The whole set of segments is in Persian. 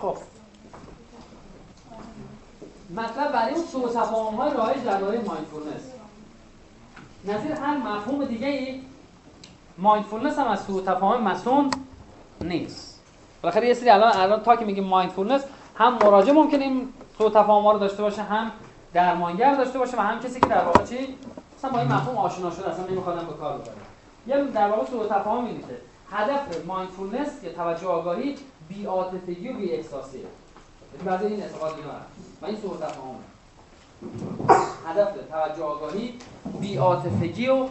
خب مطلب برای اون سوء تفاهم‌های رایج درباره مایندفولنس. نظیر هر مفهوم دیگه‌ای مایندفولنس هم از سوء تفاهم مصون نیست. بالاخره یه سری الان تا که میگیم مایندفولنس، هم مراجع ممکنه این سوء تفاهم‌ها رو داشته باشه، هم درمانگر داشته باشه و هم کسی که در واقع چی مثلا با این مفهوم آشنا شده اصلا نمی‌خوادم به کار ببرم. یعنی در واقع سوء تفاهم می‌ریزه. هدف مایندفولنس یا توجه آگاهی بی‌عاطفگی و بی‌احساسیه. بعد این استفاده اینا و این سوء تفاهمه. هدف توجه آگاهی بی‌عاطفگی و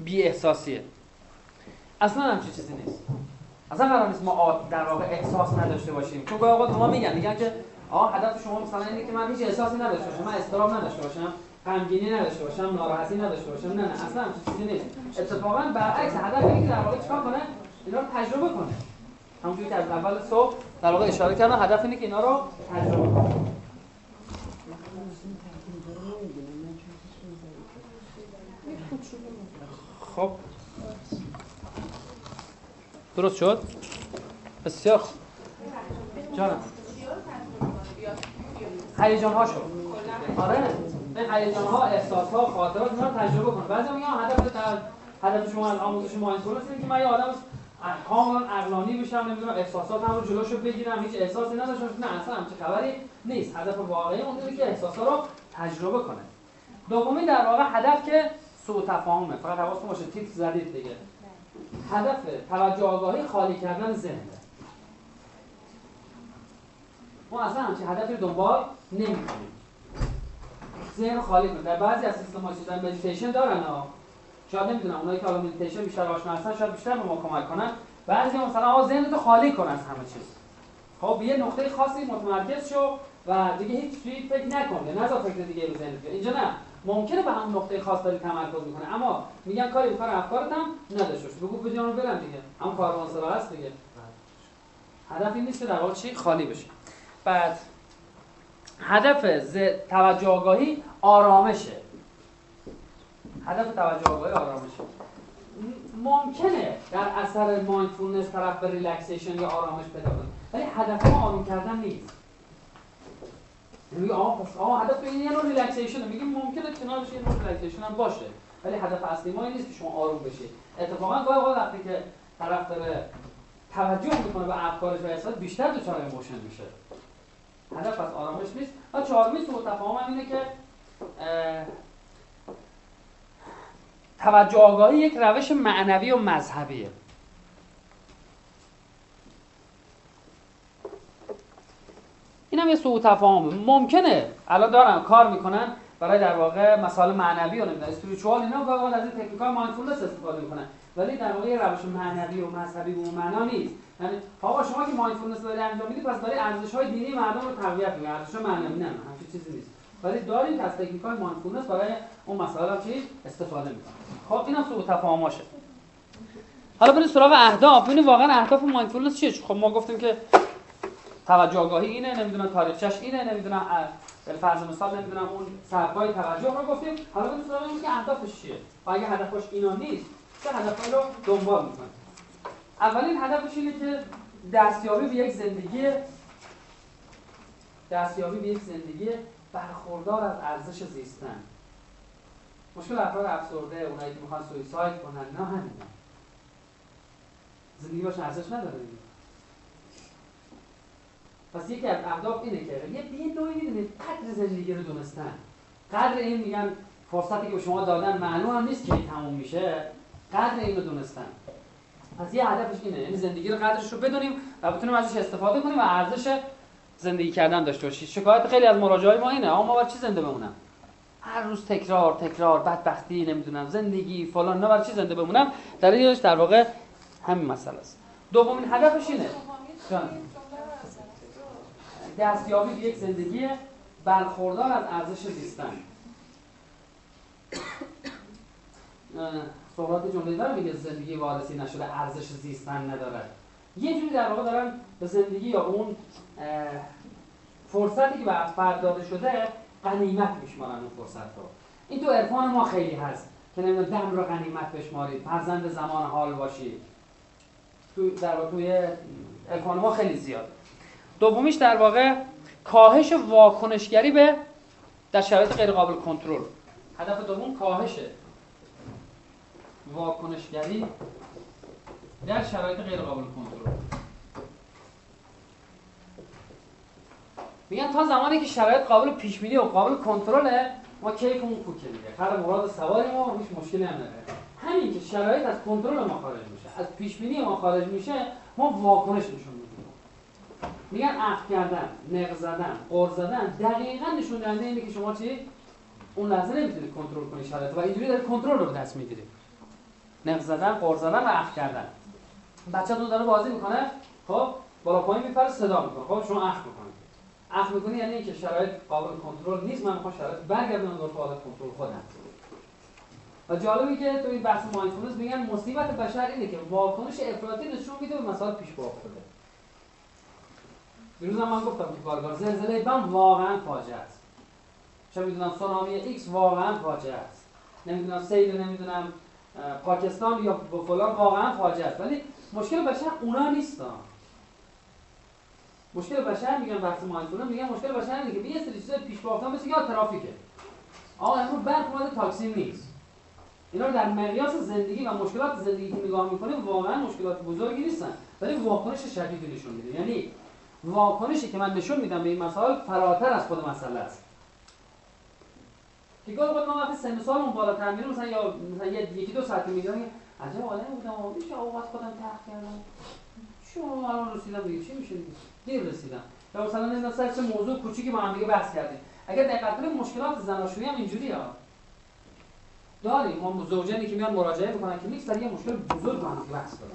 بی‌احساسیه. اصلا همچین چیزی نیست. اصلا قرار نیست ما در واقع احساس نداشته باشیم. چون گاهی اوقات ما میگن که هدف شما مثلا اینه که من هیچ احساسی نداشته باشم، من اضطراب نداشته باشم، غمگینی نداشته باشم، ناراحتی نداشته باشم. نه اصلا همچین چیزی نیست. اتفاقاً برعکس، هدف اینه که در واقع چیکار کنه؟ اینا رو تجربه کنه. همونجوری که از اول صبح در واقع اشاره کردم، هدف اینه که اینا رو تجربه کنه. خب درست شد؟ بسیار خوب. جانم هیجان‌هاشو آره، این هیجان‌ها، احساس‌ها، خاطرات اینا رو تجربه کن. بعضی میگن هدف شما از آموزش مایندفولنس اینه که من یه آدم کاملا عقلانی بشم، نمیدونم احساساتم رو جلوشو بگیرم، هیچ احساسی نداشتم. نه اصلا همچین خبری نیست. هدف واقعی اون اینه که احساس‌ها رو تجربه کنه. دومی در واقع هدف که سوء تفاهمه. فقط حواستون باشه، تیتر زدید دیگه. هدف توجه آگاهی خالی کردن ذهن. ما اصلا همچین هدفی رو دنبال نمی‌کنیم. ذهن خالی کنه. در بعضی از سیستم‌ها چیزا مدیتیشن دارن ها. شاید نمی‌دونم اونایی که الان مدیتیشن بیشتر آشنا هستن شاید بیشتر به ما کمک کنن. بعضی مثلا ذهنتو خالی کن از همه چیز. خب یه نقطه خاصی متمرکز شو و دیگه هیچ چیزی فکر نکن. نه ذات فکر دیگه به ذهنت. اینجا نه. ممکنه به هم نقطه خاص داری تمرکز میکنه، اما میگن کاری به کار افکارت هم نداشته باشه. بگو بجانو برم دیگه، هم کاروان سراغ است دیگه. هدف این نیست که در واقع چی خالی بشه. بعد هدف توجه آگاهی آرامشه. هدف توجه آگاهی آرامشه. ممکنه در اثر مایندفولنس طرف به ریلکسیشن یا آرامش پیدا کنه، ولی هدف ما آروم کردن نیست. میگه هدف این نوع ریلکسیشنه. میگه ممکنه کنارش یه نوع ریلکسیشن هم باشه، ولی هدف اصلی ما این نیست که شما آروم بشید. اتفاقا گاهی اوقات وقتی که طرف داره توجه میکنه به افکارش و احساسات، بیشتر دچار ایموشن میشه. هدف از آرامش نیست. و چهارمین سوء تفاهم اینه که توجه آگاهی یک روش معنوی و مذهبیه. اینم یه سوء تفاهم. ممکنه الان دارن کار میکنن برای در واقع مسائل معنوی و نمیدونم اسپریچوال اینا، گاهی از این تکنیک‌های مایندفولنس استفاده میکنن، ولی در واقع روش معنوی و مذهبی به اون معنا نیست. یعنی شما که مایندفولنس دارید انجام میدید، پس دارید ارزش‌های دینی مردم رو تقویت می‌کنید. ارزش‌های معنوی نه، همچین چیزی نیست. ولی دارید از تکنیک‌های مایندفولنس برای اون مسائل چی استفاده میکنید. خب اینم سوء تفاهماشه. حالا بریم سراغ اهداف. ببینید واقعا اهداف مایندفولنس چیه. خب ما گفتیم که توجه آگاهی اینه، نمیدونم تاریخچش اینه، نمیدونم فرض مثال، نمیدونم اون سبکای توجه رو گفتیم. حالا ببینید سوال اینه که هدفش چیه. و اگه هدفش اینا نیست، چه هدفی رو دنبال می‌کنه؟ اولین هدفش اینه که دستیابی به یک زندگی برخوردار از ارزش زیستن. مشکل افراد افسرده، اونایی که میخوان سویساید کنن، نه همین. زندگی‌هاش ارزش نداره. پس یکی از اهداف اینه که یه نوعی میدونید قدر زندگی رو دونستن. قدر این میگن فرصتی که به شما دادن معلوم هم نیست که تموم میشه. قدر این رو دونستن. پس یه هدفش اینه، یعنی زندگی رو قدرش رو بدونیم و بتونیم ازش استفاده کنیم و ارزش زندگی کردن داشته باشیم. شکایت خیلی از مراجعای ما اینه، ما برای چی زنده بمونم؟ هر روز تکرار بدبختی، نمیدونم زندگی فلان، نه برای چی زنده بمونم؟ دلیلش در واقع همین مسئله است. دومین هدفش اینه دستیابی به یک زندگی برخوردار از ارزش زیستن. سقراط جمله داره میگه زندگی وارثی نشده ارزش زیستن نداره. یه جوری در واقع دارن به زندگی یا اون فرصتی که به فرد داده شده غنیمت میشمارن اون فرصت رو. این تو عرفان ما خیلی هست که نمیدونم دم رو غنیمت بشمارید، فرزند زمان حال باشید. در واقع توی اکانوما خیلی زیاد. دومیش در واقع کاهش واکنشگری به در شرایط غیر قابل کنترل. هدف دوم کاهش واکنشگری در شرایط غیر قابل کنترل. میگن تا زمانی که شرایط قابل پیش بینی و قابل کنترله ما کیفمون کوکه میره، هر مراد سواری ما هیچ مشکلی هم نداره. همین که شرایط از کنترل ما خارج میشه، از پیش بینی ما خارج میشه، ما واکنش نشون میدیم. میگن اخ کردن، نق زدن، قر زدن دقیقاً نشون دهنده اینه که شما چی اون لحظه نمیتونی کنترل کنی شرایط و اینجوری داری کنترل رو به دست میگیری. نق زدن، قر زدن و اخ کردن. بچه‌تون داره بازی میکنه، خب بالا پایین میپره صدا میکنه، خب شما اخ میکنید. اخ میکنی یعنی اینکه شرایط قابل کنترل نیست، من میخوام شرایط برگردونم دور حالت کنترل خودم. و جالبی که تو این بحث مایندفولنس میگن مصیبت بشر اینه که واکنش افراطی نشون میده به مسائل پیش پا افتاده. دیروز هم من گفتم که کارگار زلزله بم واقعا فاجعه است. چه میدونم سونامی ایکس واقعا فاجعه است. نمیدونم سیل نمیدونم پاکستان یا فلان واقعا فاجعه است. ولی مشکل بشر اونا نیستن. مشکل بشر میگن وقتی مایندفولنس میگن مشکل بشر اینه که یه سری چیزا پیش پا افتادن مثل یا ترافیکه. آقا امروز برق اومده تاکسی نیست. اینا در مقیاس زندگی و مشکلات زندگی که نگاه می‌کنیم واقعا مشکلات بزرگی نیستن، ولی واکنش شدیدی نشون میده. یعنی واکنشی که من نشون میدم به این مسائل فراتر از خود مسئله است. که گاهی وقتا ما وقتی سن سالمون بالاتر میره مثلا یکی دو ساعت میگم عجب آدمی بودم، میشه اوقات خودم تلخ کردم. شما الان رسیدم دیگه چی میشه؟ دیر رسیدم. یا مثلا نمیدونم سر چه موضوع کوچیکی با هم دیگه بحث کردیم. اگر دقت کنید مشکلات زناشویی هم اینجوریه. داریم ما زوجینی که میان مراجعه میکنن که یک سری مشکل بزرگ با هم بحث دارن،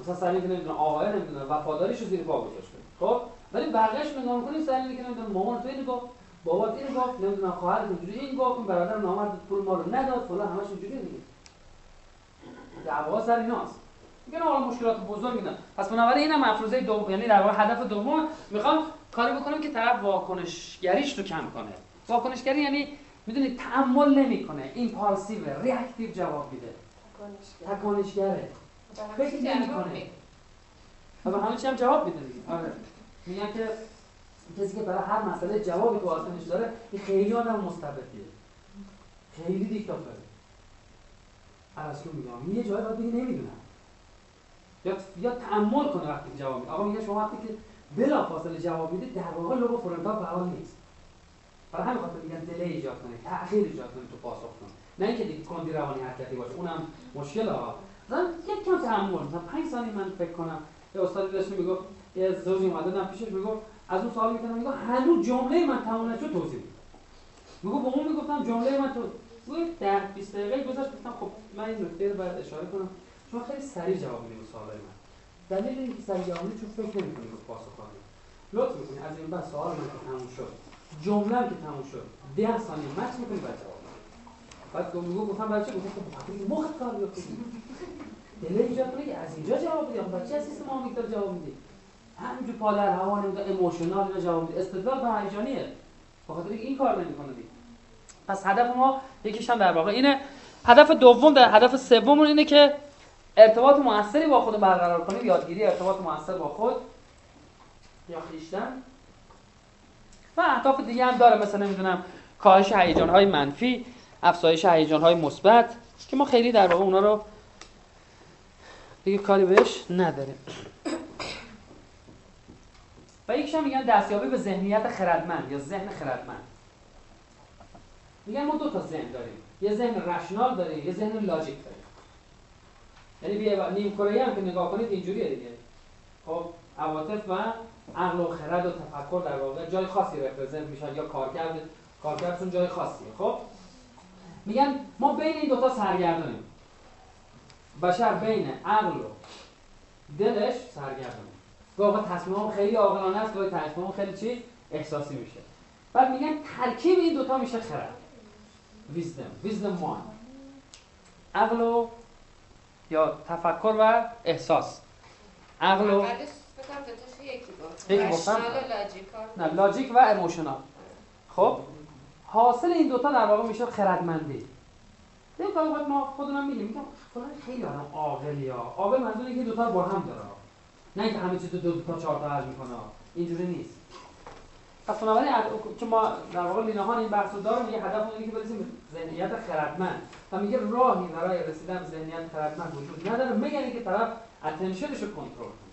مثلا سری که نمیدونه آقا نمیدونه وفاداریشو زیر پا گذاشته، خب ولی بقیه‌اش نگاه میکنیم سری که نمیدونه مامان تو اینو گفت، بابات اینو گفت، نمیدونه خواهرت اینجوری این گفت، این برادر نامرد پول ما رو نداد، فلان همش اینجوری دیگه. دعوا سر ایناست. میگن آقا مشکلات بزرگ اینا. پس بنابراین اینم مفروضه دوم، یعنی در واقع هدف دوم میخوام کاری بکنم که طرف واکنشگریش رو کم کنه. واکنشگری یعنی میدونید تأمل نمیکنه، این پالسیو ریاکتیو جواب میده، تکانشگره، فکر نمیکنه، اما همه چی هم جواب میده دیگه. آره میگن که کسی که برای هر مسئله جوابی تو آسانش داره این خیلی آدم مستبدیه، خیلی دیکتاتوره. عرض رو میگم یه جایی باید بگی نمیدونم، یا تأمل کنه وقتی جواب میده. آقا میگه شما وقتی که بلافاصله جواب میده در واقع لغو فرنتا فعال نیست، برای همین خاطر میگن دلی ایجاد کنه، تأخیر ایجاد کنه تو پاسخ کنه، نه اینکه دیگه کندی روانی حرکتی باشه، اونم مشکل. آقا مثلا یک کم تأمل، مثلا 5 ثانیه من فکر کنم. یه استادی داشت میگفت یه زوجی اومده من پیشش میگفت از اون سوال میکنم، میگه هنوز جمله من تمام نشد توضیح بده. میگه به اون میگفتم جمله من تو گفت 10-20 دقیقه گذشت، گفتم خب من این نکته رو باید اشاره کنم، شما خیلی سریع جواب میدید سوال من. دلیل اینکه سریع جواب میدید چون فکر نمیکنید به پاسخ کنید. لطف میکنید از این بعد سوال من که تموم شد، جمله هم که تموم شد 10 ثانیه مکس میکنی باید جواب بدی. بعد گفتم برای چی؟ گفتم خب مخت کار بیفته دلی ایجاد کنه که از اینجا جواب بدی. آخه چی از سیستم آمیگدال جواب میدی؟ همینجور پا در هوا نمیده ایموشنال جواب میدی، استدلال به هیجانیه، بخاطر اینکه این کار نمیکنه دیگه. پس هدف ما یکیش هم در واقع اینه. هدف دوم در هدف سوممون اینه که ارتباط موثری با خود برقرار کنیم، یادگیری ارتباط موثر با خود یا خویشتن. و اهداف دیگه هم داره، مثلا نمیدونم کاهش هیجان‌های منفی، افزایش هیجان‌های مثبت، که ما خیلی در واقع اونا رو دیگه کاری بهش نداریم. و یکیش هم میگن دستیابی به ذهنیت خردمند یا ذهن خردمند. میگن ما دو تا ذهن داریم، یه ذهن رشنال داریم، یه ذهن لاجیک داریم. یعنی بیا نیم کره ای هم که نگاه کنید اینجوریه دیگه. خب عواطف و عقل و خرد و تفکر در واقع جای خاصی رپرزنت میشن یا کارکردشون جای خاصیه. خب میگن ما بین این دوتا سرگردانیم. بشر بین عقل و دلش سرگردانه. واقعا تصمیمم خیلی عاقلانه است، گاهی تصمیمم خیلی چی احساسی میشه. بعد میگن ترکیب این دوتا میشه خرد. ویزدم وان. عقل و یا تفکر و احساس. عقل و لاجیک و ایموشنال. خب حاصل این دوتا در واقع میشه خردمندی. یه اوقات ما خودمون میگیم میگم فلان خیلی آدم عاقلیه. عاقل منظور اینه که دو تا با هم داره، نه اینکه همه چیز دو تا چهار تا حل میکنه، اینجوری نیست. پس بنابراین که ما در واقع لینهان این بحثو داریم، یه هدف اینه که برسیم ذهنیت خردمند و میگه راهی برای رسیدن به ذهنیت خردمند وجود نداره مگر اینکه طرف اتنشنشو کنترل کنه.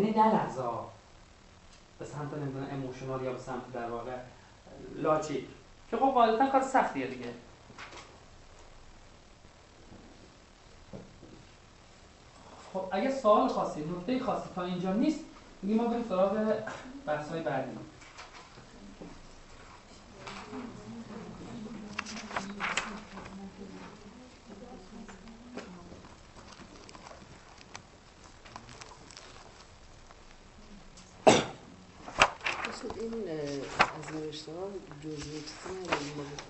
یعنی نه لحظه به سمت نمیدونه ایموشنال یا به سمت در واقع لاچی که خب غالبا کار سختیه دیگه. خب اگه سوال خاصی نکته خاصی تا اینجا نیست، دیگه ما بریم سراغ بحث‌های بعدی.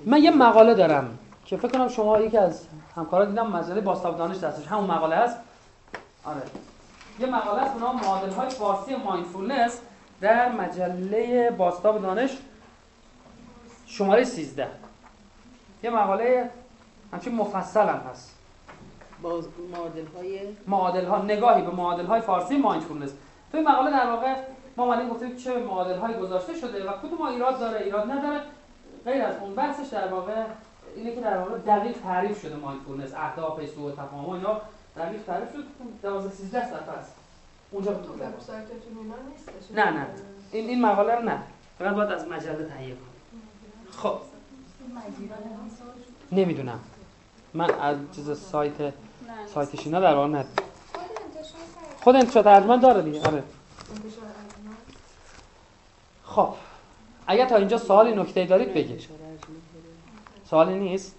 من یه مقاله دارم که فکر کنم شما یکی از همکارا دیدم مسئله باستاب دانش دستش همون مقاله است. آره یه مقاله است به نام معادل‌های فارسی مایندفولنس در مجله باستاب دانش شماره 13. یه مقاله همچین مفصل هم هست. معادل‌ها نگاهی به معادل‌های فارسی مایندفولنس. تو این مقاله در واقع ما اومدیم گفتیم چه معادل‌های گذاشته شده و کدوم ایراد داره، ایراد نداره. غیر از اون بحثش در واقع اینه که در واقع دقیق تعریف شده مایندفولنس، اهداف، سوء تفاهم اینا دقیق تعریف شده. 12-13 صفحه است. اونجا تو وبسایتتون اینا نیست؟ نه این مقاله رو نه. فقط باید از مجله تهیه کنید. خب نمیدونم. من از جز سایت شینا در واقع ندیدم. خود انتشار ترجمه داره دیگه. آره. خب اگر تا اینجا سوالی نکته‌ای دارید بگید. سوالی نیست؟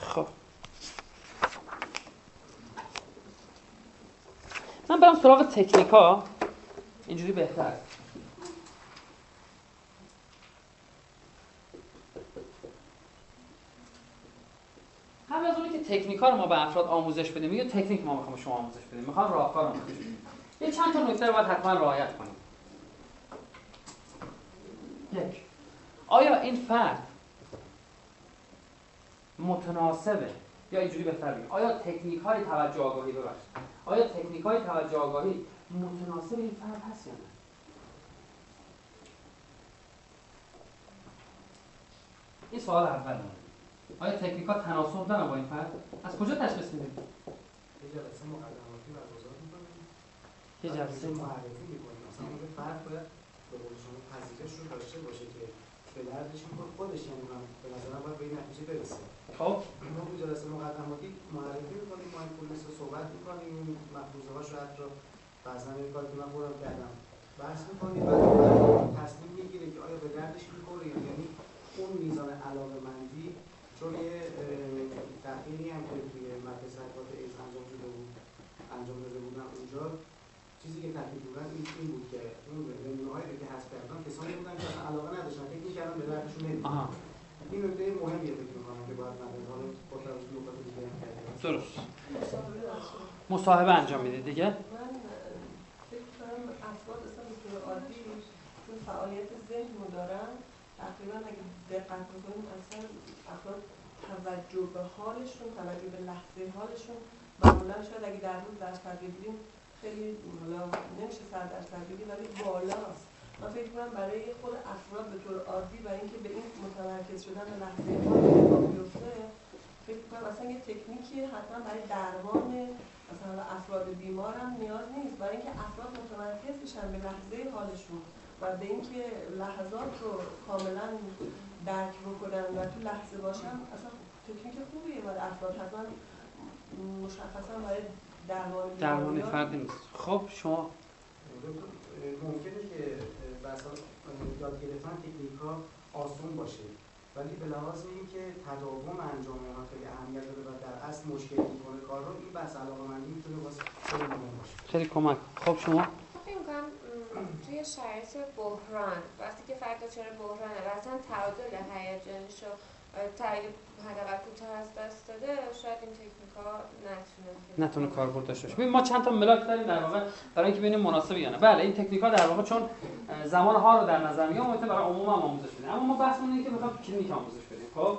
خب من برم سراغ تکنیک‌ها، اینجوری بهتره. قبل از اون که تکنیک‌ها رو ما به افراد آموزش بدیم، میگه تکنیک ما می‌خوام شما آموزش بدیم، می‌خوام راهکار آموزش بدیم. یه چند تا نکته رو باید حتما رعایت کنیم. یک، آیا این فرد متناسبه یا اینجوری بهتر بگیم آیا تکنیک‌های توجه آگاهی آیا تکنیک‌های توجه آگاهی متناسب این فرد هست یا نه؟ این سوال اول ما. آیا تکنیک‌ها تناسب دارن با این فرد؟ از کجا تشخیص میدیم؟ یه جلسه معرفی می‌کنیم. مثلا این فرد باید به قول شما پذیرش رو داشته باشه که به دردش می‌خوره خودش، یعنی من به نظرم باید به این نتیجه برسه. خب ما تو جلسه مقدماتی معرفی می‌کنیم، مایندفولنس رو صحبت می‌کنیم، مفروضه‌هاش رو حتی بعضا یه کاری که من خودم کردم بحث می‌کنیم، بعد تصمیم می‌گیره که آیا به دردش می‌خوره یا نه. یعنی اون میزان علاقه‌مندی چون یه تحقیقی هم که توی مرکز تحقیقات ایز انجام داده بودن اونجا چیزی که تحقیق بودن این بود که اون نمونه‌هایی که حذف کردن کسانی بودن که اصلا علاقه نداشتن، فکر می‌کردن به دردشون نمی‌خوره. این نکته مهمیه فکر می‌کنم که باید نظر حالا خودت رو نکات دیگه هم کردی. درست. مصاحبه انجام میدید دیگه؟ من فکر می‌کنم افراد اصلا به طور عادی چون فعالیت ذهن رو دارن، تقریباً اگه دقت کنیم اصلا افراد توجه به حالشون، توجه به لحظه حالشون معمولاً شاید اگه در روز درس بگیریم خیلی حالا نمیشه 100% بگیم ولی بالاست. من فکر می‌کنم برای خود افراد به طور عادی برای اینکه به این متمرکز شدن به لحظه حال بیفته فکر می‌کنم اصلا یه تکنیکی حتما برای درمان مثلا افراد بیمار هم نیاز نیست، برای اینکه افراد متمرکز بشن به لحظه حالشون و به اینکه لحظات رو کاملا درک بکنن و تو لحظه باشن اصلا تکنیک خوبیه برای افراد، حتما مشخصا برای درمان فرد نیست. خب شما ممکنه که بسا یاد گرفتن تکنیک‌ها آسون باشه ولی به لحاظ اینکه تداوم انجام اونها خیلی اهمیت داره و در اصل مشکل می‌کنه کار رو، این بس علاقه‌مندی میتونه واسه خیلی مهم باشه. خیلی کمک. خب شما فکر می‌کنم توی شرایط بحران وقتی که فرد دچار بحرانه و اصلا تعادل هیجانیش رو حداقل کوتاه از دست داده، شاید این تکنیک‌ها نتونه کاربرد داشته باشه. ببین ما چند تا ملاک داریم در واقع برای اینکه ببینیم مناسب یا نه. بله این تکنیک‌ها در واقع چون زمان ها رو در نظر میگیره، البته برای عموم هم آموزش میده، اما ما بحثمون اینه که می‌خوام کلینیک آموزش بدیم. خب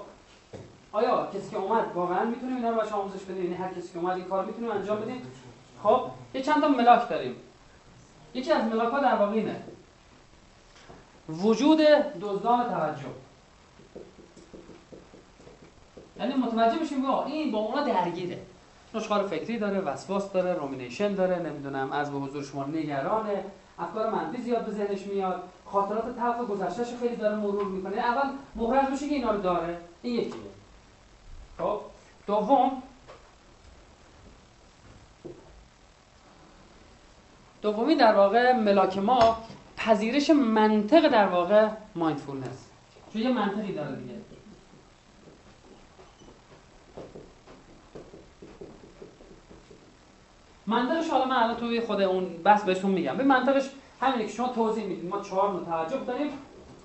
آیا کسی که اومد واقعا میتونیم اینا رو بچه‌ها آموزش بدیم؟ یعنی هر کسی که اومد این کار میتونیم انجام بدیم؟ خب یه چند تا ملاک داریم. یکی از ملاک‌ها در واقع اینه وجود دزدان توجه. یعنی متوجه بشیم این با اونا درگیره، نشخوار فکری داره، وسواس داره، رومینیشن داره، نمیدونم از به حضور شما نگرانه، افکار منفی زیاد به ذهنش میاد، خاطرات تلخ گذشتهش خیلی داره مرور میکنه. اول مخرج بشه که اینا رو داره، این یکیه. خب دومی در واقع ملاک ما پذیرش منطق در واقع مایندفولنس، چون یه منطقی داره دیگه. منطقش حالا من الان توی خود اون بس بهتون میگم. به منطقش همینه که شما توضیح میدید ما 4 نوع تعجب داریم.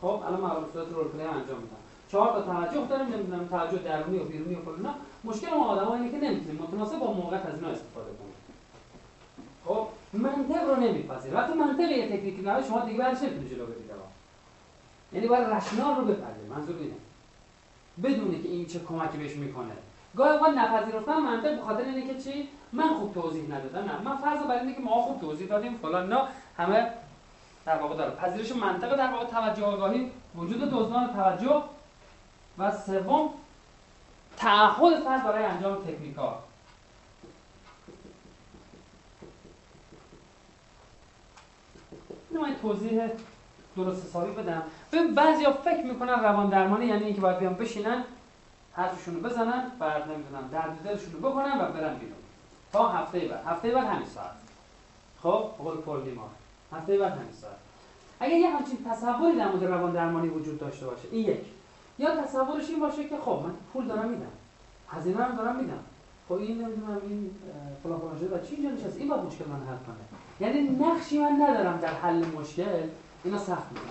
خب الان من اولش رول پلی انجام میدم. 4 تا تعجب داریم، نمیدونم تعجب درونی و بیرونی و فلان. مشکل ما آدم‌ها اینه که نمیتونیم متناسب با موقعیت از اینا استفاده کنیم. خب منطق رو نمیپذیره. وقتی منطق یه تکنیکی نداره شما دیگه برش نمیتونید جلو برید. یعنی باید رشنال رو بپذیرید. منظور اینه. بدونه که این چه کمکی بهش میکنه. گاهی وقتا نپذیرفتن منطق به خاطر اینه که چی؟ من خوب توضیح ندادم. نه من فرض بر اینه که ما خوب توضیح دادیم فلان، نه همه در واقع داره. پذیرش منطق در واقع توجه آگاهی، وجود دزدان توجه و سوم تعهد فرد برای انجام تکنیک‌ها. من توضیح درست حسابی بدم. ببین بعضیا فکر میکنن روان درمانی یعنی اینکه باید بیان بشینن حرفشون رو بزنن، بعد نمیدونم درد دلشون رو بکنن و برن بیرون. تا هفته بعد همین ساعت. خب قول پردیم هفته بعد همین ساعت. اگه یه همچین تصوری در مورد روان درمانی وجود داشته باشه، این یک. یا تصورش این باشه که خب من پول دارم میدم، هزینه هم دارم میدم. خب این نمیدونم این فلان پروژه و چی جنش از این با مشکل من حل کنه. یعنی نقشی من ندارم در حل مشکل، اینا سخت می‌کنه.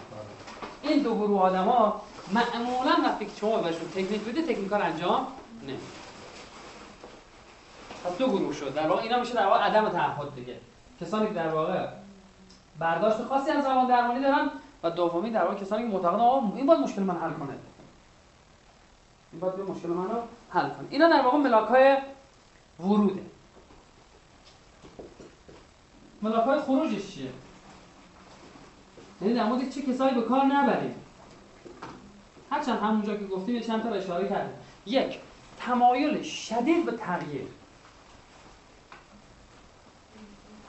این دو گروه آدما معمولاً وقتی که شما بهشون تکنیک بده تکنیکال انجام نمی‌ده. پس دو گروه شد. در واقع اینا میشه در واقع عدم تعهد دیگه. کسانی که در واقع برداشت خاصی از روان درمانی دارن و دومی در واقع کسانی که معتقدن آقا این باید مشکل من حل کنه. این باید مشکل من رو حل کنه. اینا در واقع ملاک‌های وروده. ملاک‌های خروجش چیه؟ یعنی در مورد چه کسایی به کار نبریم. هرچند همونجا که گفتیم چند تا اشاره کردیم. یک، تمایل شدید به تغییر.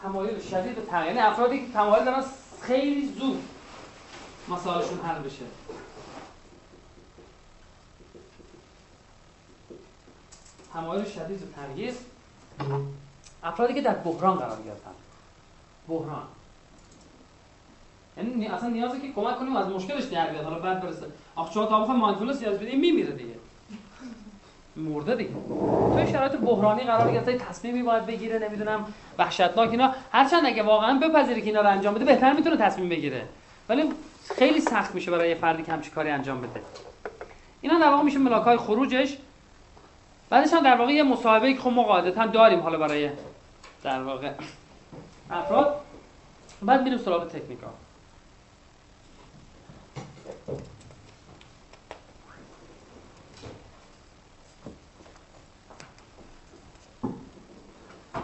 تمایل شدید به تغییر، یعنی افرادی که تمایل دارن خیلی زود مسائلشون حل بشه. تمایل شدید به تغییر، افرادی که در بحران قرار گرفتن. بحران یعنی اصلا نیازه که کمک کنیم از مشکلش در بیاد، حالا بعد برسه. آخه چرا تا بخوام مایندفولنس یاد بدیم میمیره دیگه، مرده دیگه. توی شرایط بحرانی قرار گرفته، تصمیمی باید بگیره، نمیدونم وحشتناک اینا. هرچند اگه واقعا بپذیره که اینا رو انجام بده بهتر میتونه تصمیم بگیره، ولی خیلی سخت میشه برای یه فردی که همچین کاری انجام بده. اینا در واقع میشه ملاک‌های خروجش. بعدش هم در واقع یه مصاحبه‌ای که خب ما قاعدتاً داریم حالا برای در واقع افراد. بعد میریم سراغ تکنیک‌ها.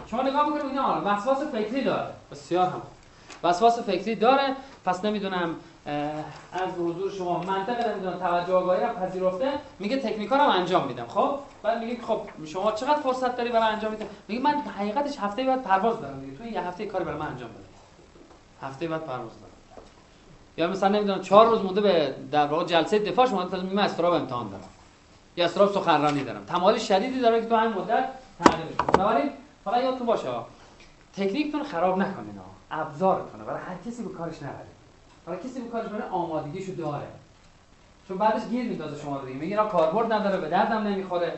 شما نگاه میکنید اینا وسواس فکری داره، بسیار هم وسواس فکری داره. پس نمیدونم از حضور شما منطقه نمیدونم توجه آگاهی رو پذیرفته، میگه تکنیکا رو انجام میدم. خب بعد میگیم خب شما چقدر فرصت داری برای انجام میدن؟ میگه من حقیقتش هفته بعد پرواز دارم دیگه، تو یه هفته کاری برای من انجام بده، هفته بعد پرواز دارم. یا مثلا نمیدونم 4 روز مونده به در واقع جلسه دفاع شما، میگم استراب امتحان دارم یا استراب سخنرانی دارم. تمایل شدیدی داره که تو همین مدت تغییرش کنه. حالا یادتون باشه تکنیکتون خراب نکنین، ابزارتونه. برای هر کسی به کارش نبرید. برای کسی به کارش بره آمادگیشو داره، چون بعدش گیر میندازه شما رو دیگه. میگه اینا کاربرد نداره، به دردم نمیخوره،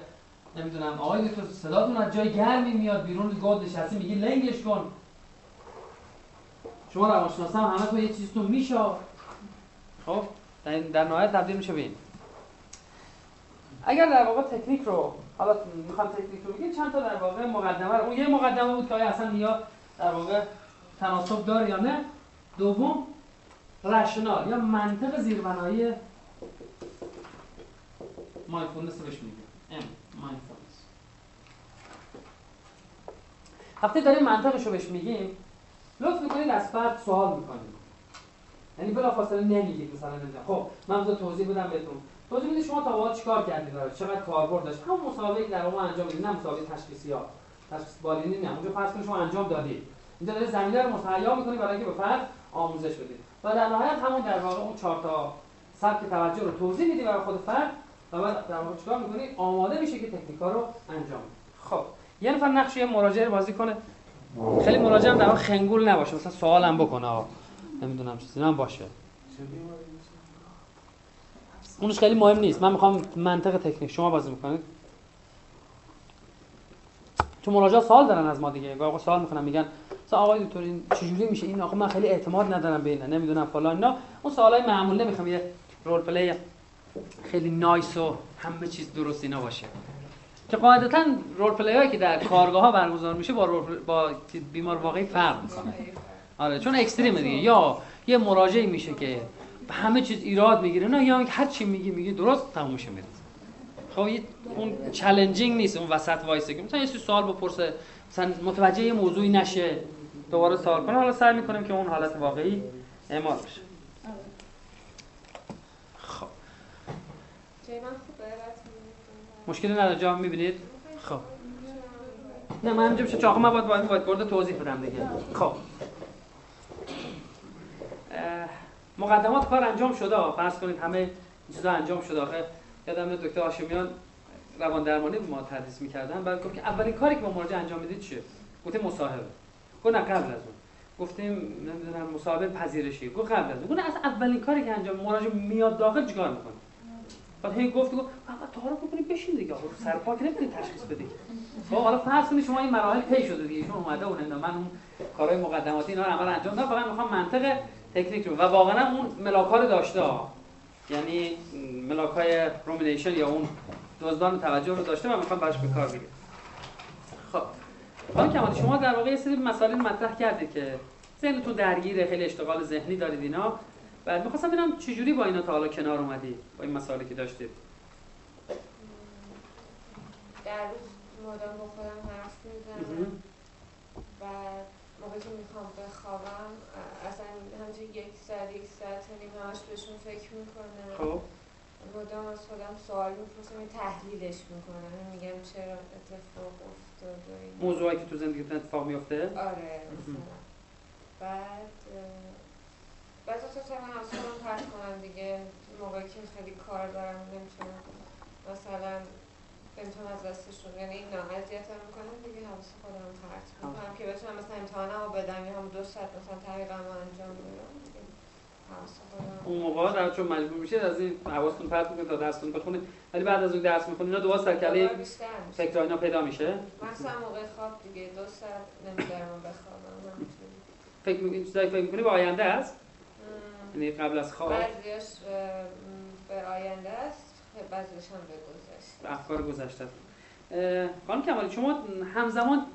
نمیدونم آقای دکتر صداتون از جای گرمی میاد بیرون، گود نشستی میگی لنگش کن. شما روانشناسا هم همه تو یه چیزتون میشا. خب در نهایت تبدیل میشه به این. اگر در واقع تکنیک رو حالا میخوام تکنیک رو بگیم، چند تا در واقع مقدمه رو. اون یه مقدمه بود که آیا اصلا یا در واقع تناسب داره یا نه. دوم رشنال یا منطق زیربنایی مایندفولنس بهش میگیم. mindfulness. وقتی داریم منطقش رو بهش میگیم، لطف میکنید از فرد سوال میکنید. یعنی بلافاصله نمیگید مثلا خب من بذار توضیح بدم بهتون. توضیح میده شما تا حالا چیکار کردید، چقدر کاربرد داشت. همون مسابقه در واقع انجام میدید، نه مسابقه تشخیصیات. تشخیص بالینی نه، اونجا فرض کنید شما انجام دادید. اینجا داره زمینه رو متهیا میکنید برای اینکه به فرد آموزش بدید. و در نهایت همون در واقع اون 4 تا سبک توجه رو توضیح میدید برای خود فرد و بعد در واقع چیکار میکنید؟ آماده میشه که تکنیکا رو انجام بده. خب یه نفر نقش یه مراجعه بازی کنه. خیلی مراجعه هم در واقع خنگول نباشه، مثلا سوالم بکنه نمیدونم چیزی هم باشه. اونش خیلی مهم نیست. من میخوام منطق تکنیک شما بازی میکنید. چون مراجعه سوال دارن از ما دیگه. آقا سوال میکنن میگن مثلا آقا دکتر این چجوری میشه این، آقا من خیلی اعتماد ندارم به اینا، نمیدونم فلان اینا. اون سوالای معمول نمیخوام، یه رول پلی خیلی نایس و همه چیز درست اینا باشه. که قاعدتاً رول پلی‌هایی که در کارگاه‌ها برگزار میشه با بیمار واقعی فرق می‌کنه. آره چون اکستریم دیگه، یا یه مراجعه میشه که همه چیز ایراد میگیره نه، یا هر چی میگه درست تمومش میره. خب اون چالنجینگ نیست، اون وسط وایسه که مثلا یه سوال بپرسه، مثلا متوجه یه موضوعی نشه، دوباره سوال کنه. حالا سعی می‌کنیم که اون حالت واقعی اعمال بشه. خب مشکلی نداره جا می‌بینید؟ خب نه من همینجا میشه چاقو، من باید وایت‌بورد توضیح بدم دیگه. خب مقدمات کار انجام شده، فرض کنید همه چیزا انجام شده. آخه یادم دکتر هاشمیان روان درمانی به ما تدریس می‌کردن، بعد گفت که اولین کاری که با مراجع انجام میدید چیه؟ گفتیم مصاحبه. گفت نه قبل از اون. گفتیم نمیدونم مصاحبه پذیرشی. گفت قبل از اون. گفت از اولین کاری که انجام مراجع میاد داخل چیکار می‌کنه؟ بعد هی گفت آقا تعارف کنید بشین دیگه، آقا سر پاک نمی‌تونید تشخیص بدید. خب حالا فرض کنید شما این مراحل طی شده دیگه، ایشون اومده اون من اون کارهای مقدماتی اینا رو اول انجام دادم، فقط می‌خوام منطق تکنیک رو و واقعا اون ملاک‌ها رو داشته، یعنی ملاک‌های رومینیشن یا اون دزدان توجه رو داشته، من می‌خوام براش به کار بگیرم. خب حالا کمال شما در واقع یه سری مسائل مطرح کردید که ذهنتون درگیره، خیلی اشتغال ذهنی دارید اینا. بعد می‌خواستم ببینم چجوری با اینا تا حالا کنار اومدی، با این مسائلی که داشتید. در روز مدام با خودم حرف می‌زنم و موقعی که می‌خوام بخوابم اصلا همینجوری یک ساعت نیم همش بهشون فکر می‌کنم. خب مدام از خودم سوال می‌پرسم، تحلیلش می‌کنم، میگم چرا اتفاق افتاده، موضوعی که تو زندگیت اتفاق می‌افته. آره مثلا بعد از تو هم خودم پرت کنم دیگه، موقعی که خیلی کار دارم نمی‌تونم مثلا امتحان از دستشون، یعنی این ناراحتیتم می‌کنم دیگه، حواس خودم پرت می‌کنم که بتونم مثلا امتحانمو بدم یا هم 2 ساعت مثلا طریقمو انجام بدم. حواس خودم اون موقع در چون مجبور میشید از این حواستون پرت می‌کنید تا درستون بخونید، ولی بعد از اون درس می‌خونید اینا دوباره سرکله فکر اینا پیدا میشه. مثلا موقع خواب دیگه 2 ساعت نمی‌ذارم بخوابم. فکر می‌کنید چیزایی فکر می‌کنی به آینده است؟ یعنی قبل از خواب بعضیش به آینده است، بعضیش هم به گذشته، افکار گذشته است. خانم کمالی شما همزمان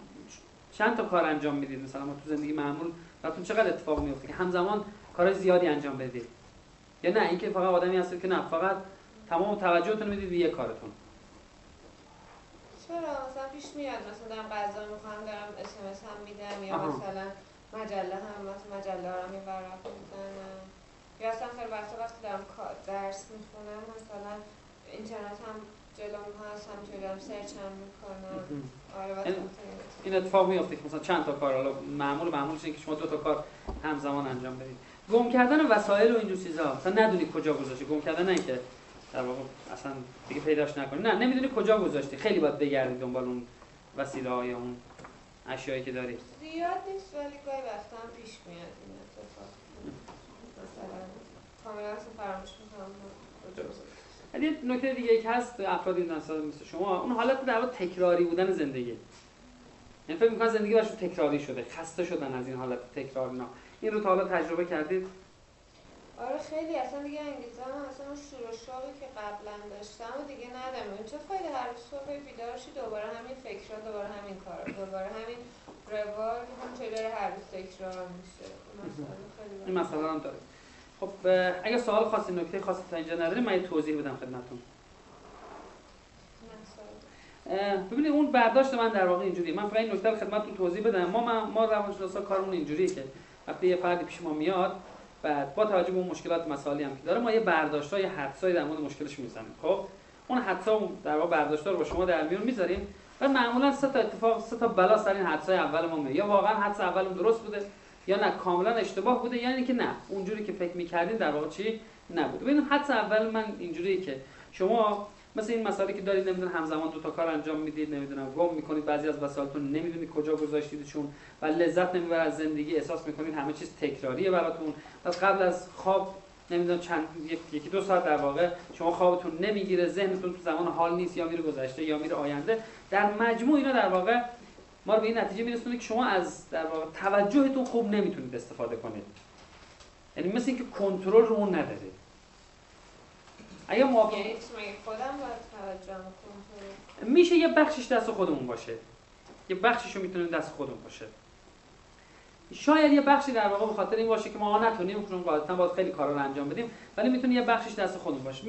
چند تا کار انجام میدید؟ مثلا ما تو زندگی معمول براتون چقدر اتفاق میفته که همزمان کارهای زیادی انجام بدید، یا نه اینکه فقط آدمی هستید که نه فقط تمام توجهتون میدید به یک کارتون؟ چرا مثلا پیش میاد مثلا دارم غذا میخوام دارم اس ام اس هم میدم، یا مثلا مجله هم میبرم میزنم، یا اصلا خیلی وقتی دارم درس میخونم مثلا اینترنت هم جلوم هست، همینطوری هم سرچ هم میکنم. آره این اتفاق میفته که مثلا چند تا کار، حالا معمولش اینه که شما 2 تا کار همزمان انجام بدید. گم کردن وسایل و اینجور چیزا، مثلا ندونی کجا گذاشتی، گم کردن نه اینکه در واقع اصلا دیگه پیداش نکنی، نه نمیدونی کجا گذاشتی، خیلی باید بگردی دنبال اون وسیله‌ها یا اون اشیایی که داری. زیاد نیست ولی گاهی وقتا هم پیش میاد این اتفاق. مثلا کاملا فراموش می‌کنم. یه نکته دیگه ای که هست افرادی مثل شما، اون حالت در واقع تکراری بودن زندگی. یعنی فکر می‌کنن زندگی براشون تکراری شده، خسته شدن از این حالت تکرار اینا. این رو تا حالا تجربه کردید؟ آره خیلی، اصلا دیگه انگیزه من اصلا اون شروع شوقی که قبلا داشتم و دیگه ندارم. چه فایده هر صبح بیدار شی دوباره همین فکرها، دوباره همین کارا، دوباره همین روال همینطوری داره هر روز تکرار میشه. این مسئله هم داره. خب اگه سوال خاصی نکته خاصی تا اینجا نداریم من توضیح بدم خدمتتون. ببینید اون برداشت من در واقع اینجوریه. من فقط این نکته رو خدمتتون توضیح بدم. ما روانشناسا کارمون اینجوریه که وقتی یه فردی پیش ما میاد، بعد با توجه به اون مشکلات مسائلی هم که داره، ما یه برداشت‌های حدسایی در مورد مشکلش می‌زنیم. خب اون حدسا در واقع برداشت‌ها رو با شما در میون می‌ذاریم و معمولاً سه تا بلا سر این حدسای اول ما میاد. یا واقعاً حدس اولمون درست بوده یا نه، کاملاً اشتباه بوده، یعنی که نه اونجوری که فکر می‌کردین در واقع چی نبود. ببینید حدس اول من اینجوریه که شما مثلا این مسائلی که دارید نمیدونم همزمان دو تا کار انجام میدید، نمیدونم گم میکنید بعضی از وسایلتون، نمیدونید کجا گذاشتیدشون و لذت نمیبرید از زندگی، احساس میکنید همه چیز تکراریه براتون. پس قبل از خواب نمیدونم چند یکی دو ساعت در واقع شما خوابتون نمیگیره، ذهنتون تو زمان حال نیست، یا میره گذشته یا میره آینده. در مجموع اینا در واقع ما رو به این نتیجه میرسونه که شما از در واقع توجهتون خوب نمیتونید استفاده کنید، یعنی مثل اینکه کنترل رو اون ندارید. اگه موقع خودم باید توجهم کنم، میشه یه بخشش دست خودمون باشه، یه بخشش رو میتونه دست خودمون باشه. شاید یه بخشی در واقع به خاطر این باشه که ما نتونیم کنون قاعدتاً باید خیلی کارا رو انجام بدیم، ولی میتونه یه بخشش دست خودمون باشه.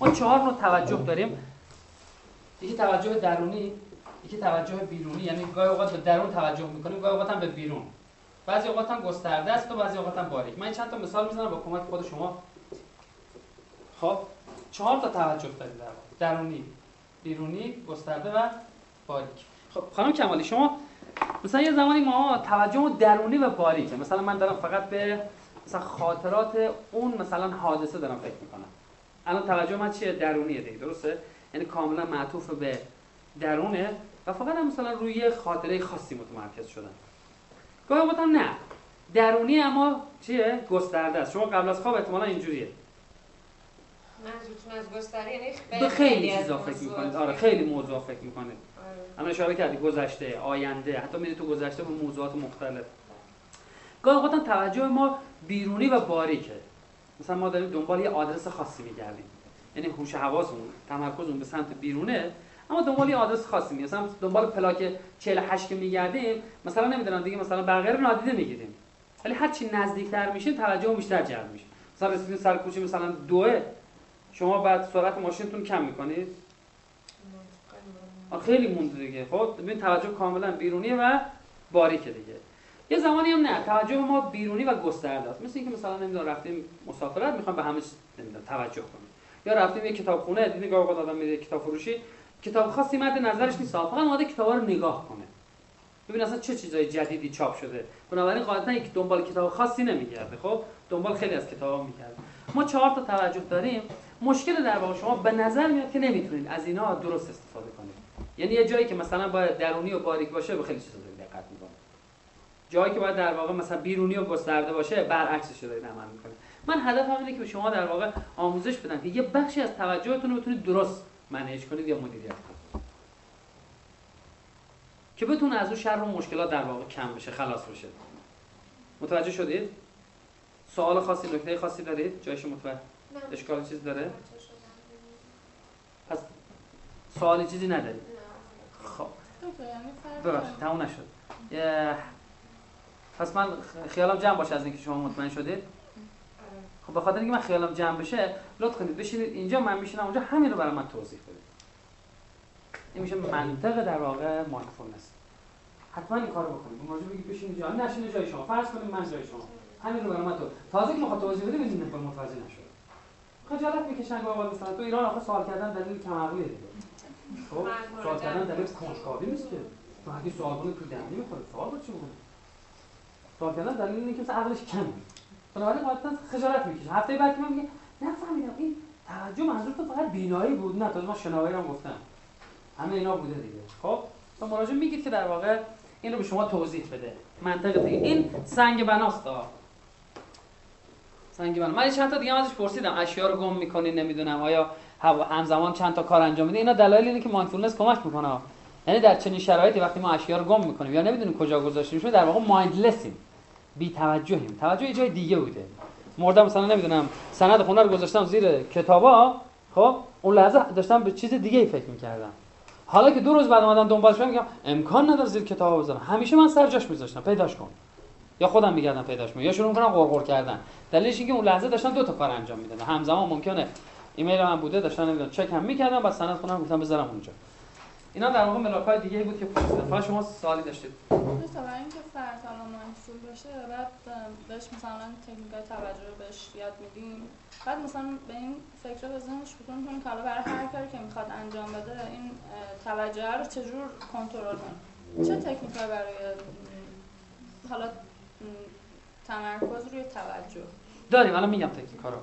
ما 4 نوع توجه داریم. یکی توجه درونی، یکی توجه بیرونی، یعنی گاهی اوقات به درون توجه می‌کنیم، گاهی اوقات هم به بیرون. بعضی اوقات هم گسترده است و بعضی اوقات هم باریک. من چند تا مثال میزنم با کمک خود شما. خب 4 تا توجه دارید در واقع: درونی، بیرونی، گسترده و باریک. خب خانم کمالی، شما مثلا یه زمانی ما توجه درونی و باریکه، مثلا من دارم فقط به مثلا خاطرات اون مثلا حادثه دارم فکر میکنم. الان توجه من چیه؟ درونیه دیگه، درسته؟ یعنی کاملا معطوف به درونه و فقط هم مثلا روی خاطره خاصی متمرکز شدن. گاهی اوقات هم نه، درونی اما چیه؟ گسترده است. شما قبل از خواب احتمالاً اینجوریه. منظورتون از گستره یعنی خیلی چیزا فکر می‌کنید. آره خیلی موضوع فکر می‌کنید. الان اشاره کردی گذشته، آینده، حتی میری تو گذشته با موضوعات مختلف. گاهی اوقات توجه ما بیرونی و باریکه. مثلا ما داریم دنبال یه آدرس خاصی می‌گردیم. یعنی هوش و حواسمون، تمرکزمون به سمت بیرونه، اما دنبال یه آدرس خاصی می‌ریم. مثلا دنبال پلاک 48 که می‌گردیم، مثلا نمی‌دونم دیگه مثلا بغیر نادیده می‌گیریم. ولی هر چی نزدیک‌تر میشه توجه بیشتر جلب میشه. مثلا رسیدین سر کوچه مثلا 2، شما بعد سرعت ماشینتون کم میکنید؟ خیلی مونده دیگه. خب ببین توجه کاملا بیرونیه و باریکه دیگه. یه زمانی هم نه، توجه ما بیرونی و گسترده است. مثل اینکه مثلا نمیدونم رفتیم مسافرت، میخوام به همه چیز توجه کنیم. یا رفتیم یه کتابخونه، دیدین گاهی اوقات آدم میره کتاب فروشی، کتاب خاصی مد نظرش نیست، فقط اومده کتابا رو نگاه کنه. ببین اصلا چه چیزای جدیدی چاپ شده. بنابراین قاعدتا یک دنبال کتاب خاصی نمیگرده. خب دنبال خیلی از کتابا میگرده. ما 4 تا توجه داریم. مشکل در واقع شما به نظر میاد که نمیتونید از اینا درست استفاده کنید. یعنی یه جایی که مثلا باید درونی و باریک باشه به خیلی چیزا دقت میکنه. جایی که باید در واقع مثلا بیرونی و گسترده باشه برعکسش رو عمل میکنه. من هدفم اینه که به شما در واقع آموزش بدم که یه بخشی از توجهتون رو بتونید درست منیج کنید یا مدیریت کنید. که بتونه از اون شر و مشکلات در واقع کم بشه، خلاص بشه. متوجه شدید؟ سوال خاصی، نکته خاصی دارید؟ جایش متوجه اشکال چیز داره؟ پس سوالی چیزی نداری؟ خب ببخشید تموم نشد. پس من خیالم جمع باشه از اینکه شما مطمئن شدید. خب به خاطر اینکه من خیالم جمع بشه لطف کنید بشینید اینجا، من میشینم اونجا، همین رو برای من توضیح بدید. این میشه منطق در واقع مایندفولنس. حتما این کارو بکنید. اون راجع بگید بشینید جا نشینید جای شما، فرض کنید من جای شما، همین رو برای من توضیح. تازه که میخواد توضیح بده ببینید نکنه متوجه نشه. خجالت میکشن گاهی اوقات. مثلا تو ایران آخه سوال کردن دلیل کمعقلیه دیگه. خب سوال کردن دلیل کنجکاوی نیست که. تو اگه سوال کنی تو دندی میخوره، سوال با چی میکنی؟ سوال کردن دلیل اینه که مثلا عقلش کمه. بنابراین قاعدتاً خجالت میکشه. هفته بعد که من میگم نفهمیدم این توجه منظور تو فقط بینایی بود، نه تازه من شنوایی هم گفتم. همه اینا بوده دیگه. خب تو مراجع میگید که در واقع این رو به شما توضیح بده. منطق دیگه این سنگ بناست. من چند تا دیگه ازش پرسیدم اشیا رو گم می‌کنی، نمیدونم آیا همزمان چند تا کار انجام میدی، اینا دلایل اینه که مایندفولنس کمک میکنه. یعنی در چنین شرایطی وقتی ما اشیا رو گم می‌کنیم یا نمیدونیم کجا گذاشتیمش، در واقع مایندلسیم، بی توجهیم، توجه یه جای دیگه بوده. مردم مثلا نمیدونم سند خونه رو گذاشتم زیر کتابا، خب اون لحظه داشتم به چیز دیگه‌ای فکر می‌کردم. حالا که 2 روز بعد اومدم دنبالش میگم امکان نداره زیر کتابا بذارم، همیشه من سر جاش می‌ذاشتم، پیداش کن. یا خودم میگردم پیداش میکنم یا شروع میکنم غرغر کردن. دلیلش اینه که اون لحظه داشتن 2 تا کار انجام میدادن، همزمان ممکنه ایمیل هم بوده، داشتن نمیدونم چک هم میکردن، بعد سند خودم گفتم بذارم اونجا. اینا در واقع ملاک‌های دیگه بود که پولیسن. حالا شما سوالی داشتید؟ مثلا اینکه فرد الان محصول باشه بعد بهش مثلا تکنیک‌های توجه بهش یاد میدیم، بعد مثلا به این فکر رو ذهنش بکنه کنه که حالا برای هر کاری که میخواد انجام بده این توجه رو چجور کنترل کنه. چه تکنیک‌هایی برای حالا تمرکز روی توجه داریم؟ الان میگم تکنیک‌ها رو.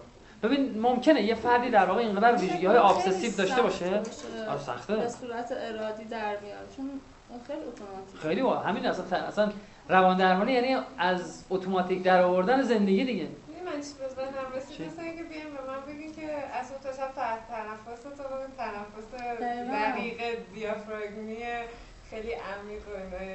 ببین ممکنه یه فردی در واقع اینقدر ویژگی‌های ابسسیو داشته باشه، آره سخته، به صورت ارادی در میاد، چون خیلی اتوماتیک. خیلی واقعا همین اصلا روان درمانی یعنی از اتوماتیک در آوردن زندگی دیگه. من چیز بزنم رسید مثلا اینکه بیام به من بگین که از اون تا شب تا تنفس تو تنفس دقیق دیافراگمی خیلی عمیق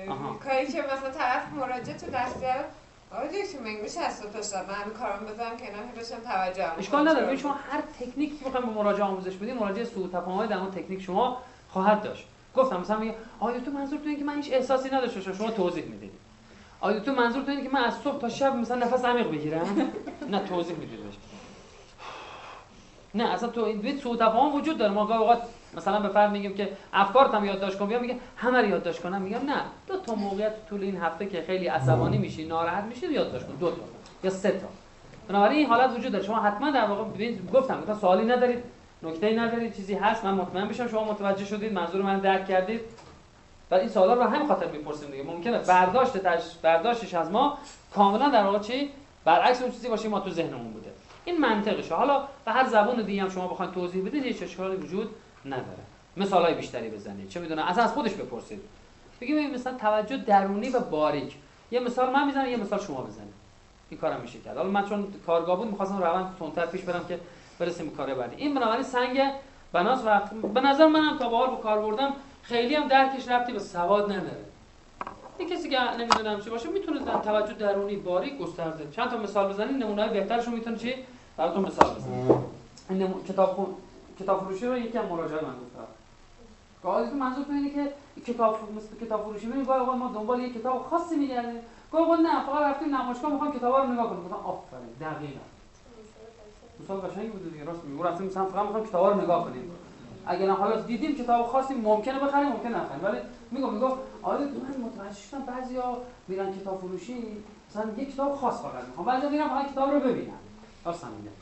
و کاری که مثلا طرف مراجعه تو دستیار آره چون من میشه از تو داشتم من کارم بذارم که اینا بهشم توجه کنم. اشکال نداره، شما هر تکنیکی بخواید به مراجع آموزش بدید، مراجع سوء تفاهمی در اون تکنیک شما خواهد داشت. گفتم مثلا میگه آیا تو منظور تو اینه که من هیچ احساسی نداشته باشم، شما توضیح میدید. آیا تو منظور تو اینه که من از صبح تا شب مثلا نفس عمیق بگیرم؟ نه توضیح میدید بهش. نه اصلا تو این سوء تفاهم وجود داره. ما گاهی اوقات مثلا به فرد میگیم که افکارت هم یادداشت کن، بیا میگه همه رو یادداشت کنم، میگم نه دو تا موقعیت طول این هفته که خیلی عصبانی میشی ناراحت میشی یادداشت کن، دو تا یا سه تا. بنابراین این حالت وجود داره. شما حتما در واقع ببینید گفتم مثلا سوالی ندارید، نکته‌ای ندارید، چیزی هست من مطمئن بشم شما متوجه شدید، منظور من درک کردید. بعد این سوالا رو همین خاطر میپرسیم دیگه. ممکنه برداشتش از ما کاملا در واقع چی برعکس اون چیزی باشه ما تو ذهنمون بوده. این منطقشه. حالا به هر زبون دیگه هم شما بخواید توضیح بدید هیچ اشکالی وجود نداره. مثالای بیشتری بزنید. چه میدونم از خودش بپرسید. بگیم مثلا توجه درونی و باریک. یه مثال من میزنم یه مثال شما بزنید. این کارم میشه کرد. حالا من چون کارگاه بود می‌خواستم روند تندتر پیش برم که برسیم به کار بعدی. این بنابراین سنگ بناس و به نظر منم تا به حال به کار بردم خیلی هم درکش ربطی به سواد نداره. این کسی که نمیدونم چی باشه میتونه توجه درونی باریک گسترده. چند تا مثال بزنید نمونه‌های بهترشون میتونه چی؟ براتون مثال بزنم. این کتاب فروشی رو یکم مراجعه من گفتم. گاهی تو منظورتون اینه که کتاب فروشی میریم، گاهی اوقات ما دنبال یک کتاب خاصی میگردیم، گاهی اوقات نه فقط رفتیم نمایشگاه میخوام کتابا رو نگاه کنیم. گفتم آفرین دقیقاً مثال قشنگی بود دیگه. راست میگی. رفتیم مثلا فقط میخوام کتابا رو نگاه کنیم، اگر حالا دیدیم کتاب خاصی ممکنه بخریم ممکنه نخریم. ولی میگم آره من متوجه شدم بعضیا میرن کتاب فروشی مثلا یک کتاب خاص فقط میخوام، بعضیا میرن فقط کتاب رو ببینن. راست میگم.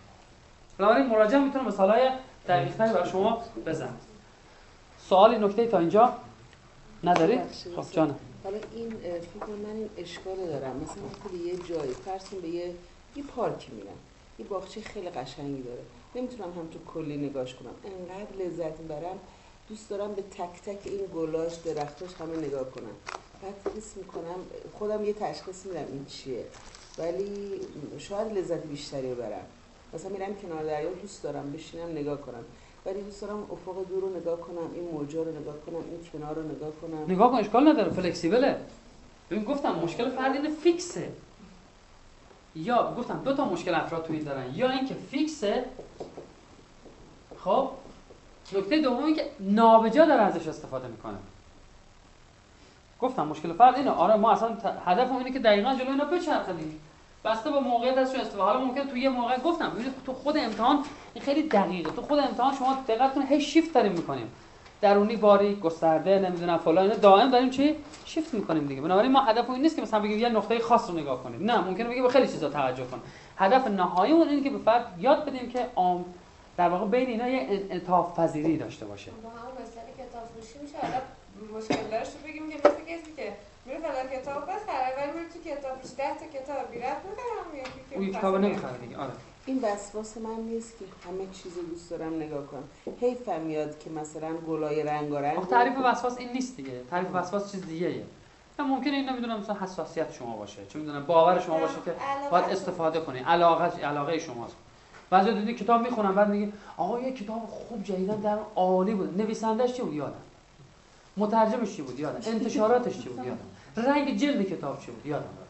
بنابراین مراجعه میتونه مثالای دقیق‌تری برای شما بزن. سوالی نکته‌ای تا اینجا ندارید؟ خب جانم. حالا این فکر من این اشکال دارم. مثلا وقتی به یه جایی فرض کن به یه پارکی میرم. یه باغچه خیلی قشنگی داره. نمیتونم هم تو کلی نگاش کنم. انقدر لذت میبرم. دوست دارم به تک تک این گلاش، درختاش همه نگاه کنم. بعد حس می‌کنم خودم یه تشخیص میدم این چیه. ولی شاید لذت بیشتری ببرم. مثلا میرم کنار دریا دوست دارم بشینم نگاه کنم، ولی دوست دارم افق دور رو نگاه کنم، این موجا رو نگاه کنم، این کنار رو نگاه کنم. نگاه کن اشکال نداره، فلکسیبله. ببین گفتم مشکل فردین فیکسه، یا گفتم دو تا مشکل افراد توی دارن، یا اینکه فیکسه خب نکته دومی که نابجا داره ازش استفاده میکنه. گفتم مشکل فرد اینه. آره ما اصلا هدفمون اینه که دقیقاً جلوی اینا بچرخیم، بسته با موقعیت ازش استفاده. حالا ممکنه تو یه موقع گفتم ببینید تو خود امتحان این خیلی دقیقه، تو خود امتحان شما دقیقاً هی شیفت داریم می‌کنیم، درونی باری گسترده نمیدونم فلان اینا دائم داریم چی شیفت می‌کنیم دیگه. بنابراین ما هدف اون نیست که مثلا بگیم یه نقطه خاص رو نگاه کنیم، نه ممکنه بگیم به خیلی چیزا توجه کنیم. هدف نهاییمون اینه که به فرد یاد بدیم که در واقع بین اینا یه انعطاف پذیری داشته باشه. با همون مسئله کتاب فروشی میشه حالا مشکلش رو بگیم که مثلا کسی که میره فلان کتاب بخره ولی میره تو کتاب پیش 10 تا کتاب بیرد میخرم یکی کتاب نمیخره دیگه. آره این وسواس من نیست که همه چیزو دوست دارم نگاه کنم، حیفم میاد که مثلا گلای رنگارنگ. تعریف وسواس این نیست دیگه، تعریف وسواس چیز دیگه‌ایه. ممکنه این نمیدونم مثلا حساسیت شما باشه، چون میدونم باور شما باشه که باید استفاده کنی، علاقه شماست. بعضی دیدی کتاب میخونم بعد میگه آقا یه کتاب خوب جدیدن در عالی بود، نویسنده‌اش چی بود یادم، مترجمش چی بود یادم، انتشاراتش چی بود یادم، رنگ جلد کتاب چی بود یادم داره.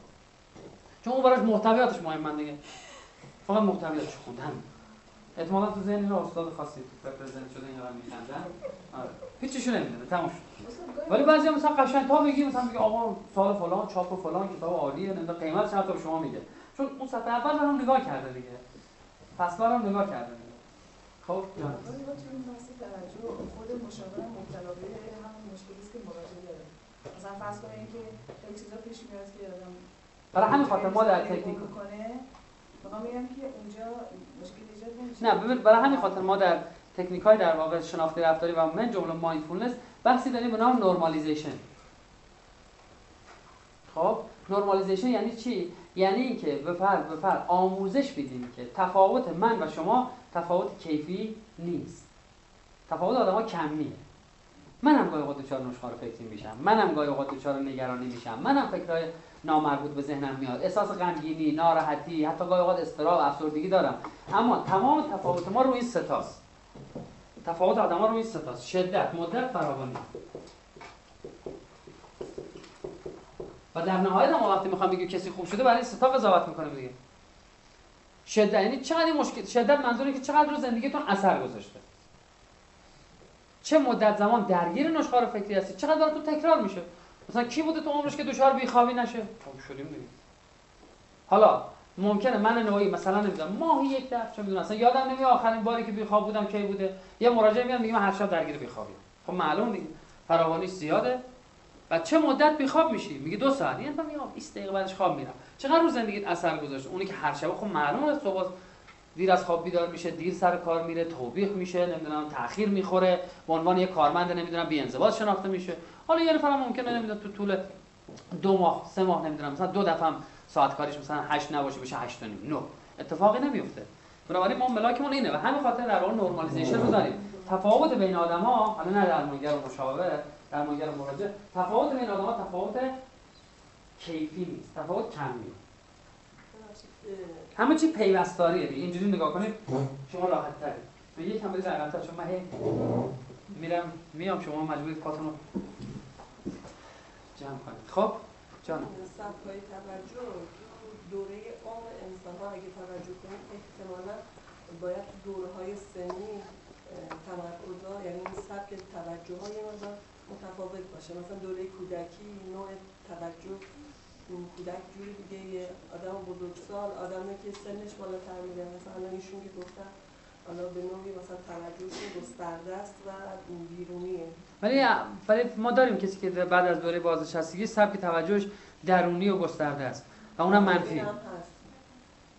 چون اون براش محتویاتش مهم، من دیگه فقط محتویاتش خوندن. احتمالاً تو ذهن رو استاد خاصی تو پرزنت شده اینا میخندن. آره هیچیشو نمیدونه تموم شد. ولی بعضیا مثلا قشنگ تا میگی مثلا میگه آقا سال فلان چاپ فلان کتاب عالیه، نمیدونم قیمتش حتی به شما میگه، چون اون سطح اول رو نگاه کرده دیگه، فصلا رو نگاه کرده دیگه. خب یعنی توی این مسئله توجه خود مشاور مبتلا به همین مشکلی است که مراجعه داره. مثلا فرض کنید که خیلی چیزا پیش میاد که آدم برای همین خاطر ما در تکنیک کنه، میخوام بگم که اونجا مشکل ایجاد نمیشه. نه ببین، برای همین خاطر ما در تکنیک‌های در واقع شناختی رفتاری و من جمله مایندفولنس بحثی داریم به نام نورمالیزیشن. خب نورمالیزیشن یعنی چی؟ یعنی اینکه به فرد آموزش بدیم که تفاوت من و شما تفاوت کیفی نیست. تفاوت آدم‌ها کمیه. منم گاهی اوقات دچار نشخوار فکری میشم، منم گاهی اوقات دچار نگرانی میشم، منم فکرای نامربوط به ذهنم میاد، احساس غمگینی، ناراحتی، حتی گاهی اوقات اضطراب، افسردگی دارم. اما تمام تفاوت ما رو این سه تاست. تفاوت آدم‌ها رو این سه تاست: شدت، مدت، فراوانی. و در نهایت هم وقتی میخوام بگم کسی خوب شده، برای سه تا قضاوت میکنه دیگه. شدت یعنی چقدر مشکل، شدت منظوره که چقدر رو زندگیتون اثر گذاشته. چه مدت زمان درگیر نشخوار فکری هستی؟ چقدر براتون تکرار میشه؟ مثلا کی بوده تو عمرش که دچار بیخوابی نشه؟ خب شدیم دیگه. حالا ممکنه من نوعی مثلا نمیدونم ماهی یک دفعه، چه میدونم مثلا یادم نمیاد آخرین باری که بیخواب بودم کی بوده. یه مراجعه میاد میگه من هر شب درگیر بیخوابیم. خب معلومه دیگه فراوانیش زیاده. بعد چه مدت بیخواب میشی؟ میگه 2 ساعت. یعنی من 20 دقیقه بعدش خواب میرم. چقدر رو زندگیت اثر گذاشته؟ اونی که هر شب خب معلومه صبح دیر از خواب بیدار میشه، دیر سر کار میره، توبیخ میشه، نمیدونم تأخیر میخوره، به عنوان یه کارمند نمیدونم بی‌انضباط شناخته میشه. حالا یه نفرم ممکنه نمیدونم تو طول 2 ماه، 3 ماه نمیدونم مثلا 2 دفعه ساعت کاریش مثلا 8 نباشه بشه 8.5. نه، اتفاقی نمیفته. بنابراین ما ملاکمون اینه و همین خاطر در واقع نورمالیزیشن رو داریم. تفاوت بین آدما، حالا نه درمانگر و مشاور، درمانگر و مراجع، تفاوت بین آدما تفاوت کیفی نیست، تفاوت کمیه. همه چی پیوستاریه. اینجوری نگاه کنید شما راحت ترید. به یکم برید عقب‌تر، چون من میام شما مجبورید پاتون رو جمع کنید. خب جانم، سبکای توجه دوره عمر انسان‌ها اگه توجه کنید احتمالاً باید تو دوره‌های سنی تمرکزها، یعنی سبک توجه‌های ما متفاوت باشه. مثلا دوره کودکی نوع توجه کودک جوری دیگه، آدم بزرگسال، آدمی که سنش بالاتر میره، مثلا ایشون که گفتن حالا به نوعی مثلا توجهشون گسترده است و بیرونیه. ولی ما داریم کسی که بعد از دوره بازنشستگی سبک توجهش درونی و گسترده است و اونم منفی.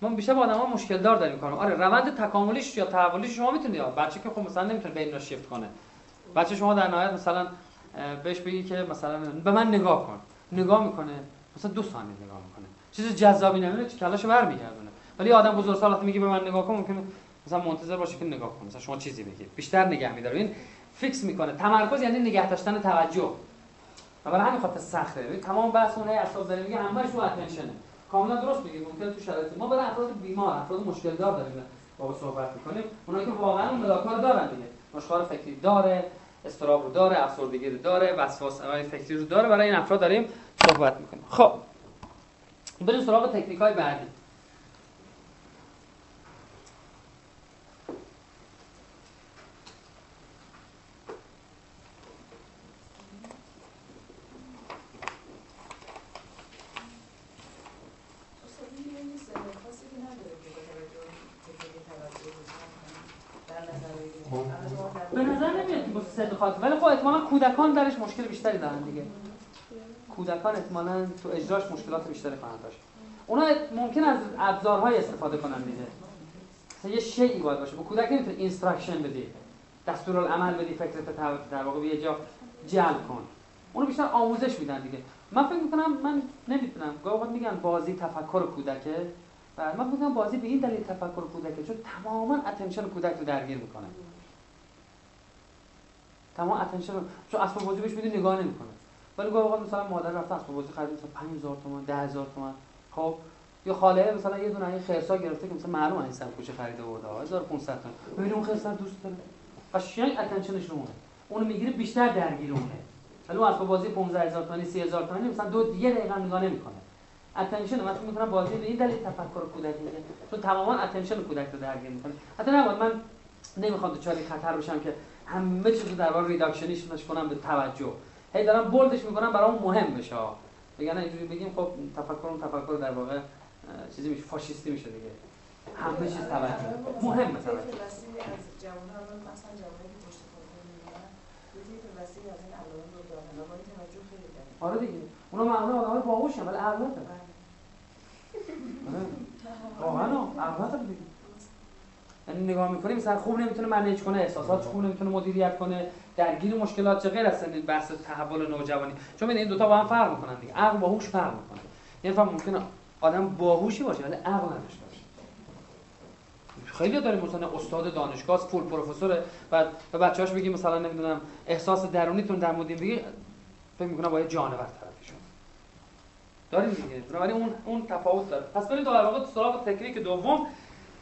ما بیشتر با آدما مشکل دار داریم کارو. آره، روند تکاملیش یا تحولیش شما میتونید. بچه که خب مثلا نمیتونه بین را شیفت کنه. بچه شما در نهایت مثلا بهش بگی که مثلا به من نگاه کن. نگاه میکنه. مثلا 2 ثانیه نگاه میکنه، چیز جذابی نمیره، کلاشو برمیگردونه. ولی آدم بزرگسال وقتی میگه به من نگاه کن، ممکنه مثلا منتظر باشه که نگاه کنه، مثلا شما چیزی بگید، بیشتر نگه میداره. این فیکس میکنه. تمرکز یعنی نگه داشتن توجه. و برای همین خاطر سخته. ببین تمام بحث اونها اعصاب داره، میگه همش رو اتنشنه. کاملا درست میگه. ممکنه تو شرایط ما برای افراد بیمار، افراد مشکل دار داریم با صحبت میکنیم، اونایی که واقعا ملاکار دارن دیگه، مشکل فکری داره، استراب رو داره، افسردگی رو داره، وسواس فکری رو داره، برای این افراد داریم صحبت میکنیم. خب بریم سراغ تکنیک‌های بعدی. ولی خب احتمالاً کودکان درش مشکل بیشتری دارن دیگه. کودکان احتمالاً تو اجراش مشکلات بیشتری خواهند داشت. اونا ممکن از ابزارهای استفاده کنن دیگه. مثلا یه شیئی باید باشه. به کودک نمیتونی اینستراکشن بدی، دستورالعمل بدی، فکرت در واقع یه جا جلب کن. اونو بیشتر آموزش میدن دیگه. من فکر میکنم من نمیتونم. گاهی میگن بازی تفکر کودکه. بعد من میگم بازی به این دلیل تفکر کودکه چون تماماً اتنشن کودک رو درگیر میکنه. تمام اتنشن رو، چون اسباب بازی بهش میده نگاه نمیکنه. ولی گاهی اوقات مثلا مادر رفته اسباب بازی خرید، مثلا 5000 تومان، 10000 تومان. خب یا خاله مثلا یه دونه این خرسا گرفته که مثلا معلومه این سر کوچه خریده برده 1500 تومان. ببین اون خرسا دوست داره، قشنگ اتنشنش اونه، اونو میگیره بیشتر درگیر اونه. ولی اسباب بازی 15000 تومانی، 30000 تومانی مثلا 2 دقیقه نگاه نمیکنه. اتنشن من میتونه بازی به این دلیل تفکر کودک میده چون تماما اتنشن کودک رو درگیر میکنه. حتی نباید، من نمیخوام دچار خطر بشم که همه چیزو در واقع ریداکشنش کنم به توجه. هی دارم بولدش میکنم برام مهم بشه. بگن اینجوری بگیم خب تفکر در واقع چیزی میشه، فاشیستی میشه دیگه. همه چیز توجه مهم. مثلا از جوانان، مثلا جوانایی که پشت توضیحی که وسیع از این علائم رو دادن و با این توجه خیلی دارن. آره دیگه اونا معمولا آدمای باهوشن ولی عقلاتن. واقعا عقلاتن دیگه. یعنی نگاه می‌کنیم سر خوب نمیتونه منیج کنه، احساسات خوب نمیتونه مدیریت کنه، درگیر مشکلات چه غیر از بحث تحول نوجوانی. چون این دو تا با هم فرق می‌کنن دیگه. عقل باهوش فرق می‌کنه. یعنی فهم ممکنه آدم باهوشی باشه ولی عقل نداشته باشه. خیلی داریم مثلا استاد دانشگاه فول پروفسوره بعد به بچه‌هاش بگیم مثلا نمیدونم احساس درونیتون در موردین بگی فکر می‌کنه باید جانور طرفشون داریم دیگه. بنابراین اون تفاوت داره. پس بریم در واقع سراغ تکنیک دوم.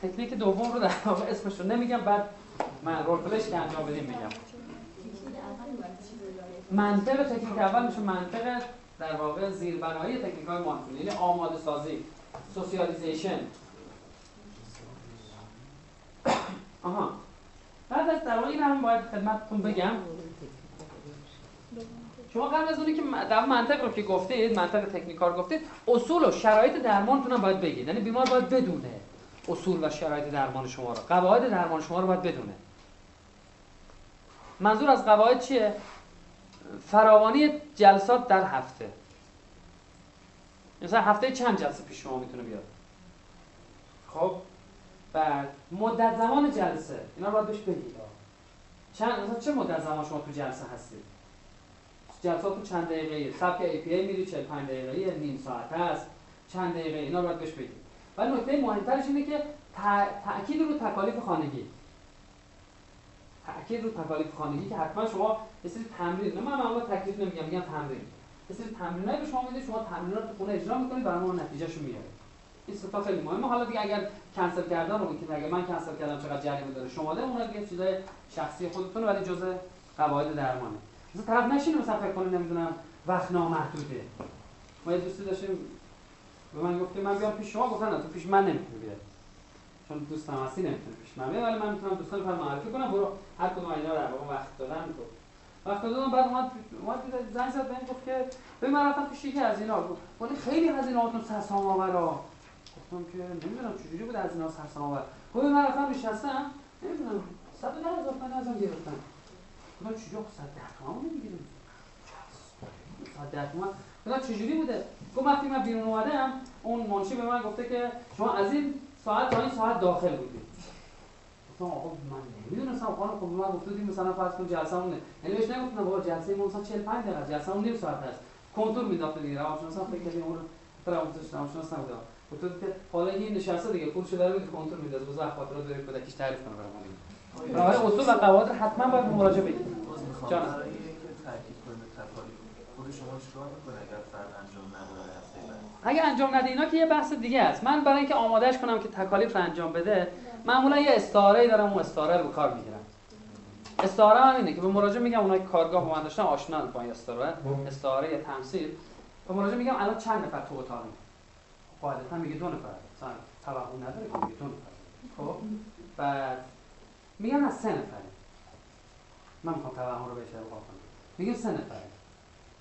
تکنیک دوم رو در واقع اسمش رو نمیگم، بعد من رول پلیش که انجام بدیم میگم. منطق تکنیک اول میشه منطق در واقع زیربنایی تکنیک‌های ماندفولنس، یعنی آماده سازی، سوسیالیزیشن. آها. بعد از در واقع این هم باید خدمتتون بگم. شما قبل از اونی که در منطق رو که گفتید، منطق تکنیک‌ها رو گفتید، اصول و شرایط درمانتون هم باید بگید. یعنی بیمار باید بدونه اصول و شرایط درمان شما رو، قواعد درمان شما رو باید بدونه. منظور از قواعد چیه؟ فراوانی جلسات در هفته. مثلا هفته چند جلسه پیش شما میتونه بیاد؟ خب بعد مدت زمان جلسه، اینا رو باید بهش بگید. چند مثلا چه مدت زمان شما تو جلسه هستید؟ جلساتون چند دقیقه‌ایه؟ سبک APA میری 45 دقیقه‌ایه، نیم ساعته است، چند دقیقه؟ اینا رو باید بهش بگید. و نکته مهمترش اینه که تأکید رو تکالیف خانگی. تأکید رو تکالیف خانگی که حتما شما یه سری تمرین، من معمولا تکلیف نمیگم، میگم تمرین. یه سری تمرینایی به شما میده، شما تمرینات رو تو خونه اجرا می‌کنید، برای ما نتیجه‌شو میاره. این صفحه خیلی مهمه. حالا دیگه اگر کنسل کردن رو میگید، اگه من کنسل کردم چقدر جریمه داره؟ شما ده اون دیگه چیزای شخصی خودتونه، ولی جزء قواعد درمانه. مثلا طرف نشینه مثلا فکر کنه نمیدونم وقت نامحدوده. ما یه دوستی داشتیم به من گفت من بیام پیش شما، گفتن نه تو پیش من نمیتونی بیاد چون دوستم هستی نمیتونی پیش من بیاد، ولی من میتونم دوستان رو معرفی کنم، برو هر کدوم اینا رو واقعا وقت دادن گفت وقت دادن. بعد اومد زنگ زد بهم گفت که ببین من رفتم پیش یکی از اینا، ولی خیلی هزینه‌هاتون سرسام‌آورا. گفتم که نمیدونم چجوری بود از اینا سرسام‌آور. گفت من رفتم نشستم نمیدونم 110,000 تومان ازم گرفتن. گفتم چجوری 110 تومان میگیریم؟ 110 تومان بلا چجوری بوده؟ گفت وقتی من بیرون اومدم اون منشی به من گفته که شما از این ساعت تا این ساعت داخل بودید. گفتم آقا من نمیدونستم، خانم خب من گفتید مثلا فرض کن جلسه‌مونه، یعنی بهش نگفتم بابا جلسه ما مثلا 45 دقیقه، جلسه‌مون نیم ساعت است. کنترل می‌دافت دیگه، روانشناسا فکر کردن اون روانشناس نبوده. گفتم که حالا این نشسته دیگه پولشو داره میده، کنترل میده، از وضع خاطرات بره کودکیش تعریف کنه برامون. برای اصول و قواعد حتما باید مراجعه بگید. جان شما چیکار می‌کنه اگر فرد انجام نده هفته بعد؟ اگه انجام نده اینا که یه بحث دیگه است. من برای اینکه آمادهش کنم که تکالیف رو انجام بده، معمولا یه استعاره‌ای دارم، اون استعاره رو به کار می‌گیرم. استعاره هم اینه که به مراجع میگم، اونایی که کارگاه با من داشتن آشنا با این استعاره یا تمثیل، به مراجع میگم الان چند نفر تو اتاقه؟ قاعدتاً میگه دو نفر. مثلا توهم نداره که میگه دو نفر. خب بعد میگن از سه نفره. من می‌خوام توهم رو بهش القا کنم. میگم سه نفره.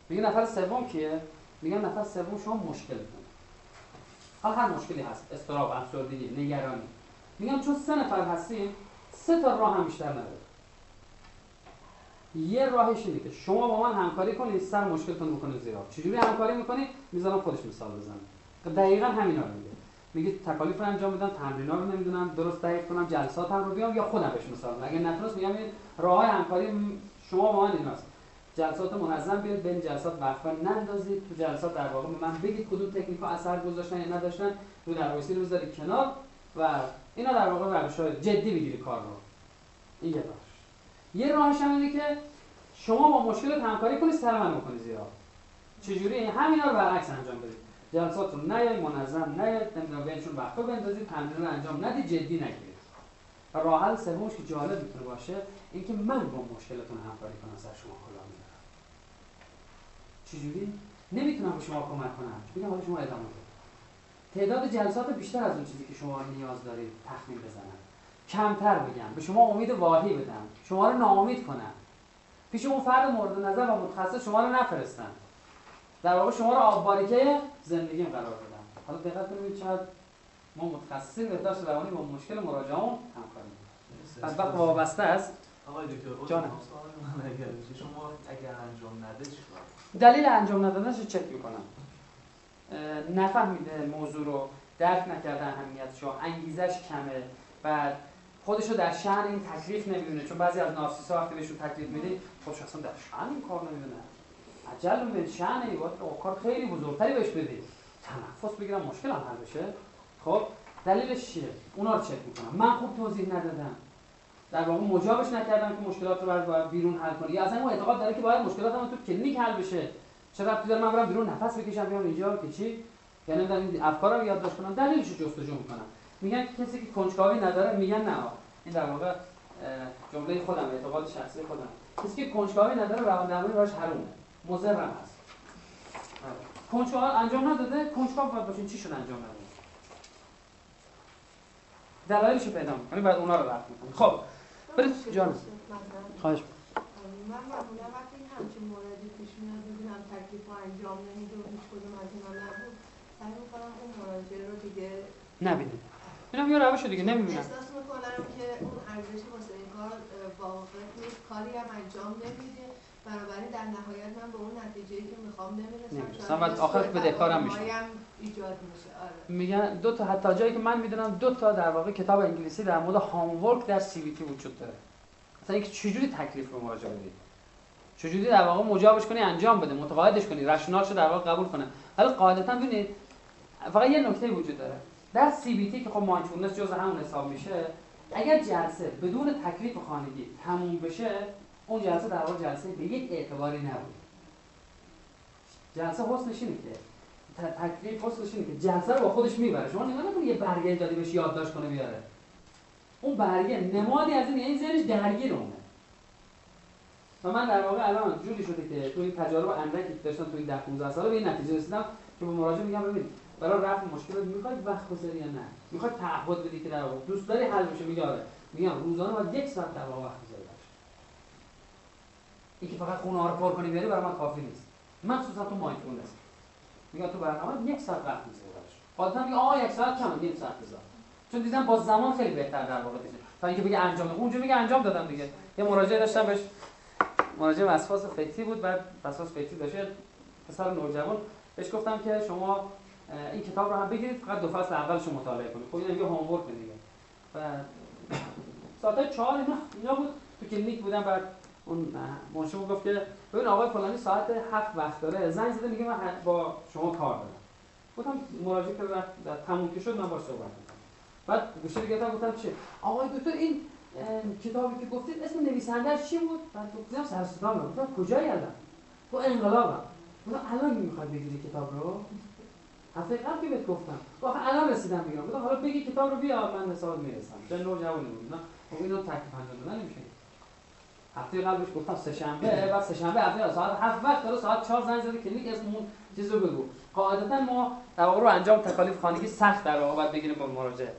میگن نفر سوم کیه؟ میگن نفر سوم شما مشکل داره. حالا هر مشکلی هست، اضطراب، افسردگی، نگرانی. میگن چون سه نفر هستین، سه تا راه هم بیشتر نداره. یه راهش اینه که شما با من همکاری کنید، سر مشکلتون بکنید زیر آب. چجوری همکاری میکنید؟ میذارم خودش مثال بزنه. دقیقاً همینا رو میگه. میگه تکالیف رو انجام بدم، تمرینا رو نمیدونم، درست دقیق کنم، جلساتم رو بیام یا خودم بهش مثال بزنم. اگه نتونست میگم راههای همکاری شما با من ایناست. جلسات منظم بیارید، بین جلسات وقفه نندازید، تو جلسات در واقع به من بگید کدوم تکنیک‌ها اثر گذاشتن یا نداشتن، رو دروسی رو بذارید کنار و اینا در واقع روش‌های جدی بگیرید کار رو. این یه راهش. یه راهش هم اینه که شما با مشکل همکاری کنید، سر من بکنید زیاد. چجوری؟ همینا رو برعکس انجام بدید. جلسات رو نیای منظم نیاد، نمیدونم بینشون وقفه بندازید، تمرین رو انجام ندید، جدی نگیرید. و راه حل سومش که جالب میتونه باشه، اینکه من با مشکلتون همکاری کنم، سر شما کلا می‌گیرم. چجوری؟ نمیتونم به شما کمک کنم. میگم حالا شما ادامه بدید. تعداد جلسات بیشتر از اون چیزی که شما نیاز دارید تخمین بزنم. کمتر بگم، به شما امید واهی بدم، شما رو ناامید کنم. پیش اون فرد مورد نظر و متخصص شما رو نفرستم. در واقع شما رو آب‌باریکه زندگیم قرار بدم. حالا دقت کنید چقدر ما متخصصین بهداشت روانی با مشکل مراجعان همکاری می‌کنیم. پس وقت وابسته است آقای دکتر جانم، شما اگر انجام نده چیکار؟ دلیل انجام ندادنش رو چک میکنم. نفهمیده موضوع رو، درک نکرده اهمیتش رو، انگیزش کمه و خودش رو در شأن این تکلیف نمیدونه، چون بعضی از نارسیسا وقتی بهشون تکلیف میدی خودش اصلا در شأن این کار نمیدونه. عجل به شأن کار خیلی بزرگتری بهش بدی، تنفس بگیرم مشکل هم حل بشه. خب دلیلش چیه؟ اونا رو چک میکنم. من خوب توضیح ندادم، در واقع مجابش نکردم که مشکلات رو باید بیرون حل کنی، اصلا اون اعتقاد داره که باید مشکلاتم تو کلینیک حل بشه. چرا ربطی داره من برم بیرون نفس بکشم بیام اینجا که چی؟ یعنی در این افکارا رو یادداشت کنم، دلیلش رو جستجو میکنم. میگن کسی که کنجکاوی نداره، میگن نه، این در واقع جمله خودم، اعتقاد شخصی خودم، کسی که کنجکاوی نداره روان‌درمانی براش حرومه، مضر هم هست. کنجکاو انجام نداده، کنجکاو باید باشین چی شد انجام نداده، دلایلش رو پیدا می‌کنی، بعد اونا رو رفع می‌کنی. خب برید جان. خواهش من معمولا وقتی همچین موردی پیش میاد ببینم تکلیف رو انجام نمیده و هیچ کدوم از اینا نبود، سعی می‌کنم اون مراجعه رو دیگه نبینم، میرم یه روش رو دیگه نمی‌بینم، احساس می‌کنم که اون ارزش واسه این کار واقع نیست، کاری هم انجام نمیده، بنابراین در نهایت من به اون نتیجه‌ای که می‌خوام نمی‌رسم، بعد آخرش بدهکارم میشم، ایجاد میشه. آره میگن دو تا، حتی جایی که من می‌دونم دو تا در واقع کتاب انگلیسی در مورد هام ورک در سی وی تی وجود داره، مثلا اینکه چجوری تکلیف رو مراجعه بدی، چجوری در واقع مجابش کنی، انجام بده، متقاعدش کنی، رشنالش رو در واقع قبول کنه. حالا قاعدتاً ببینید فقط یه نکته وجود داره در سی وی تی که خب مایندفولنس جزء همون حساب میشه، اگر جلسه بدون تکلیف خانگی تموم بشه، اون جلسه در واقع جلسه به یک اعتباری نبود. جلسه حسنش اینه که تکلیف، حسنش اینه که جلسه رو با خودش میبره. شما نگاه نکنید یه برگه دادی بهش یادداشت کنه بیاره، اون برگه نمادی از این ذهنش درگیر اونه. و من در واقع الان جوری شده که تو این تجارب اندکی که داشتم تو این 10-15 ساله به این نتیجه رسیدم که به مراجع میگم ببین برای رفع مشکل میخواید وقت بذاری یا نه، میخواد تعهد بدی که در واقع دوست داری حل بشه، میگه آره، میگم روزانه باید 1 ساعت در واقع وقت بذاری. اینکه فقط خونه ها رو پر کنی بیاری برای من کافی نیست، مخصوصا تو مایندفولنس. میگم تو برنامه 1 ساعت وقت میذاری براش. خودت میگی آ 1 ساعت کمه، 1 ساعت بذار. چون دیدم با زمان خیلی بهتر در واقع میشه. تا اینکه بگه انجام، اونجا میگه انجام دادم دیگه. یه مراجعه داشتم بهش، مراجعه وسواس فکری بود، بعد وسواس فکری داشت، پسر نوجوان، بهش گفتم که شما این کتاب رو هم بگیرید، فقط دو فصل اولش رو مطالعه کنید. خب اینا یه هام ورک دیگه. بعد ساعت 4 اینا بود، تو کلینیک بودم، بعد اون منشی گفت که ببین آقای فلانی ساعت 7 وقت داره، زنگ زده میگه من با شما کار دارم. گفتم مراجعه که تموم که شد من باهاش صحبت کردم. بعد گوشه دیگه گفتم چی؟ آقای دکتر این کتابی که گفتید اسم نویسنده‌اش چی بود؟ بعد گفتم سرسودان بود. گفتم کجای الان؟ تو انقلابم. گفتم الان می‌خواد بگیری کتاب رو؟ هفته قبل که بهت گفتم. گفتم الان رسیدم بگیرم. گفتم حالا بگی کتاب رو بیا من حساب می‌رسم. چون نوجوانی بود. نه خب اینو تکلیف اندازه نمی‌شه. هفته قبلش گفتم سه‌شنبه، بعد سه‌شنبه علاوه ساعت 7 وقت داره، ساعت 4 زنگ زده کلینیک اسممون چیزو بگو. قاعدتاً ما در واقع رو انجام تکالیف خانگی سخت در واقع باید بگیریم با مراجعه.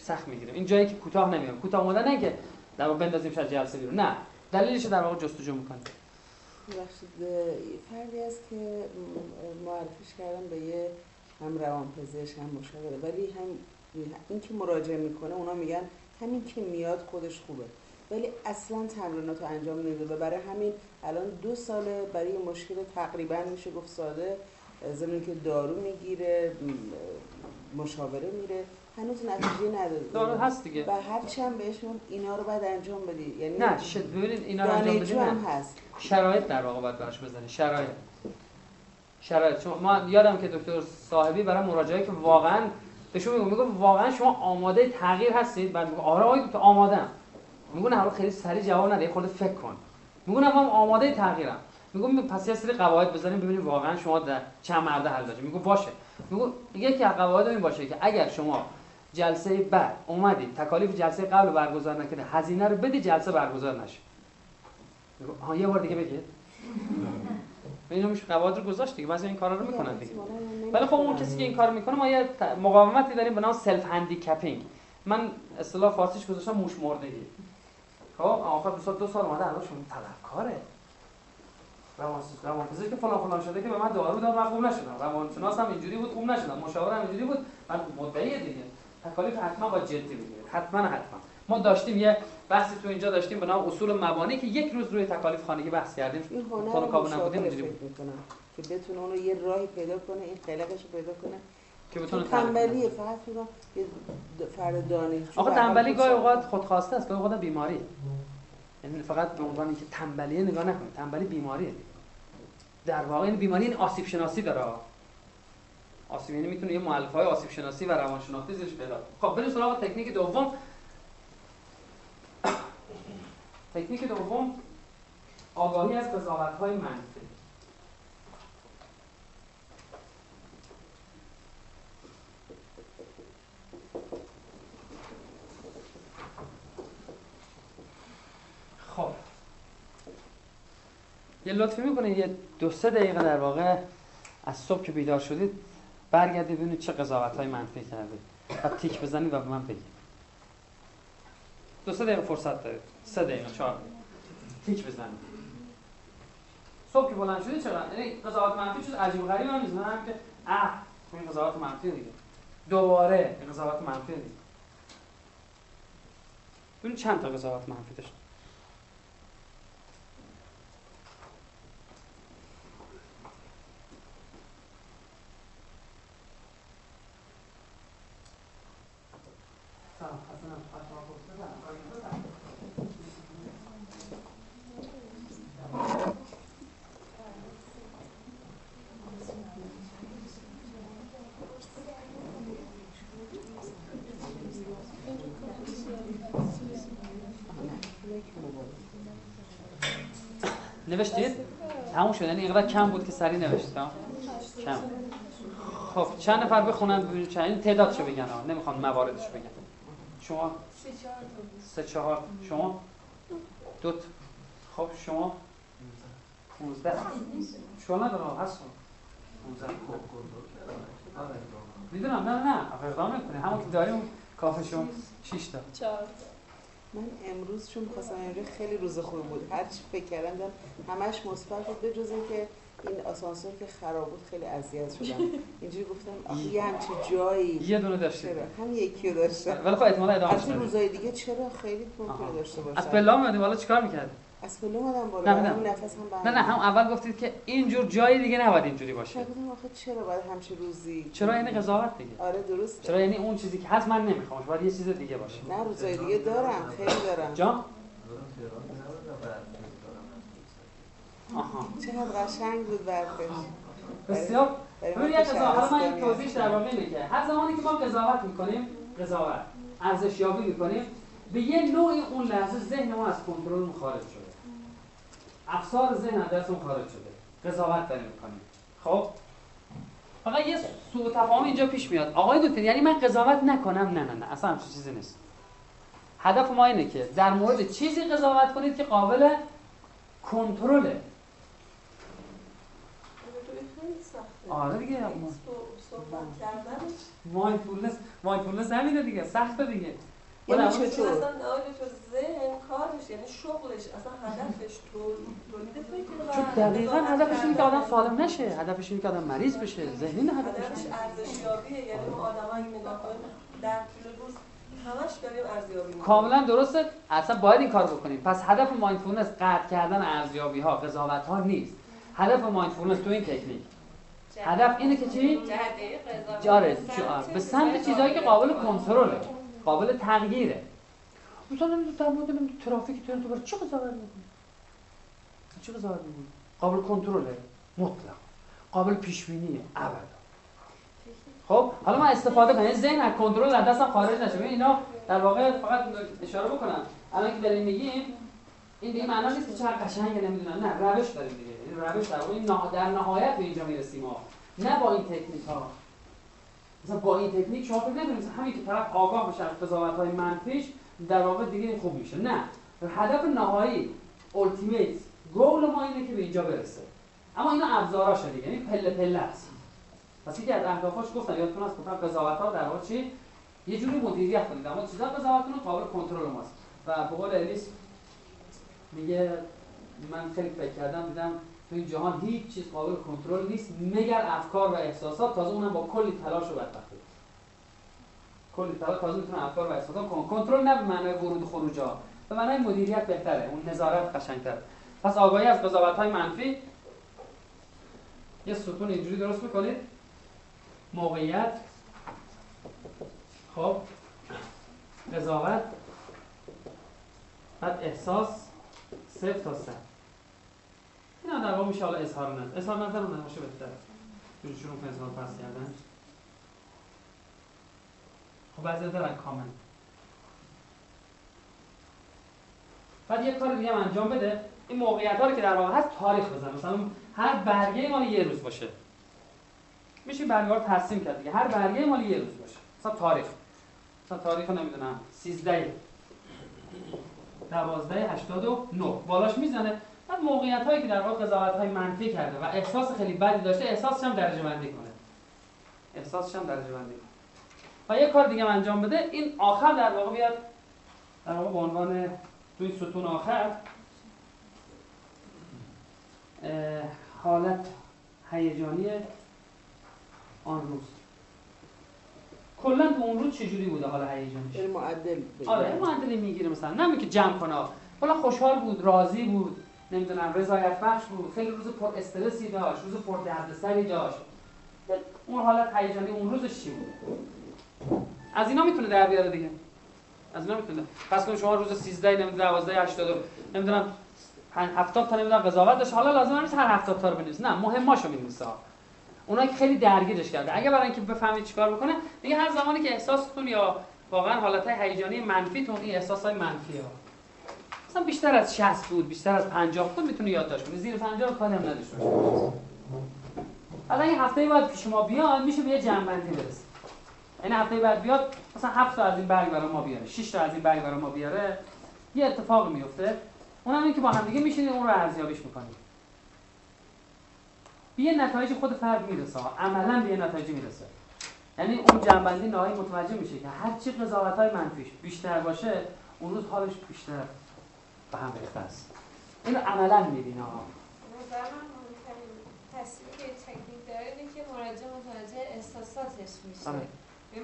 سخت میگیریم. این جایی که کوتاه نمیام. کوتاه اومدن نه که در واقع بندازیم شاید جلسه بیرون. نه. دلیلش در واقع جستجو می‌کنیم. ببخشید فردی است که معرفیش کردم به یه هم روانپزشک هم مشاوره، ولی هم این که مراجعه میکنه اونا میگن همین که میاد خودش خوبه، ولی اصلا تمریناتو انجام نمیده و برای همین الان 2 ساله برای مشکل تقریبا میشه گفت ساده، زمین که دارو میگیره، مشاوره میره، هنوز نتیجه نداره. دارو هست دیگه. و هرچی هم بهش میگن اینا رو باید انجام بدی، یعنی نه ببینید اینا رو انجام بدی نه، هست شرایط در واقع باید براش بزنی، شرایط. چون من یادم که دکتر صاحبی برای مراجعه که واقعا بهشون میگم واقعا شما آماده تغییر هستید؟ بعد میگم آره آقای دکتر آماده‌ام. میگن حالا خیلی سریع جواب نده، یه خورده فکر کن. میگن من آماده تغییرم. میگم پس یه سری قواعد بزنیم ببینیم واقعا شما در چند مرده حل بشه. میگم باشه. میگم یکی از قواعد این باشه که اگر شما جلسه بعد اومدید تکالیف جلسه قبل رو برگزار نکنید، هزینه رو بدید جلسه برگزار نشه. میگم آها یه بار دیگه بگید. اینا مش قواعد رو گذاشت دیگه، بعضی این کارا رو میکنن دیگه. ولی خب اون کسی که این کارو میکنه ما یه مقاومتی داریم به نام سلف هندیکپینگ. من اصطلاح فارسیش گذاشتم موش مردگی. خب آخر 2 سال اومده الان شما طلبکاره. روانپزشک که فلان شده که به من دارو داد، من خوب نشدم. روانشناس هم اینجوری بود، خوب نشدم. مشاور هم اینجوری بود، من مدعی دیگه. تکالیف حتما با جدی بگیرید. حتما. ما داشتیم یه بحثی تو اینجا داشتیم به نام اصول مبانی که یک روز روی تکالیف خانگی بحث کردیم. این هنر مشاغله فکر میکنم که بتونه اونو یه راهی پیدا کنه، این خلقش پیدا کنه که بتونه تنبلیه. فقط میگم یه فردانی. آخه تنبلی گاهی اوقات خودخواسته است، گاهی اوقات بیماریه. یعنی فقط به عنوان اینکه تنبلیه نگاه نکنید، تنبلی بیماریه. در واقع این بیماری این آسیب شناسی داره. آسیب یعنی میتونه یه مؤلفه‌های آسیب شناسی و روانشناسی زیرش پیدا کنه. خب بریم سراغ تکنیک دوم. تکنیک دوم آگاهی از قضاوت‌های منفی. خب یه لطفی میکنید یه 2-3 دقیقه در واقع از صبح که بیدار شدید برگردید ببینید چه قضاوت‌های منفی کردید و تیک بزنید و به من بگید. 2-3 دقیقه فرصت دارید. 3 دقیقه 4 دقیقه تیک بزنید. صبح که بلند شدید چقدر؟ یعنی قضاوت منفی چیز عجیب غریب هم نیست، نه که این قضاوت منفی دیگه، دوباره این قضاوت منفی دیگه. ببین چند تا قضاوت منفی داشت. نوشتید؟ همون شد، یعنی اینقدر کم بود که سریع نوشتم. کم. خب چند نفر بخونن ببینید چند، این تعدادشو بگن ها، نمیخوام مواردشو بگن. شما 3-4 شما 2 خب شما 15 شما نداره هستم 15 خب میدونم نه اقدام نکنید، همون که داریم کافشون 6 تا 4. من امروز چون می‌خواستم امروز خیلی روز خوبی بود، هر چی فکر کردم همش مثبت بود به جز اینکه این آسانسور که خراب بود خیلی اذیت شدم. اینجوری گفتم آخه یه همچین جایی یه دونه داشتم، هم یکی رو داشتم، ولی خب احتمال ادامه داشت. روزای دیگه چرا خیلی پول داشته باشم. از پله اومدیم بالا چیکار می‌کردیم؟ از پله اومدم بالا اون نفس هم بند. نه هم اول گفتید که اینجور جایی دیگه نباید اینجوری باشه. گفتم آخه چرا باید همش روزی؟ چرا یعنی قضاوت دیگه؟ آره درست. چرا یعنی اون چیزی که هست من نمی‌خوامش، باید یه چیز دیگه باشه. نه روزای دیگه دارم، خیلی دارم. جان؟ آها چقدر قشنگ بود برفش. بسیار روی قضاوت من یک توضیحش در واقع اینه که هر زمانی که ما قضاوت می‌کنیم، قضاوت ارزش یابی می‌کنیم، به یه نوعی اون لحظه ذهن ما از کنترل خارج شده. افسار ذهن از دستمون خارج شده. قضاوت داریم می‌کنیم. خب فقط یه سوء تفاهم اینجا پیش میاد. آقای دکتر یعنی من قضاوت نکنم؟ نه اصلا همچین چیزی نیست. هدف ما اینه که در مورد چیزی قضاوت کنید که قابل کنترله. آره دیگه صحبت کردنش مایندفولنس همینه دیگه، سخته دیگه. یعنی اصلا ذهن کارش یعنی شغلش اصلا هدفش تولید فکر و چون دقیقاً هدفش اینه که آدم سالم نشه، هدفش اینه که آدم مریض بشه، ذهنی نه هدفش ارزشیابیه. یعنی ما آدمایی نگاه کنیم در طول روز همش داریم ارزیابی می‌کنیم. کاملاً درسته، اصلا باید این کار بکنیم. پس هدف مایندفولنس قطع کردن ارزیابی‌ها، قضاوت‌ها نیست. هدف مایندفولنس تو این تکنیک هدف اینه که چی؟ جاره به سمت چیزایی که قابل کنترله، قابل تغییره. مثلا در مورد ترافیک تو برای چی قضاوت می‌کنی؟ قابل کنترله مطلق، قابل پیش‌بینیه ابدا. خب حالا من استفاده کنم، ذهن از کنترل از دستم خارج نشه. ببین اینا در واقع فقط اشاره بکنم، الان که داریم میگیم این دیگه معناش نیست که چقدر قشنگه نمیدونم، نه روش داریم دیگه. این روش در واقع در نهایت به اینجا میرسیم ها، نه با این تکنیک ها. مثلا با این تکنیک شما فکر نکنید همین که طرف آگاه بشه از قضاوت‌های منفیش در واقع دیگه خوب میشه. نه، هدف نهایی التیمیت گول ما اینه که به اینجا برسه، اما اینا ابزاراشه دیگه، یعنی پله پله است. پس اینکه از اهدافش گفتم یادتون هست گفتم قضاوت‌ها در واقع چی؟ یه جوری مدیریت کنید، اما چیزا قضاوتتون قابل کنترل ماست. و به قول الیس میگه من خیلی فکر کردم دیدم تو این جهان هیچ چیز قابل کنترل نیست مگر افکار و احساسات، تازه اونم با کلی تلاش و بدبختی. کلی طرف تازه میتونه افکار و احساسات کنه. کنترل نه به معنای ورود خروجا، به معنای مدیریت بهتره، اون نظارت قشنگ‌تره. پس آگاهی از قضاوت‌های منفی، یه ستون اینجوری درست می‌کنید. موقعیت، خب، قضاوت، بعد احساس، 0 تا 100. اینا در واقع میشه حالا اظهار نظر. اظهار نظر اون نمیشه بهتره. چون شروع کنید اظهار پس کردن. خب بعضی دارن کامنت. بعد یه کار دیگه هم انجام بده. این موقعیت‌ها رو که در واقع هست تاریخ بزن. مثلا هر برگه مال یه روز باشه. میشه برگه‌ها رو تقسیم کرد دیگه. هر برگه مال یه روز باشه. مثلا تاریخ. مثلا تاریخو نمیدونم 13/12/89 بالاش میزنه. بعد موقعیت‌هایی که در واقع قضاوت‌های منفی کرده و احساس خیلی بدی داشته، احساسش هم درجه‌بندی کنه. احساسش هم درجه‌بندی کنه. و یه کار دیگه انجام بده. این آخر در واقع بیاد در واقع به عنوان توی ستون آخر حالت هیجانی آن روز. کلا تو اون روز چجوری بوده حال هیجانش؟ این معدل. آره معدلی میگیره مثلا. نمی که جمع کنه. حالا خوشحال بود، راضی بود، نمیدونم رضایت بخش بود، خیلی روز پر استرسی داشت، روز پر دردسری داشت. اون حالت هیجانی اون روزش چی بود؟ از اینا میتونه در بیاره دیگه. از اینا میتونه. پس کن شما روز 13/12/89 نمیدونم 70 تا نمیدونم قضاوت داشت. حالا لازم نیست هر 70 تا رو بنویس. نه، مهماشو بنویسه. اونایی که خیلی درگیرش کرده. اگه برای اینکه بفهمید چیکار بکنه، دیگه هر زمانی که احساستون یا واقعا حالت‌های هیجانی منفیتون، این احساس‌های منفیه. مثلا بیشتر از 60 بود، بیشتر از 50 بود میتونه یادداشت کنه. زیر 50 رو کاری هم نداشته باشه. حالا این هفته بعد که شما بیاد، میشه به یه جمع‌بندی برسید. این هفته بعد بیاد مثلا 7 تا از این برگ برای ما بیاره، 6 تا از این برگ برای ما بیاره، یه اتفاق میفته. اونم اینکه با هم دیگه میشینید اون رو ارزیابیش می‌کنید. یه نتایج خود فرد میرسه، عملاً به نتایج میرسه. یعنی اون جنبندی نهایی متوجه میشه که هر چی قضاوت‌های منفیش بیشتر باشه، اون روز حالش بیشتر به هم ریخته است. اینو عملاً می‌بینه. نظر من مهم‌ترین تصویری که تکنیک داره اینه که مراجع متوجه احساساتش میشه.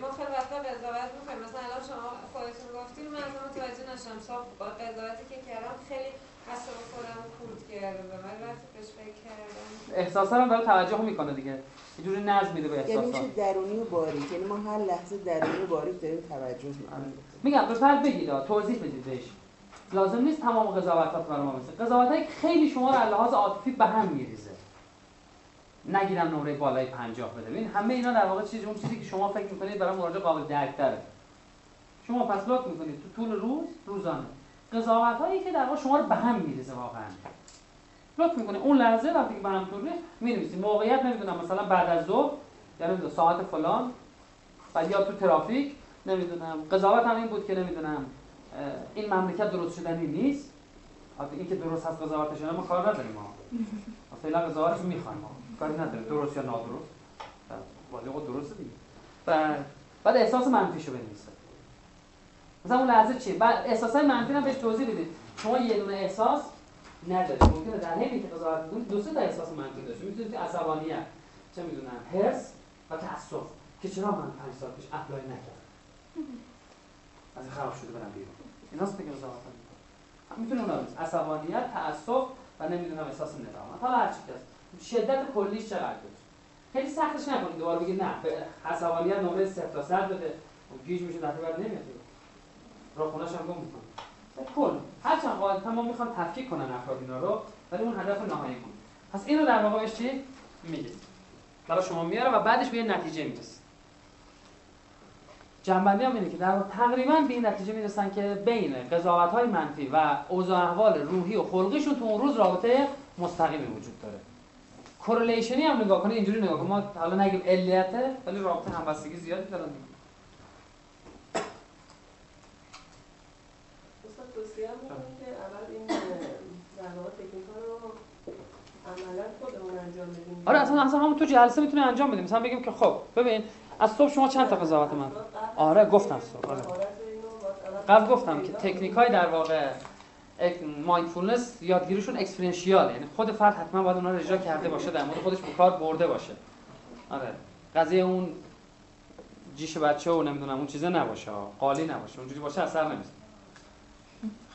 ما خیلی وقتا قضاوت می‌کنیم. مثلا الان شما خودتون گفتین من متوجه نشم، صاحب قضاوتی که کردم خیلی اصلا خودم خورد کرده و من وقتی بهش فکر کردم احساسا رو داره توجه میکنه دیگه، یه جوری نظم میده به احساسات. یعنی میشه درونی و باریک، یعنی ما هر لحظه درونی و باریک داریم توجه میکنیم. میگم به فرد بگید، توضیح بدید بهش. لازم نیست تمام قضاوتات برای ما بشه. قضاوتایی که خیلی شما رو از لحاظ عاطفی به هم میریزه، نگیرم نمره بالای 50 بده. ببین همه اینا در واقع چیزی، اون چیزی که شما فکر میکنید برای مراجع قابل درک‌تره. شما پس لات میکنید تو طول روز، روزانه قضاوت‌هایی که در واقع شما رو به هم می‌ریزه واقعاً. لطف می‌کنه اون لحظه وقتی که به هم می‌ریزه می‌نویسید. موقعیت نمی‌دونم مثلا بعد از ظهر، یعنی ساعت فلان، بعد یا تو ترافیک نمی‌دونم. قضاوت هم این بود که نمی‌دونم این مملکت درست شدنی نیست. البته اینکه درست هست قضاوتش ما کار نداریم ما. اصلاً قضاوتش می‌خوایم ما. کاری نداریم درست یا نادرست. ولی خود درسته دیگه. بعد احساس منفیشو بنویسید. مثلا اون لحظه چیه؟ بعد احساسای منفی رو بهش توضیح بدید. شما یه دونه احساس ندارید. ممکنه در حینی که قضاوت می‌کنید دو سه تا احساس منفی داشته. می‌تونید عصبانیت، چه می‌دونم، حرص و تأسف که چرا من 5 سال پیش اپلای نکردم. از خراب شده برام بیرون. ایناست که قضاوت می‌کنید. می‌تونه اون باشه. عصبانیت، تأسف و نمی‌دونم احساس ندامت. حالا هر چیزی هست. شدت کلیش چقدر بود؟ خیلی سختش نکنید. دوباره بگید نه، عصبانیت نمره 0 تا 100 بده. گیج میشه دفعه بعد نمیاد. را خونه‌ش هم گم می‌کنه. کل هرچند غالباً ما می‌خوام تفکیک کنن افراد اینا رو، ولی اون هدف نهایی بود. پس اینو در واقع چی میگه؟ برای شما میاره و بعدش به نتیجه میرسه. جنبندی هم اینه که در واقع تقریباً به این نتیجه میرسن که بین قضاوت‌های منفی و اوضاع احوال روحی و خلقیشون تو اون روز رابطه مستقیمی وجود داره. کورلیشنی هم نگاه کنه، اینجوری نگاه کنه. ما حالا نگیم علیته، ولی رابطه همبستگی زیادی دارن. توصیه می‌کنم که اول این درنامه تکنیک‌ها رو عملاً خودمون انجام بدیم. آره اصلا همون تو جلسه میتونه انجام بدیم. مثلا بگیم که خب ببین از صبح شما چند تا قضاوت من؟ آره گفتم صبح. آره. قبل گفتم که تکنیک‌های در واقع مایندفولنس یادگیریشون اکسپرینشیاله، یعنی خود فرد حتما باید اون‌ها رو اجرا کرده باشه، در مورد خودش به کار برده باشه. آره. قضیه اون جیش بچه و نمیدونم اون چیزه نباشه، قالی نباشه، اونجوری باشه اثر نمیزه.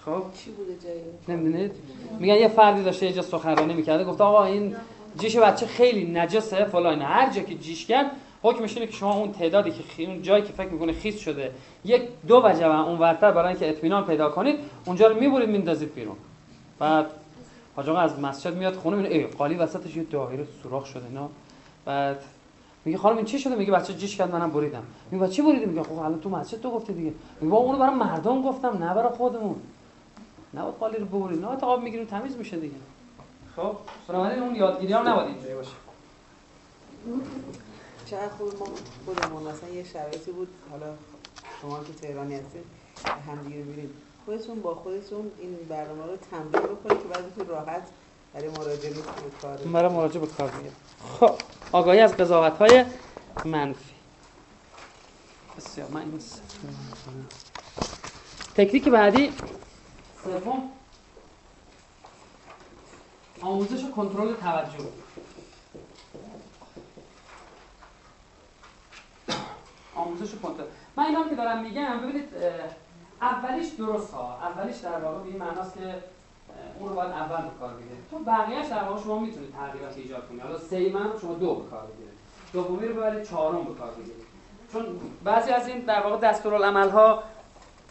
خب چی بوده جایی؟ نمیدونید؟ میگن یه فردی داشته یه جا سخنرانی میکرده، گفت آقا این جیش بچه خیلی نجسه فلان، هر جا که جیش کرد حکمش اینه که شما اون تعدادی که اون جایی که فکر میکنه خیس شده یک دو وجبه اون ورتر برای اینکه اطمینان پیدا کنید اونجا رو میبرید میندازید بیرون. بعد حاج آقا از مسجد میاد خونه میبینه ای قالی وسطش یه دایره سوراخ شده اینا. بعد میگه خانم این چی شده؟ میگه بچه جیش کرد منم بریدم. میگه چی بریدی؟ میگه خب الان تو مسجد تو گفتی دیگه. میگه اونو برای مردم گفتم نه برای خودمون. نه قالی رو ببرید نه تا آب میگیریم تمیز میشه دیگه. خب بنابراین اون یادگیری هم نباید اینجوری باشه. شاید خودمون مثلا یه شرایطی بود، حالا شما که تهرانی هستید همدیگه می‌بینید، خودتون با خودتون این برنامه رو تمرین بکنید که بعدتون راحت برای مراجعه به کار بیاد. خب آگاهی از قضاوت‌های منفی. بسیار من این تکنیک بعدی سوم آموزش و کنترل توجه. آموزش و کنترل. من اینا که دارم میگم ببینید اولیش درست ها، اولیش در واقع به این معناست که اون رو باید اول به کار بگیرید. تو بقیه‌اش در واقع شما میتونید تغییرات ایجاد کنید. حالا سیمم شما دو به کار بگیرید. دومی رو ببرید چهارم به کار بگیرید. چون بعضی از این در واقع دستورالعمل‌ها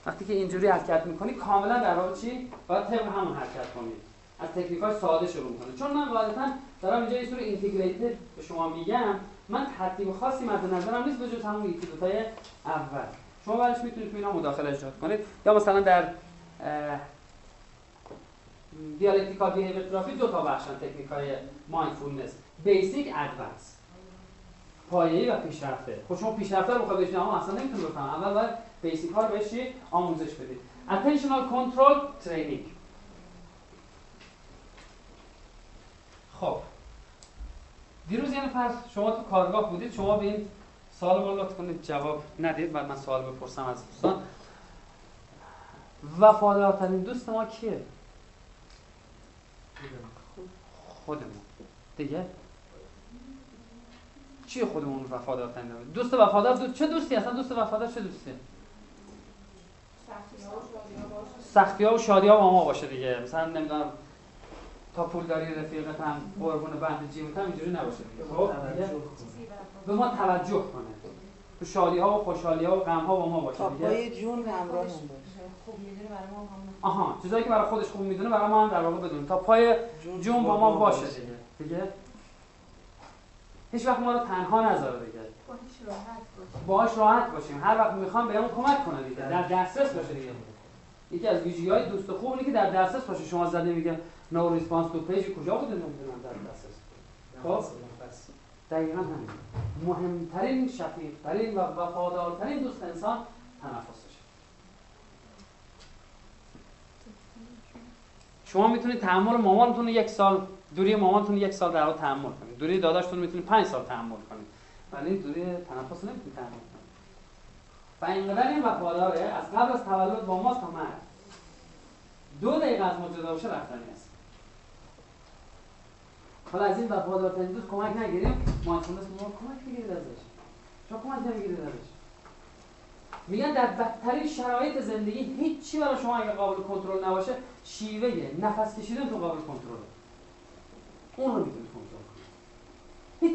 وقتی که اینجوری حرکت می‌کنی کاملا در واقع چی؟ باید طبق همون حرکت کنید. از تکنیک‌های ساده شروع می‌کنه. چون من غالباً دارم اینجا یه سری اینتگریتد به شما میگم، من ترتیب خاصی مد نظرم نیست به جز همون یکی دو تای اول. شما بعدش میتونید تو اینا مداخله ایجاد کنید یا مثلا در دیالکتیکال بیهیویر تراپی دو تا بخشن تکنیک‌های مایندفولنس، بیسیک ادوانس. پایه‌ای و پیشرفته. خب شما پیشرفته رو بخواید بشنوید اصلا نمیتونید بفهمید. اول باید بیسیک‌ها رو بهش آموزش بدید. اتنشنال کنترل ترینینگ. خب دیروز یعنی فرض شما تو کارگاه بودید، شما به این سوال رو لطف کنید جواب ندید، بعد من سوال بپرسم از دوستان. وفادارترین دوست ما کیه؟ خودمون. دیگه چی خودمون وفادارترین دوست وفادار چه دوستی اصلا؟ دوست وفادار چه دوستی؟ سختی‌ها و شادی‌ها با ما باشه دیگه. مثلا نمیدونم تا پولداری رفیقت هم قربون بند جیبت هم اینجوری نباشه دیگه. خب به ما توجه کنه، تو شادی‌ها و خوشحالی‌ها و غم‌ها با ما باشه دیگه. تا پای جون همراهمون باشه. خوب می‌دونه برای ما آها، چیزایی که برای خودش خوب می‌دونه برای ما هم در واقع بدونه. تا پای جون با ما باشه دیگه. هیچ وقت ما رو تنها نذاره دیگه. باهاش راحت باشیم. هر وقت می‌خوام بهمون کمک کنه دیگه. در دسترس باشه دیگه. یکی از ویژگی‌های دوست خوب اینه که در دسترس باشه. شما زده میگه نو ریسپانس تو پیج کجا بوده نمیدونم در دسترس. خب دقیقاً همین. مهمترین، شفیق‌ترین و وفادارترین دوست انسان تنفسشه. شما میتونید تحمل مامانتون رو 1 سال، دوری مامانتون رو 1 سال در واقع تحمل کنید. دوری داداشتون میتونید 5 سال تحمل کنید. ولی دوری تنفس رو نمیتونید تحمل کنید. و اینقدر این وفاداره از قبل از تولد با ماست تا مرگ. 2 دقیقه از ما جدا بشه رفتنی است. حالا از این وفادارترین دوست کمک نگیریم، مایندفولنس ما کمک میگیرید ازش. شما کمک نمیگیرید ازش. میگن در بدترین شرایط زندگی هیچی برای شما اگه قابل کنترل نباشه، شیوه نفس کشیدن تو قابل کنترله. اون رو میتونید کنترل کنید.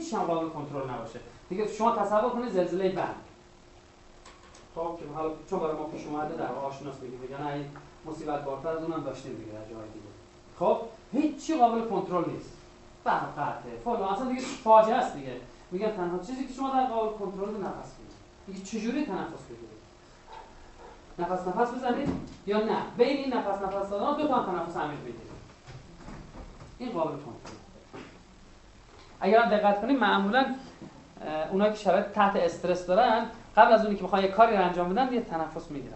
هیچ هم قابل کنترل نباشه. دیگه شما تصور کنید زلزله بند. خب که حالا چون برای ما پیش اومده در آشناس میگیم میگن این مصیبت بارتر از اونم داشتیم دیگه در جای دیگه. خب هیچ چی قابل کنترل نیست. فقطه فلان اصلا دیگه فاجعه است دیگه. میگن تنها چیزی که شما در قابل کنترل نفس میگیرید. دیگه چجوری تنفس بگیرید؟ نفس بزنید یا نه؟ بین این نفس دادن 2 تا تنفس عمیق بگیرید. این قابل کنترل. اگر هم دقت کنید معمولا اونایی که شرایط تحت استرس دارن قبل از اونی که میخوان یه کاری رو انجام بدن یه تنفس میگیرن.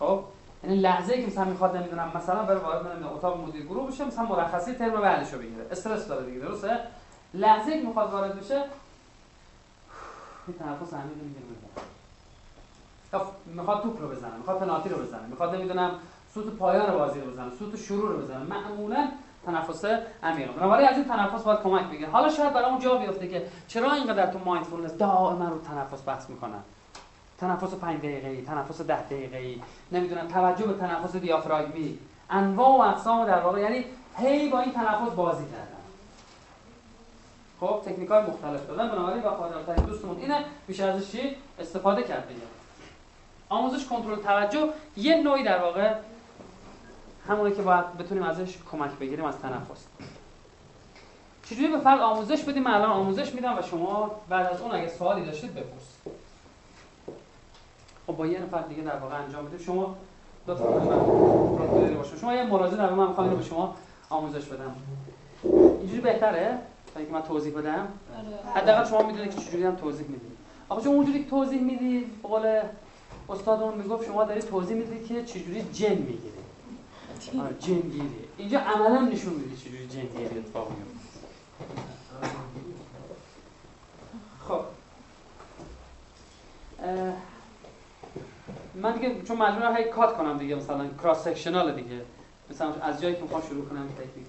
خب یعنی لحظه ای که مثلا میخواد نمیدونم مثلا بره وارد اتاق مدیر گروه بشه، مثلا مرخصی ترم بعدشو بگیره، استرس داره دیگه، درسته؟ لحظه ای که میخواد وارد بشه یه تنفس عمیق میگیره. خب میخواد توپ رو بزنه، میخواد پنالتی رو بزنه، میخواد نمیدونم سوت پایان بازی رو بزنه، سوت شروع رو بزنه. معمولا تنفس عمیقه. بنابراین از این تنفس باید کمک بگیرید. حالا شاید برامون جا بیفته که چرا اینقدر تو مایندفولنس دائما رو تنفس بحث میکنن. تنفس 5 دقیقه‌ای، تنفس 10 دقیقه‌ای، نمیدونم توجه به تنفس دیافراگمی، انواع و اقسام در واقع، یعنی هی با این تنفس بازی کردن. خب تکنیک‌های مختلف دادن. بنابراین با خاطرترین دوستمون اینه بیشتر ازش چی استفاده کرد دیگه. آموزش کنترل توجه یه نوعی در واقع همونه که باید بتونیم ازش کمک بگیریم از تنفس. چجوری به فرد آموزش بدیم؟ من الان آموزش میدم و شما بعد از اون اگه سوالی داشتید بپرسید. خب با یه نفر دیگه در واقع انجام میدیم. شما دو تا من باشم. شما یه مراجعه در من می‌خوام اینو به شما آموزش بدم. اینجوری بهتره؟ تا اینکه من توضیح بدم. حداقل شما میدونید که چجوری هم توضیح میدید. آخه شما اونجوری که توضیح میدید، به قول استادمون میگفت شما دارید توضیح میدید که چجوری جن میگیره. آره جنگیری. اینجا عملا نشون میده چجوری جنگیری اتفاق میفته. خب من دیگه چون مجبورم هی کات کنم دیگه، مثلا کراس سکشنال دیگه، مثلا از جایی که میخوام شروع کنم تکنیک.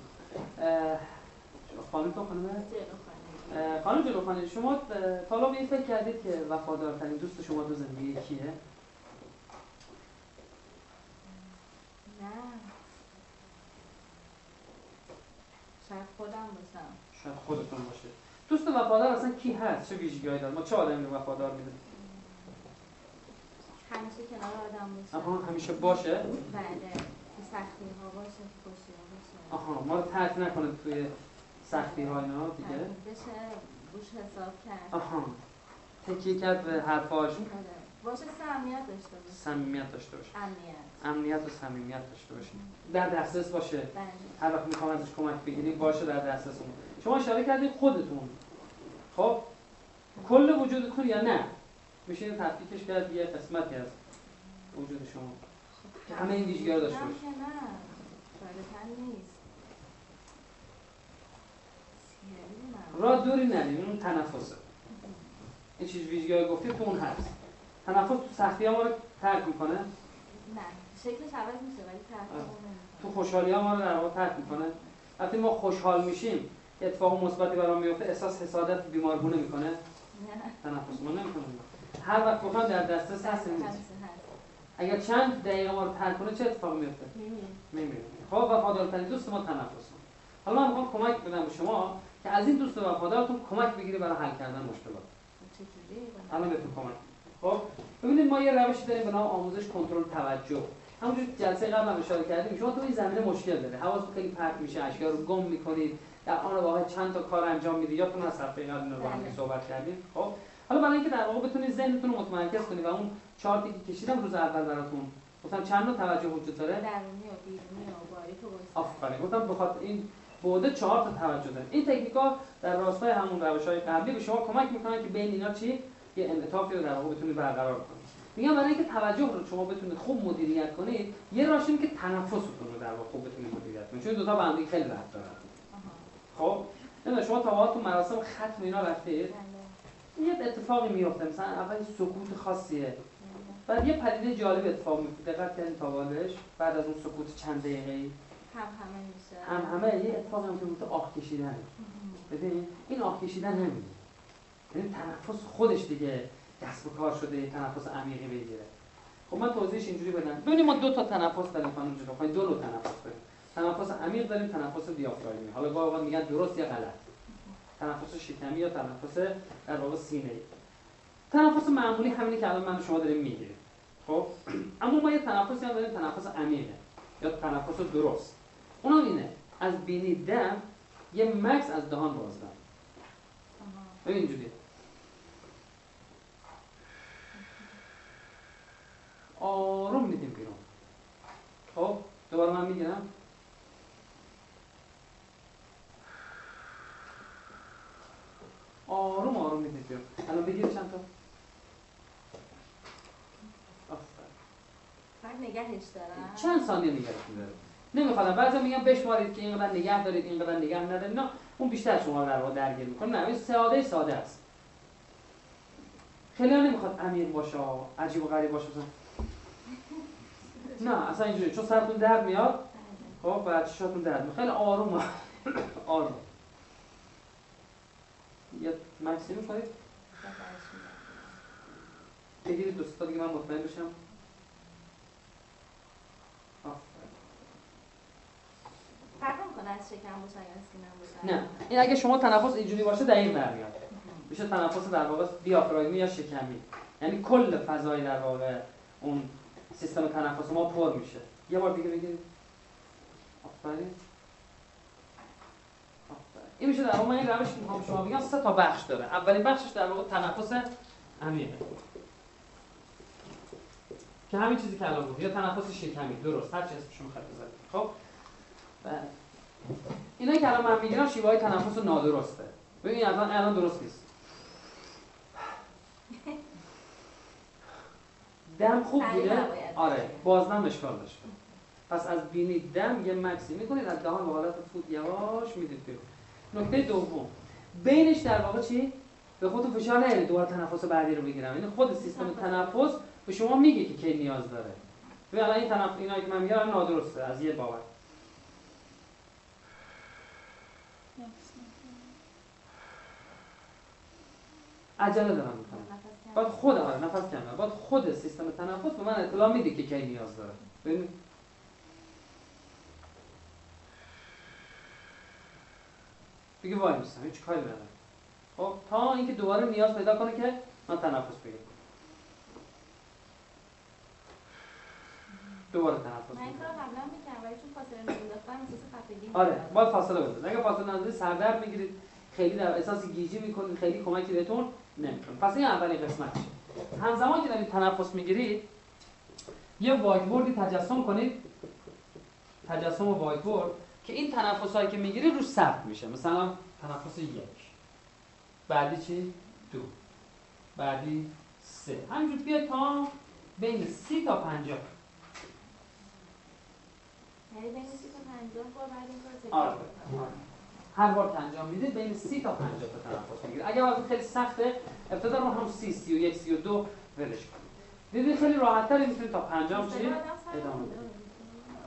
خانم جلوخانی، شما تا حالا به این فکر کردید که وفادارترین دوست شما تو زندگی کیه؟ شاید خودم باشم. شاید خودتون باشه. دوست وفادار اصلا کی هست؟ چه ویژگی‌هایی داره؟ ما چه آدمی رو وفادار می‌دونیم؟ همیشه کنار آدم باشه. آها، همیشه باشه؟ بله. سختی‌ها باشه، خوشی‌ها باشه. آها، ما رو ترک نکنه توی سختی‌ها اینا دیگه. بشه روش حساب کرد. آها. تکیه کرد به حرف‌هاش. باشه صمیمیت داشته باشه. صمیمیت داشته باشه. امنیت و صمیمیت داشته باشه. در دسترس باشه. هر وقت میخوام ازش کمک بگیرید باشه در دسترسون. شما اشاره کردید خودتون. خب کل وجودتون یا نه؟ میشه این تفکیکش کرد یه قسمتی از وجود شما که همه این ویژگی‌ها رو داشته باشه. نه. فراتر نیست. را دوری ندیم، اون تنفسه. این چیز ویژگی‌ها گفتید تو اون هست. تنفس تو سختی ما رو ترک میکنه؟ نه، شکلش عوض میشه ولی ترک تو خوشحالی‌ها ما رو در واقع ترک میکنه. وقتی ما خوشحال میشیم، اتفاق مثبتی برام میفته، احساس حسادت بیمارگونه میکنه؟ نه. تنفس ما نمیکنه. هر وقت بخوام در دسترس هست. اگر چند دقیقه ما رو ترک کنه چه اتفاقی میفته؟ میمیره. خب وفادارترین دوست ما تنفسه. حالا من میخوام کمک بدم به شما که از این دوست وفادارتون کمک بگیرید برای حل کردن مشکلات. چجوری؟ الان بهتون کمک. خب ببینید ما یه روشی داریم به نام آموزش کنترل توجه. همونجوری جلسه قبل هم اشاره کردیم، شما تو این زمینه مشکل داره، حواستون خیلی پرت میشه، اشیا رو گم میکنید، در آن واقع چند تا کار انجام میدید. یادتون هست هفته قبل اینو با هم صحبت کردیم. خب حالا برای اینکه در واقع بتونید ذهنتون رو متمرکز کنید و اون چارتی که کشیدم روز اول براتون گفتم چند تا توجه وجود داره، درونی و بیرونی و باریک و آفرین، گفتم بخاطر این بوده 4 تا توجه داره. این تکنیک‌ها در راستای همون روش‌های قبلی به شما کمک می‌کنه که بین اینا چی یه انعطافی رو در واقع بتونید برقرار کنید. میگم برای اینکه توجه رو شما بتونید خوب مدیریت کنید، یه راهش اینه که تنفستون رو در واقع خوب بتونید مدیریت کنید. چون دو تا بندی خیلی وقت دارن. خب، نه شما تا وقت تو مراسم ختم اینا رفتید، یه اتفاقی میفته، مثلا اول سکوت خاصیه. بعد یه پدیده جالب اتفاق میفته. دقت کردین تا بالش؟ بعد از اون سکوت چند دقیقه‌ای همه یه اتفاقی میفته، آه کشیدن. ببین، این آه کشیدن همین این تنفس خودش دیگه دست به کار شده تنفس عمیقی بگیره. خب من توضیحش اینجوری بدم. ببینید ما دو تا تنفس داریم خانم جلوخانی، دو نوع تنفس داریم. تنفس عمیق داریم، تنفس دیافراگمی. حالا گاهی اوقات میگن درست یا غلط. تنفس شکمی یا تنفس در واقع سینه‌ای. تنفس معمولی همینی که الان من شما داریم میگیریم. خب اما ما یه تنفسی هم داریم، تنفس عمیق یا تنفس درست. اونم اینه از بینی دم یه مکس از دهان باز دادن. ببین اینجوری آروم میدیم بیرون. خب دوباره من میگم آروم میدیم بیرون. الان بگیر چند تا من نگهش دارم، چند ثانیه نگهش دارم نمیخوام. بعضی میگم بشمارید که اینقدر نگه دارید اینقدر نگه ندارید، نه اون بیشتر شما رو درگیر میکنه. نه این ساده است. خیلی نمیخواد عمیق باشه، عجیب و غریب باشه. نه اصلا اینجوری چون سرتون درد میاد خب بعد چشاتون درد میکنه، خیلی آروم آروم یه مکسی میکنید بگیرید دوست تا دیگه من مطمئن بشم. فرق میکنه از شکم باشن یا از سینم باشن؟ نه، این اگه شما تنفس اینجوری باشه دقیق نمیاد، میشه تنفس در واقع دیافراگمی یا شکمی، یعنی کل فضای در واقع اون سیستم تنفس ما پر میشه. یه بار دیگه بگیرید. آفرین. این میشه در واقع من این روش میخوام شما بگم سه تا بخش داره. اولین بخشش در واقع تنفس عمیقه که همین چیزی که الان گفت، یا تنفس شکمی، درست، هر چی اسمش رو میخواید بذارید. خب بعد اینا که الان من میگم شیوه های تنفس نادرسته، ببین الان درست نیست. دم خوب بوده؟ آره، بازدم اشکال داشته. پس از بینی دم یه مکسی میکنید، از دهان به حالت فوت یواش میدید بیرون. نکته دوم، بینش در واقع چی؟ به خودتون فشار نمیدید دوباره تنفس بعدی رو بگیرم، یعنی خود سیستم تنفس به شما میگه که کی نیاز داره. ببین الان این تنفس اینا که من میگم نادرسته از یه بابت. عجله دارم میکنم. بعد خود اول نفس کم کنم. بعد خود سیستم تنفس به من اطلاع میده که کی نیاز داره. ببین دیگه وای میستم، هیچ کاری ندارم. خب تا اینکه دوباره نیاز پیدا کنه که من تنفس بگیرم. دوباره تنفس. من کارو قبلا میکنم ولی چون فاصله نمیذارم احساس خفگی. آره، باید فاصله بذارید. اگه فاصله نذارید سردرد میگیرید، خیلی در احساس گیجی میکنید، خیلی کمکی بهتون نمیکنه. پس این اولین قسمتشه. همزمان که دارید تنفس میگیرید، یه وایت بوردی تجسم کنید. تجسم وایت بورد که این تنفسایی که میگیری روش ثبت میشه. مثلا تنفس 1، بعدی چی؟ 2، بعدی 3. همینجور بیا تا بین 30 تا 50. یعنی بین 30 تا 50 بار بعد این کارو تکرار کنید. آره. هر بار که انجام میدید بین 30 تا 50 تا تنفس میگیرید. اگه واسه خیلی سخته ابتدا رو هم 30، 31، 32 ولش کنید. دیدید خیلی راحت‌تر میتونید تا 50 چی؟ ادامه بدید.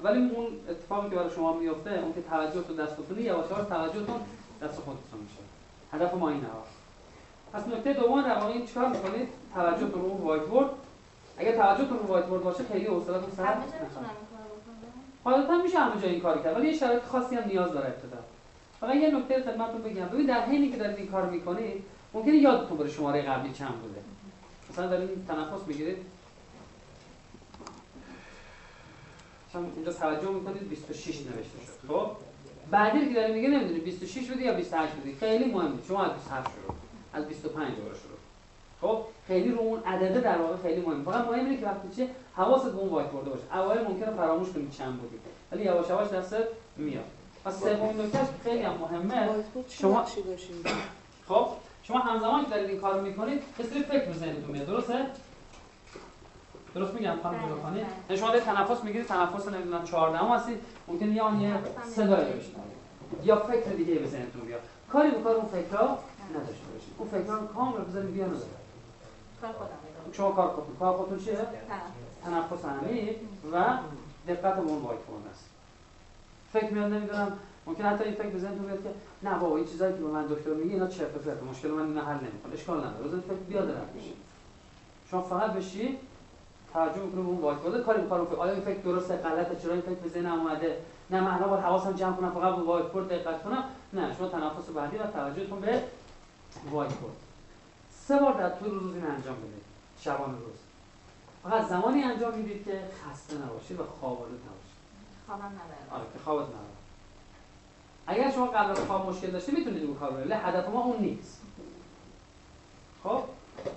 ولی اون اتفاقی که برای شما میفته اون که توجهتون دستتونه، یواش‌هاش توجهتون دست خودتون میشه. هدف ما اینه. پس نکته دوم در واقع این چیکار می‌کنید؟ توجه رو وایت بورد. اگه توجهتون رو وایت بورد باشه خیلی حوصله‌تون سر می‌کنه. حالتاً میشه همه جا این کارو کرد، ولی یه شرایط خاصی هم نیاز داره ابتدا. فقط یه نکته خدمتتون بگم. ببین در حینی که دارید این کارو می‌کنید، ممکنه یادتون بره شماره قبلی چند بوده. مثلا دارید تنفس می‌گیرید، اینجا توجه میکنید 26 نوشته شد. خب بعدی که داره میگه نمیدونید 26 بوده یا 28 بوده، خیلی مهمه. شما از 27 شروع، از 25 دوباره شروع. خب خیلی رو اون عدده در واقع خیلی مهمه. فقط مهم اینه که وقتی چه حواست به اون وایت برده باشه. اوایل ممکنه فراموش کنید چند بودید، ولی یواش یواش دست میاد. پس سومین نکتهش خیلی هم مهمه. شما چی داشتین؟ خب شما همزمان که دارید این کارو میکنید یه سری فکر می‌ذارید میاد، درسته؟ درست میگم خانم میخوانید؟ یعنی شما دارید تنفس میگیرید، تنفس نمیدونم 14 هستید، ممکنه یه آن یه صدایی بشنوید یا فکر دیگه به ذهنتون بیاد. کاری به کار اون فکرها نداشته باشید. اون فکرها کامل بذارید بیان نداره. کار خودم میکنم. شما کار خودتون. کار خودتون چیه؟ تنفس عمیق و دقت به اون وایت بورد است. فکر میاد نمیدونم، ممکنه حتی این فکر به ذهنتون بیاد که نه بابا این چیزایی که به من دکتر میگه اینا چرت و پرته، مشکل من اینا حل نمیکنه. اشکال نداره. بذارید فکر بیاد رد بشه. شما فقط بشید توجه میکنه به اون وایت بورد. کاری به کار اون فکر، آیا این فکر درسته، غلطه، چرا این فکر به ذهنم اومده، نه من الان باید حواسم جمع کنم فقط به وایت بورد دقت کنم. نه، شما تنفس بعدی و توجهتون به وایت بورد. 3 بار در طول روز این انجام بدید، شبانه روز. فقط زمانی انجام میدید که خسته نباشید و خوابالود نباشید. خوابم نبره. آره که خوابت نبره. اگر شما قبل از خواب مشکل داشتید میتونید اون کارو بکنید، هدف ما اون نیست. خب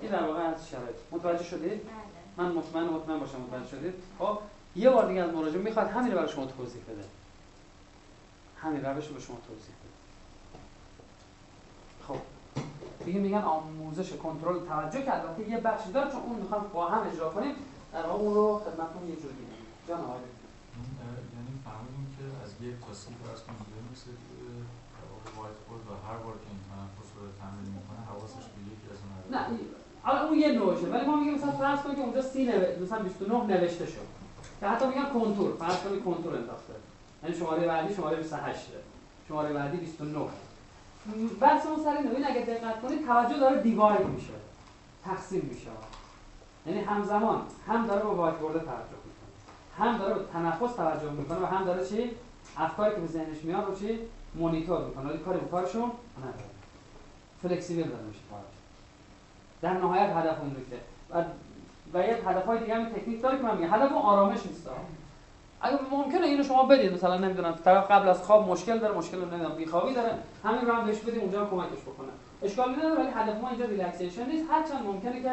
این در واقع از شرایط متوجه شدید؟ من مطمئن باشم متوجه شدید. خب یه بار دیگه از مراجع میخواد همین رو برای شما توضیح بده. همین روش رو به شما توضیح بده. خب دیگه میگن آموزش کنترل توجه که البته یه بخشی داره چون اون میخوام با هم اجرا کنیم، در واقع اون رو خدمتتون یه جوری میگم. جان آقای یعنی فهمیدیم که از یک قسمت درس میگیره مثل وایت بورد و هر بار که این تنفس رو تمرین میکنه حواسش به یکی از اونها. نه حالا اون یه نوشه، ولی ما میگیم مثلا فرض کن که اونجا 30 مثلا 29 نوشته شد، که حتی میگم کنتور، فرض کنید کنتور انداخته. یعنی شماره بعدی شماره 28، شماره بعدی 29. بحث اون سر اینه، اگه دقت کنید توجه داره دیواید میشه، تقسیم میشه. یعنی همزمان هم داره با واکبرد توجه میکنه، هم داره به تنفس توجه میکنه و هم داره چی؟ افکاری که به ذهنش میاد رو چی؟ مونیتور میکنه. ولی کاری به کارشون نداره. فلکسیبل داره میشه کارش. در نهایت هدف اون میشه. و یه هدف‌های دیگه هم تکنیک داره که من میگم هدف آرامش نیست. اگه ممکنه اینو شما بدید، مثلا نمیدونم طرف قبل از خواب مشکل داره، مشکل نمیدونم بیخوابی داره، همین رو هم بهش بدیم اونجا کمکش بکنه، اشکالی نداره. ولی هدف ما اینجا ریلکسیشن نیست، هرچند ممکنه که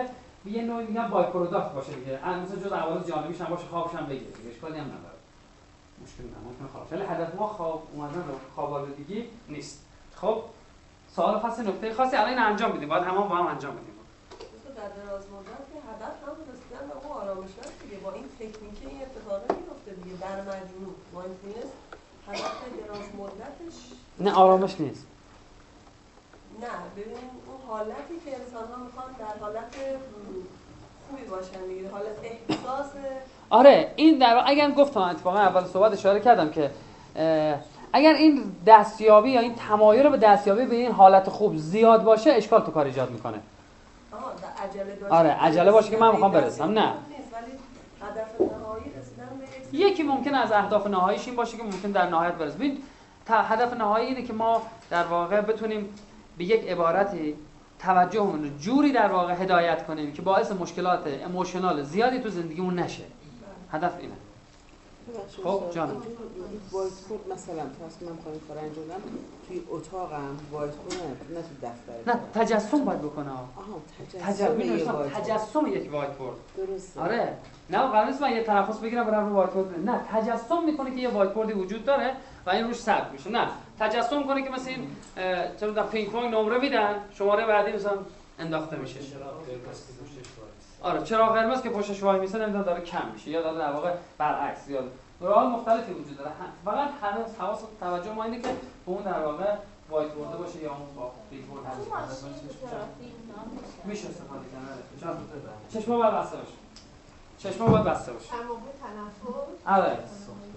یه نوع میگم بای پروداکت باشه دیگه، مثلا جزء عوارض جانبیش هم باشه، خوابش هم بگیره، اشکالی هم نداره، مشکل نداره خوابش. ولی هدف ما خواب اومدن رو خوابالودگی نیست. خب سوال خاصی نکته خاصی الان انجام بدیم، بعد همون با هم انجام بدیم. در آزموندن که هدف هم رسیدن به اون آرامش هست دیگه. با این تکنیک این اتفاقا میفته دیگه. در مجموع مایندفولنس هدف دراز مدتش نه آرامش نیست. نه ببینید اون حالتی که انسان ها میخوان در حالت خوبی باشن دیگه، حالت احساس. آره این در اگر گفتم اتفاقا اول صحبت اشاره کردم که اگر این دستیابی یا این تمایل به دستیابی به این حالت خوب زیاد باشه اشکال تو کار ایجاد میکنه. آره عجله باشه که من میخوام برسم. نه ولی هدف نهایی رسیدن به یکی ممکنه از اهداف نهاییش این باشه که ممکن در نهایت برسیم. ببین هدف نهایی اینه که ما در واقع بتونیم به یک عبارتی توجهمون رو جوری در واقع هدایت کنیم که باعث مشکلات ایموشنال زیادی تو زندگیمون نشه. هدف اینه. خب جان وایس کد مثلا تاسک من می‌خوام کار انجام بدم توی اتاقم، وایس کد نه تو دفتر. نه تجسم باید بکنه. آها تجسم یک وایت کد. درسته. آره نه قرار نیست من یه تنفس بگیرم برم رو وایت کد. نه تجسم میکنه که یه وایت کدی وجود داره و این روش ثبت میشه. نه تجسم کنه که مثلا چون در پینگ پونگ نمره میدن شماره بعدی مثلا انداخته میشه. آره چراغ قرمز که پشتش وای میسه نمیدونم داره کم میشه یا داره در واقع برعکس، یا راه مختلفی وجود داره. فقط حواس و توجه ما اینه که به اون در واقع وایت برده باشه یا اون با بیگبرد هست میشه استفاده کنه. چشما باید بسته باشه، چشما باید بسته باشه. آره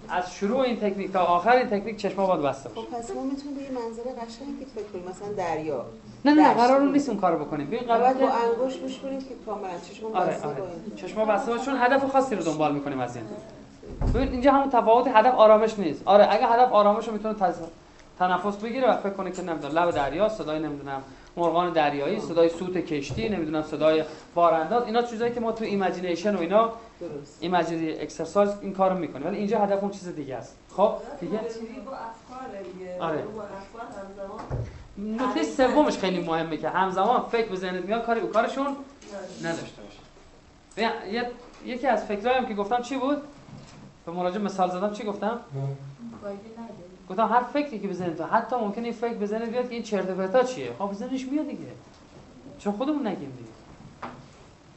از شروع این تکنیک تا آخر این تکنیک چشما باید بسته باشه. خب پس ما میتونیم به این منظره قشنگی فکر کنیم مثلا دریا. نه قرار نیست اون کارو بکنیم. ببین قرار با انگشت گوش کنید که کاملا چشمو بسته باشه. چشمو بسته باشه چون هدف خاصی رو دنبال می‌کنیم از این. ببین اینجا همون تفاوت هدف آرامش نیست. آره اگه هدف آرامش رو میتونه تنفس بگیره و فکر کنه که نمیدونم لب دریا، صدای نمیدونم مرغان دریایی، صدای سوت کشتی، نمیدونم صدای بارانداز، اینا چیزایی که ما تو ایمیجینیشن و اینا ایمیجری اکسرسایز این کارو می‌کنیم. ولی اینجا هدف اون چیز دیگه است. خب دیگه با افکار دیگه. آره. نکته سومش خیلی مهمه که همزمان فکر به ذهنت میاد کاری به کارشون نداشته باشه. یکی از فکرهایم که گفتم چی بود؟ به مراجع مثال زدم چی گفتم؟ گفتم هر فکری که به ذهنت حتی ممکنه این فکر به ذهنت بیاد که این چرت و پرتا چیه؟ خب به ذهنش میاد دیگه. چون خودمون نگیم دیگه.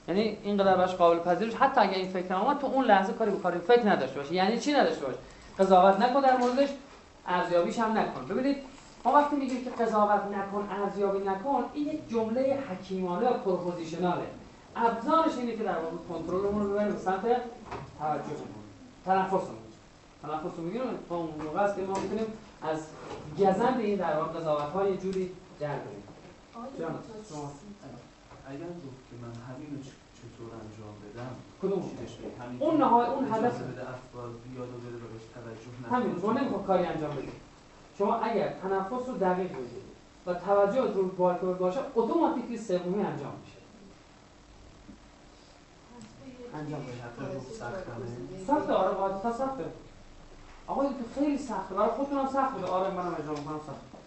یعنی اینقدر براش قابل پذیرش حتی اگه این فکر اومد تو اون لحظه کاری به کاری فکر نداشته باشه. یعنی چی نداشته باشه؟ قضاوت نکن در موردش، ارزیابیش هم نکن. ببینید ما وقتی میگیم که قضاوت نکن، ارزیابی نکن، این یک جمله حکیمانه و پروپوزیشناله. ابزارش اینه که در واقع کنترلمون رو ببریم به سمت توجهمون، تنفسمون میگیریم. تا اون موقع است که ما میتونیم از گزند این در واقع قضاوت‌ها یه جوری در بریم. جان شما اگر گفت که من همین رو چطور انجام بدم، کدوم همین اون هدف بده افکار بیاد و بده بهش توجه نکنه، همین رو نمیخواد کاری انجام بده. شما اگر تنفس رو دقیق بگیرید و توجهت رو بالکور باشه اتوماتیکلی سومی انجام میشه. انجام میشه. سخته. آره واقعا سخته. آقا این تو خیلی سخته. برای خودتون هم سخت بوده. آره منم اجرا می‌کنم سخت.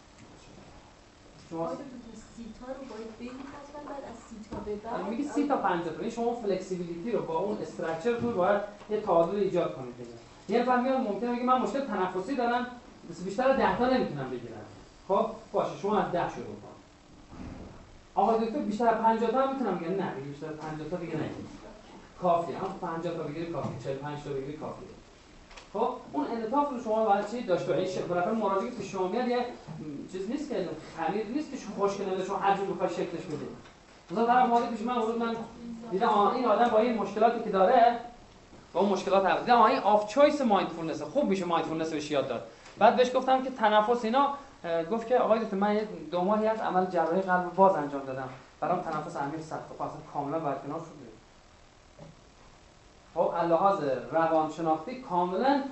شما سیتا رو باید بگید اصلا بعد از سیتا به بعد. میگه سیتا 5 تا شما فلکسیبیلیتی رو با اون استراکچر رو باید یه تعادل ایجاد کنید. یه نفر میگه ممکنه بگه من مشکل تنفسی دارم. بیشتر از 10 تا نمیتونم بگیرم. خب باشه شما از 10 شروع کن. آقا دکتر بیشتر از 50 تا میتونم بگم. نه بیشتر از 50 تا دیگه نه کافیه. هم 50 تا بگیری کافیه، 45 تا بگیری کافیه. خب اون انعطاف رو شما باید چی داشته باشید. شکل مراجعه که شما میاد یه چیز نیست که خمیر نیست که خوش کنه شما هر جور بخوای شکلش بدید. مثلا طرف اومده پیش من ورود من دیدم این آدم با این مشکلاتی که داره و اون مشکلات عملی. اما این آف چویس مایندفولنس خوب میشه مایندفولنس بهش یاد داد. بعد بهش گفتم که تنفس اینا، گفت که آقای دکتر من 2 ماهی از عمل جراحی قلب باز انجام دادم، برام تنفس عمیق سخته، اصلا کاملا برکنار شده. خب اللحاظ روانشناختی کاملا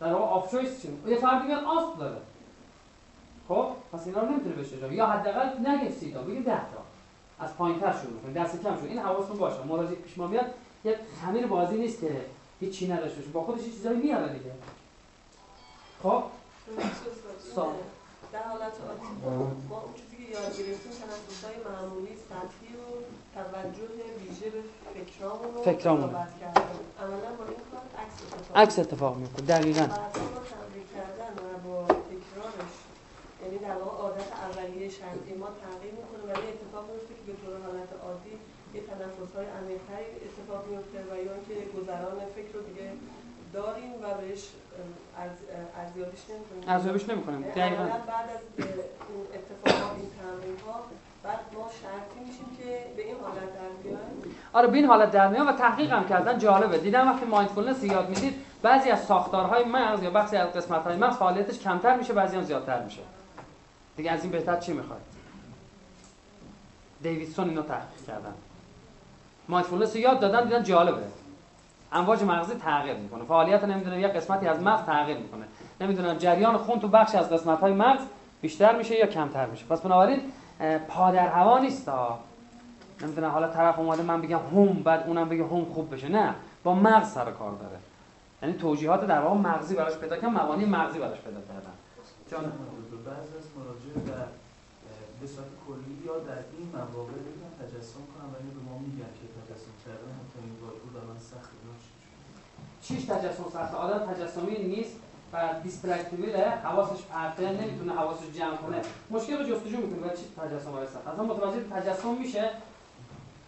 در واقع آف چویس چیه؟ یه فردی میاد آف داره. خب پس اینا رو نمیتونه بشه جا. یا حداقل نگید 30 تا، بگید 10 تا. از پایین‌تر شروع کنید، دست کم شد. این حواستون باشه. مراجع پیش ما میاد یک خمیر بازی نیست که هیچی نداشته باشه، با خودش یه چیزایی میاره دیگه. خب سال در حالت عادی ما اون چیزی که یاد گرفتیم تنفس‌های معمولی سطحی و توجه ویژه به فکرامون عملاً با این کار عکس اتفاق میفته. دقیقاً با تمرین کردن و با تکرارش، یعنی در واقع عادت اولیه شرعی ما تغییر میکنه و یه اتفاق میفته که به طور حالت عادی یه تنفس‌های عمیق‌تری اتفاق میفته و یا که گذران فکر رو دیگه داریم و بهش ارزیابیش نمی‌کنیم. دقیقاً بعد از اون اتفاقات این تمرین‌ها بعد ما شرطی میشیم که به این حالت در بیایم. آره، به این حالت در میام و تحقیق هم کردن. جالبه، دیدم وقتی مایندفولنس یاد میدید بعضی از ساختارهای مغز یا بخشی از قسمت‌های مغز فعالیتش کمتر میشه، بعضی هم زیادتر میشه. دیگه از این بهتر چی می‌خواد؟ دیویدسون اینو تحقیق کردن. مایندفولنس یاد دادن، دیدن جالبه. امواج مغزی تغییر میکنه، فعالیت نمیدونم یه قسمتی از مغز تغییر میکنه، نمیدونم جریان خون تو بخشی از قسمت‌های مغز بیشتر میشه یا کمتر میشه. پس بنابراین پا در هوا نیست ها، نمیدونم حالا طرف اومده من بگم هم بعد اونم بگه هم خوب بشه، نه، با مغز سر کار داره. یعنی توجیهات در واقع مغزی براش پیدا کردن، مبانی مغزی براش پیدا کردن. چون بعضی از مراجع به صورت کلی یا در این مواقع میگن تجسم کنم، ولی به ما میگن که تجسم کردن همین واژه برام سخت نشه. چیش تجسم سخت؟ آدم تجسمی نیست و دیستراکتیوله، حواسش پرته، نمیتونه حواسش جمع کنه، مشکل رو جستجو میکنه. ولی چی تجسم برای سخت؟ اصلا متوجه تجسم میشه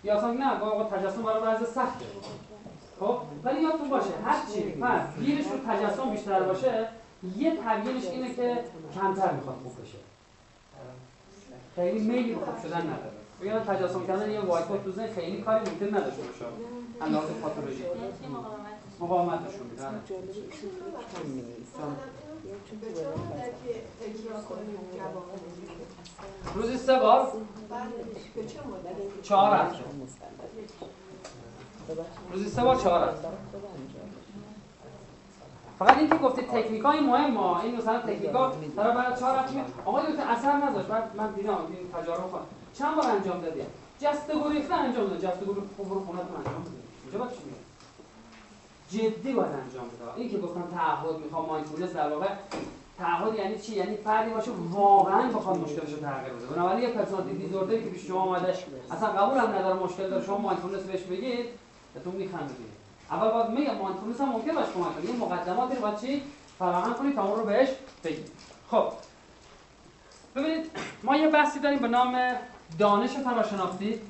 یا اصلا نه، آقا تجسم برای بعضی سخته. خب ولی یادتون باشه هر چی پس گیرش رو تجسم بیشتر باشه، یه تغییرش اینه که کمتر میخواد خوب بشه. خیلی میلی خوب شدن نداره. بگم تجسم کردن یه وایت کوت تو ذهن خیلی کاری ممکن نداشته باشه. علاوه پاتولوژی مقاومتشون میدن. روزی 3 بار، 4 هفته. روزی 3 بار 4 هفته. فقط اینکه گفته تکنیکای مهمه، این مثلا تکنیکا طرف بعد 4 هفته آقا دیگه اثر نذاشت. من دیدم این تجارب خودم چند بار انجام دادم، جستگو ریخته برو خونه‌تون انجام بده. اینجا بعد چی میگه؟ جدی باید انجام بده. این که گفتم تعهد میخوام مایندفولنس، در واقع تعهد یعنی چی؟ یعنی فردی باشه واقعا بخواد مشکلش رو تغییر بده. بنابراین یه پرسونالیتی دیزوردری که پیش شما اومده اصلا قبول هم نداره مشکل داره، شما مایندفولنس بهش بگید بهتون میخندید. اول باید میگم مایندفولنس هم ممکن باشه کمک کنه، این مقدماتی رو باید چی فراهم کنید تا اون رو بهش بگید. خب ببینید ما یه بحثی داریم به نام دانش فراشناختی،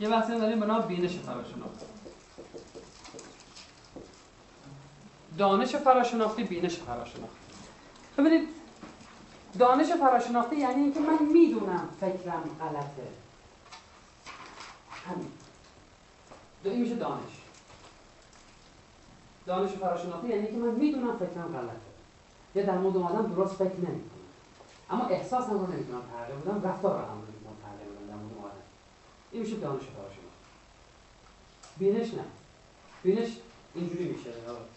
یه بحثی داریم به نام بینش فراشناختی. دانش فراشناختی، بینش فراشناختی. ببینید دانش فراشناختی یعنی اینکه من میدونم فکرم غلطه، همین. این میشه دانش. دانش فراشناختی یعنی که من میدونم فکرم غلطه، یا در مورد آدم درست فکر نمی‌کنم، اما احساسم رو نمیتونم تغییر بدم، رفتارم رو نمیتونم تغییر بدم در مورد آدم. این میشه دانش فراشناختی. بینش نه. بینش اینجوری میشه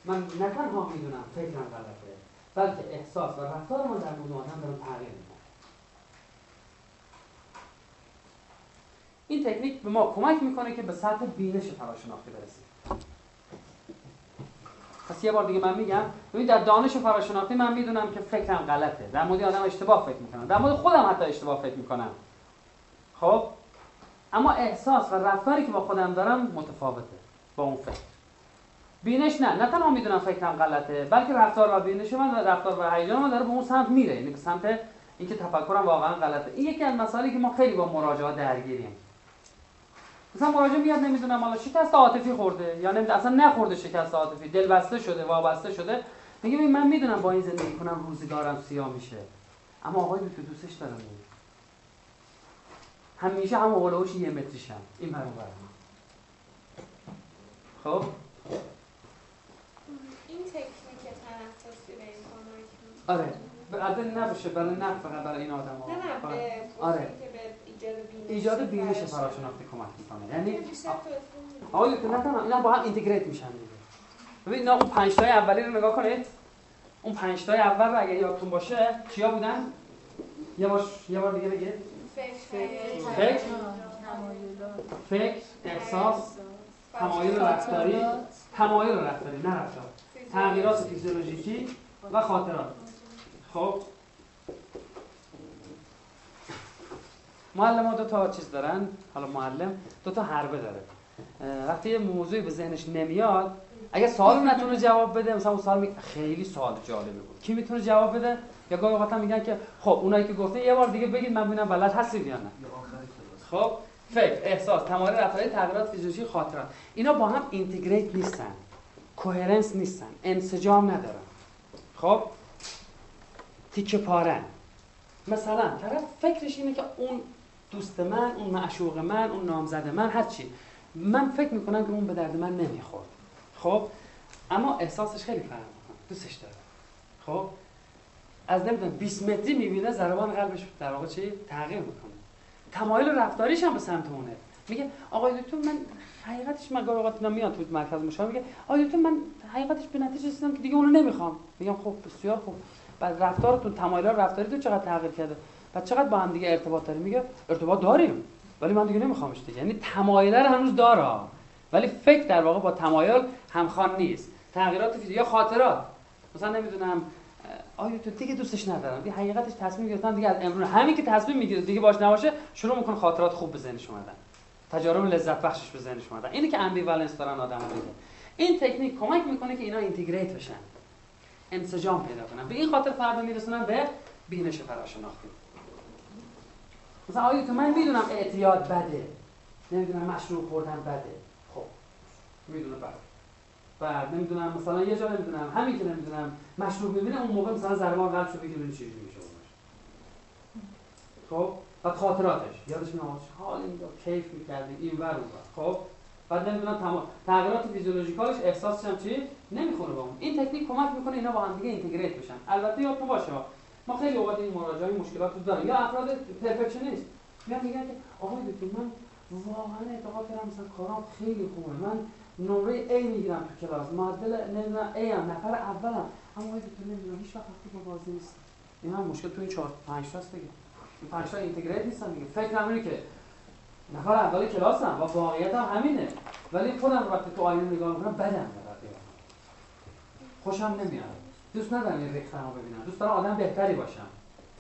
من نه تنها میدونم فکرم غلطه، بلکه احساس و رفتارم رو در مورد آدم دارم تغییر میدم. این تکنیک به ما کمک میکنه که به سطح بینش فراشناختی برسیم. پس یه بار دیگه من میگم، ببین در دانش فراشناختی من میدونم که فکرم غلطه، در مورد آدم اشتباه فکر میکنم، در مورد خودم حتی اشتباه فکر میکنم. خب اما احساس و رفتاری که با خودم دارم متفاوته با اون فکر. بینش نه تنها میدونم فکرم غلطه، بلکه رفتار و بینش من، رفتار و هیجان من داره به اون سمت میره، یعنی به سمت اینکه تفکرم واقعا غلطه. این یکی از مسائلی که ما خیلی با مراجعا درگیریم. مثلا مراجع میاد نمیدونم حالا شکست عاطفی خورده یا نمیدونم اصلا نخورده، شکست عاطفی، دلبسته شده، وابسته شده، میگه من میدونم با این زندگی کنم روزگارم سیاه میشه، اما آقای تو دوستش دارم، همیشه هم اولوش یه متریشم این برام. خب این تکنیک تنفسی به این کمک می‌کنه. آره البته نباشه برای نه فقط برای این آدم‌ها. آره ایجاد بینش فراشناختی کمک می‌کنه. یعنی آقای دکتر نکنه اینا با هم اینتگریت میشن دیگه. ببین اون 5 تای اولی رو نگاه کنید. اون 5 تای اول رو اگه یادتون باشه چیا بودن؟ یه بار دیگه بگید. فکر، احساس، تمایل رفتاری، نه رفتار، تغییرات فیزیولوژیکی و خاطرات. خب معلم ها دو تا چیز دارن، حالا معلم دو تا حربه داره. وقتی یه موضوعی به ذهنش نمیاد، اگه سوال نتونه جواب بده، مثلا اون سوال خیلی سوال جالبه بود، کی میتونه جواب بده؟ یا گاهی اوقات میگن که خب اونایی که گفته یه بار دیگه بگید من ببینم بلد هستید یا نه. خب فکر، احساس، تمایل رفتاری، تغییرات فیزیولوژیکی، خاطرات، اینا با هم اینتگریت نیستن، کوهرنس نیستن، انسجام ندارن. خب تیکه پارن. مثلا طرف فکرش اینه که اون دوست من، اون معشوق من، اون نامزد من، هر چی، من فکر میکنم که اون به درد من نمیخورد. خب اما احساسش خیلی فرق میکنه، دوستش داره. خب از نمیدونم 20 متری میبینه ضربان قلبش در واقع چی تغییر میکنه. تمایل رفتاریش هم به سمت اونه. میگه آقای دکتر من حقیقتش مگر اوقات اینا میاد تو مرکز مشاوره میگه آقای دکتر من حقیقتش به نتیجه رسیدم که دیگه اونو نمیخوام. میگم خب بسیار خوب، بعد رفتارتون، تمایل رفتاریتون چقدر تغییر کرده؟ بعد چقدر با هم دیگه ارتباط داریم؟ میگه ارتباط داریم ولی من دیگه نمیخوامش دیگه. یعنی تمایل هنوز داره ولی فکر در واقع با تمایل همخوان نیست. تغییرات فیزیولوژیکی یا خاطرات، مثلا نمیدونم آیا تو دیگه دوستش ندارم، دیگه حقیقتش تصمیم گرفتم دیگه از امروز همین که تصمیم میگیره دیگه باش نباشه، شروع میکنه خاطرات خوب به ذهنش اومدن، تجارب لذت بخشش به ذهنش اومدن. اینی که امبیوالنس دارن آدم دیگه. این تکنیک کمک میکنه که اینا اینتگریت بشن، انسجام پیدا کنن، به این خاطر فردا میرسونن به بینش فراشناختی. مثلا آیا تو من میدونم اعتیاد بده، نمیدونم مشروب خوردن بده، خب میدونه بده، بعد نمیدونم مثلا یه جا نمیدونم همین که نمیدونم مشروب میبینه اون موقع مثلا ضربان قلبشو بگیره ببین چه جوری میشه اونش. خب بعد خاطراتش یادش میاد حال اینجا کیف می‌کردیم اینور اونور. خب بعد نمیدونم تغییرات فیزیولوژیکالش، احساسش هم چی نمیخوره با اون. این تکنیک کمک میکنه اینا با هم دیگه اینتگریت بشن. البته یادتون باشه ما خیلی اوقات این مراجعه مشکلاتو داریم. یا افراد پرفکشنیست میگن که آقای دکتر من واقعا اعتقاد دارم مثلا کارام خیلی خوبه، من نمره A میگیرم تو کلاس، معدل نمیدونم A هم، نفر اولم، اما آقای دکتر نمیدونم هیچ وقت خوب با بازی نیست. این هم مشکل تو این 4-5 تاست دیگه. این 5 تا اینتگریت نیستن دیگه. فکر همینه که نفر اول کلاسم و واقعیت هم همینه، ولی خودم وقتی تو آینه نگاه میکنم بدم میاد، خوشم نمیاد، دوست ندارم این رختمو ببینم، دوست دارم آدم بهتری باشم.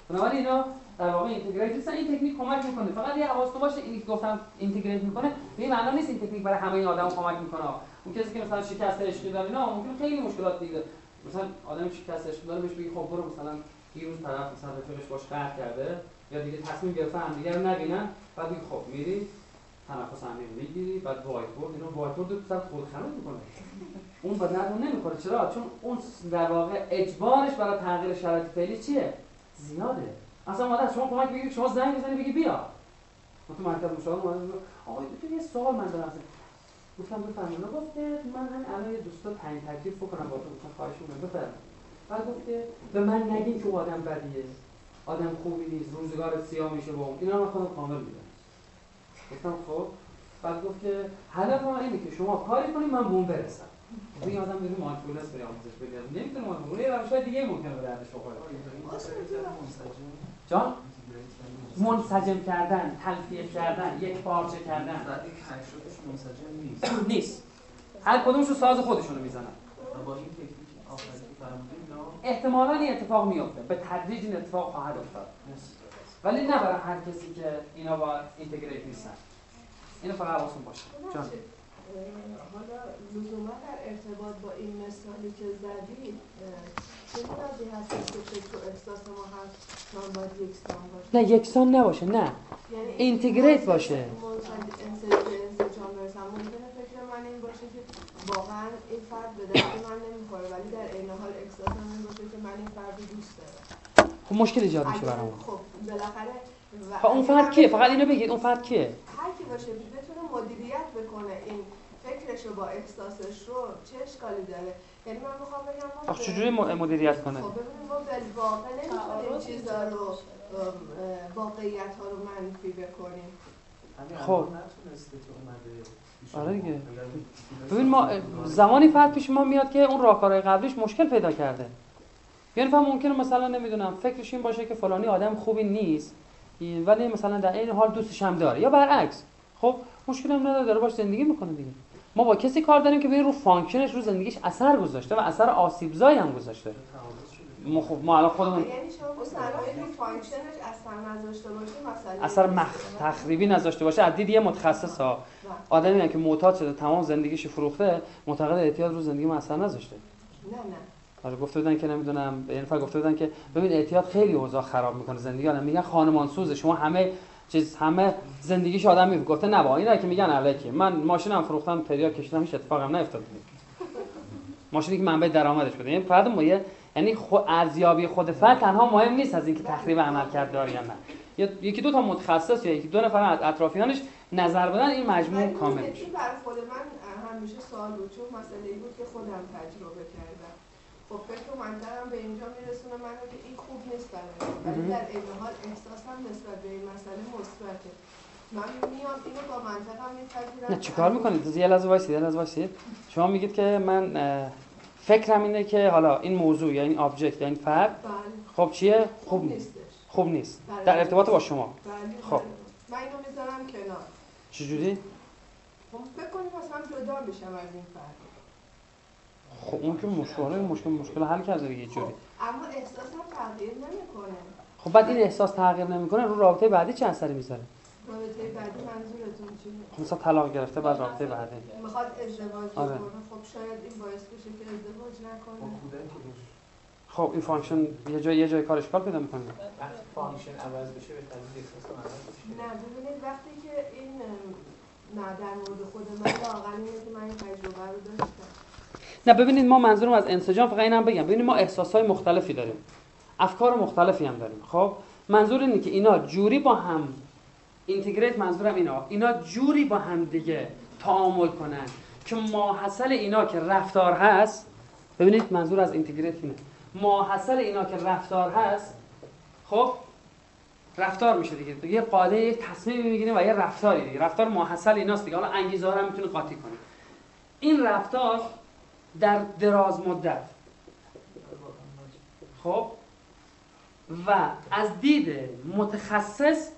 بنابراین اینا در واقع اینتگریت نیستن. این تکنیک کمک میکنه، فقط یه حواستون باشه اینی که گفتم اینتگریت میکنه به این معنا نیست این تکنیک برای همه آدما کمک میکنه. اون کسی که مثلا شکست عشقی داره اینا ممکن خیلی مشکلات دیگه، مثلا آدم شکست عشقی داره بهش بگی خب برو مثلا دیروز طرف مثلا رفیقش باش قهر کرده یا دیگه تصمیم گرفته همدیگه رو نبینن، بعد میگی خب میری تنفس عمیق میگیری، بعد وایت بورد اینا وایت بورد رو خودخراب میکنه، اون به درد نمیخوره. چرا؟ چون اون در واقع اجبارش برای تغییر شرایط فعلی چیه؟ زیاده. اصلا ما داشت شما کمک بگیرید، شما زنگ بزنید بگید بیا. ما تو مرکز مشاوره اومدیم آقای دکتر یه سوال من دارم. گفتم بفرمایید. گفت من همین الان یه دوستا تعیین تکلیف بکنم با تو، گفتم خواهش می‌کنم بفرمایید. بعد گفت به من نگین که آدم بدیه، آدم خوبی نیست، روزگار سیاه میشه با اون. اینا رو خودم کامل می‌دونم. گفتم خب. بعد گفت که هدف ما اینه که شما کاری کنید من به اون برسم. این آدم بدون مانتولس برای آموزش بده نمیتونه مانتولس یا روشای دیگه ممکنه به دردش بخوره. جان منسجم کردن، تلفیه کردن، یک پارچه کردن. بعد یک حشرش منسجم نیست. هر کدومشو ساز خودشونو میزنن. با این تکنیک آخری فرمودین احتمالاً این اتفاق میفته. به تدریج این اتفاق خواهد افتاد. ولی نه برای هر کسی که اینا با اینتگریت نیستن. اینو فقط حواستون باشه. جان حالا لزوما در ارتباط با این مثالی که زدید چطور قضیه هست که فکر و احساس ما همچنان باید یکسان باشه؟ نه یکسان نباشه، نه یعنی اینتگریت باشه. انسجام برسم ممکنه فکر من این باشه که واقعا این فرد به درد من نمیخوره ولی در عین حال احساس من این باشه که من این فرد رو دوست دارم. خب مشکل ایجاد میشه برام. خب بالاخره اون فرد کیه؟ فقط اینو بگید اون فرد کیه؟ هر کی باشه بتونه مدیریت بکنه این فکر فکرش رو با احساسش رو چه اشکالی داره؟ یعنی من میخوام بگم ما چجوری مدیریت کنه؟ خب ببینیم ما بالواقع نمیتونیم چیزا رو واقعیت ها رو منفی بکنیم. خب آره دیگه. ببین ما زمانی فقط پیش ما میاد که اون راهکارهای قبلیش مشکل پیدا کرده. یعنی فهم ممکنه مثلا نمیدونم فکرش این باشه که فلانی آدم خوبی نیست ولی مثلا در این حال دوستش هم داره یا برعکس. خب مشکل هم نداره، داره باش زندگی میکنه دیگه. ما با کسی کار داریم که ببین رو فانکشنش رو زندگیش اثر گذاشته و اثر آسیبزایی هم گذاشته. ما الان خودمون یعنی شما مثلا این فانکشنش اثر نذاشته باشه، مثلا اثر تخریبی نذاشته باشه از دید یه متخصصا. آدمی که معتاد شده تمام زندگیش فروخته معتقد اعتیاد رو زندگی ما اثر نذاشته. نه آره گفته بودن که نمیدونم، یعنی فقط گفته بودن که ببین اعتیاد خیلی اوضاع خراب میکنه زندگی آدم، میگن خانمان سوزه، شما همه چیز همه زندگیش آدم میفته. گفته نه با اینا که میگن الکی من ماشینم فروختم تریاک کشیدم هیچ اتفاقی هم نیفتاد، ماشینی که منبع درآمدش بوده. یعنی فرد ما یعنی ارزیابی خود فرد تنها مهم نیست از اینکه تخریب عملکرد داره یا نه، یا یکی دو تا متخصص یا یکی دو نفر از اطرافیانش نظر بدن این مجموع کامل میشه. برای خود من همیشه سوال بود چون مسئله‌ای بود که خودم تجربه کردم. خب فکر منطقم به اینجا میرسونه من که این خوب نیست برای من، ولی در این حال احساسم نسبت به این مسئله مثبته. من میام اینو با منطقم میپذیرم. نه چیکار میکنید؟ یه لحظه وایسید، یه لحظه وایسید. شما میگید که من فکرم اینه که حالا این موضوع یا این آبجکت یا این فرد خب چیه؟ خوب نیست. خوب نیست. در ارتباط با شما. خب من اینو میذارم کنار. چجوری؟ خب فکر کنید مثلا جدا میشم از این فرد. خب اون که مشکل حل کرده دیگه جوری. اما احساس تغییر نمیکنه. خب بعد این احساس تغییر نمیکنه رو رابطه بعدی چه اثری میذاره؟ رابطه بعدی منظورتون چیه؟ مثلا طلاق گرفته بعد رابطه بعدی میخواد ازدواج کنه. خب شاید این باعث بشه که ازدواج نکنه. خب این فانکشن یه جای کار اشکال پیدا میکنه. وقتی فانکشن عوض بشه به تدریج احساس عوض میشه. نه ببینید وقتی که این در مورد خود من واقعا اینه که من این تجربه رو داشتم. نه ببینید ما منظورم از انسجام فقط اینم بگم، ببینید ما احساس‌های مختلفی داریم، افکار مختلفی هم داریم. خب منظور اینه که اینا جوری با هم اینتگریت، منظورم اینا جوری با هم دیگه تعامل کنن که ماحصل اینا که رفتار هست، ببینید منظور از اینتگریت اینه، ماحصل اینا که رفتار هست خب رفتار میشه دیگه. یه قاعده، یه تصمیمی میگیریم و یه رفتاری دیگه. رفتار ماحصل ایناست دیگه. حالا انگیزه ها رو میتونه قاطی کنه. این رفتار در دراز مدت خب و از دید متخصص،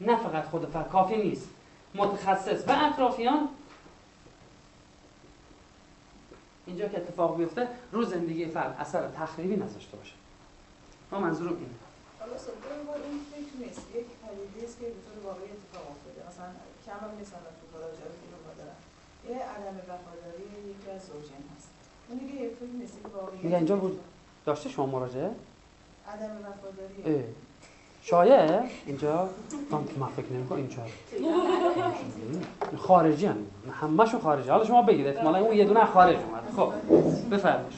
نه فقط خود فرد کافی نیست، متخصص و اطرافیان اینجا که اتفاق بیفته رو زندگی فرد اثر تخریبی نذاشته باشه. ما منظورم اینه. حالا صدق این فکر نیست، یک پدیده است که به طور واقعی اتفاق افتاده. مثلا کم هم نیستن تو کارا جایی که رو بادارن یه عدم وفاداری یکی از زوجین هست، اون دیگه یک فکر نیست که واقعی میگه. اینجا بود داشته شما مراجعه؟ عدم وفاداری شایعه اینجا؟ من فکر نمی کنم اینجا خارجی هم همه‌شون خارجی. حالا شما بگید احتمالا اون یه دونه خارج اومد. خب بفرمایید.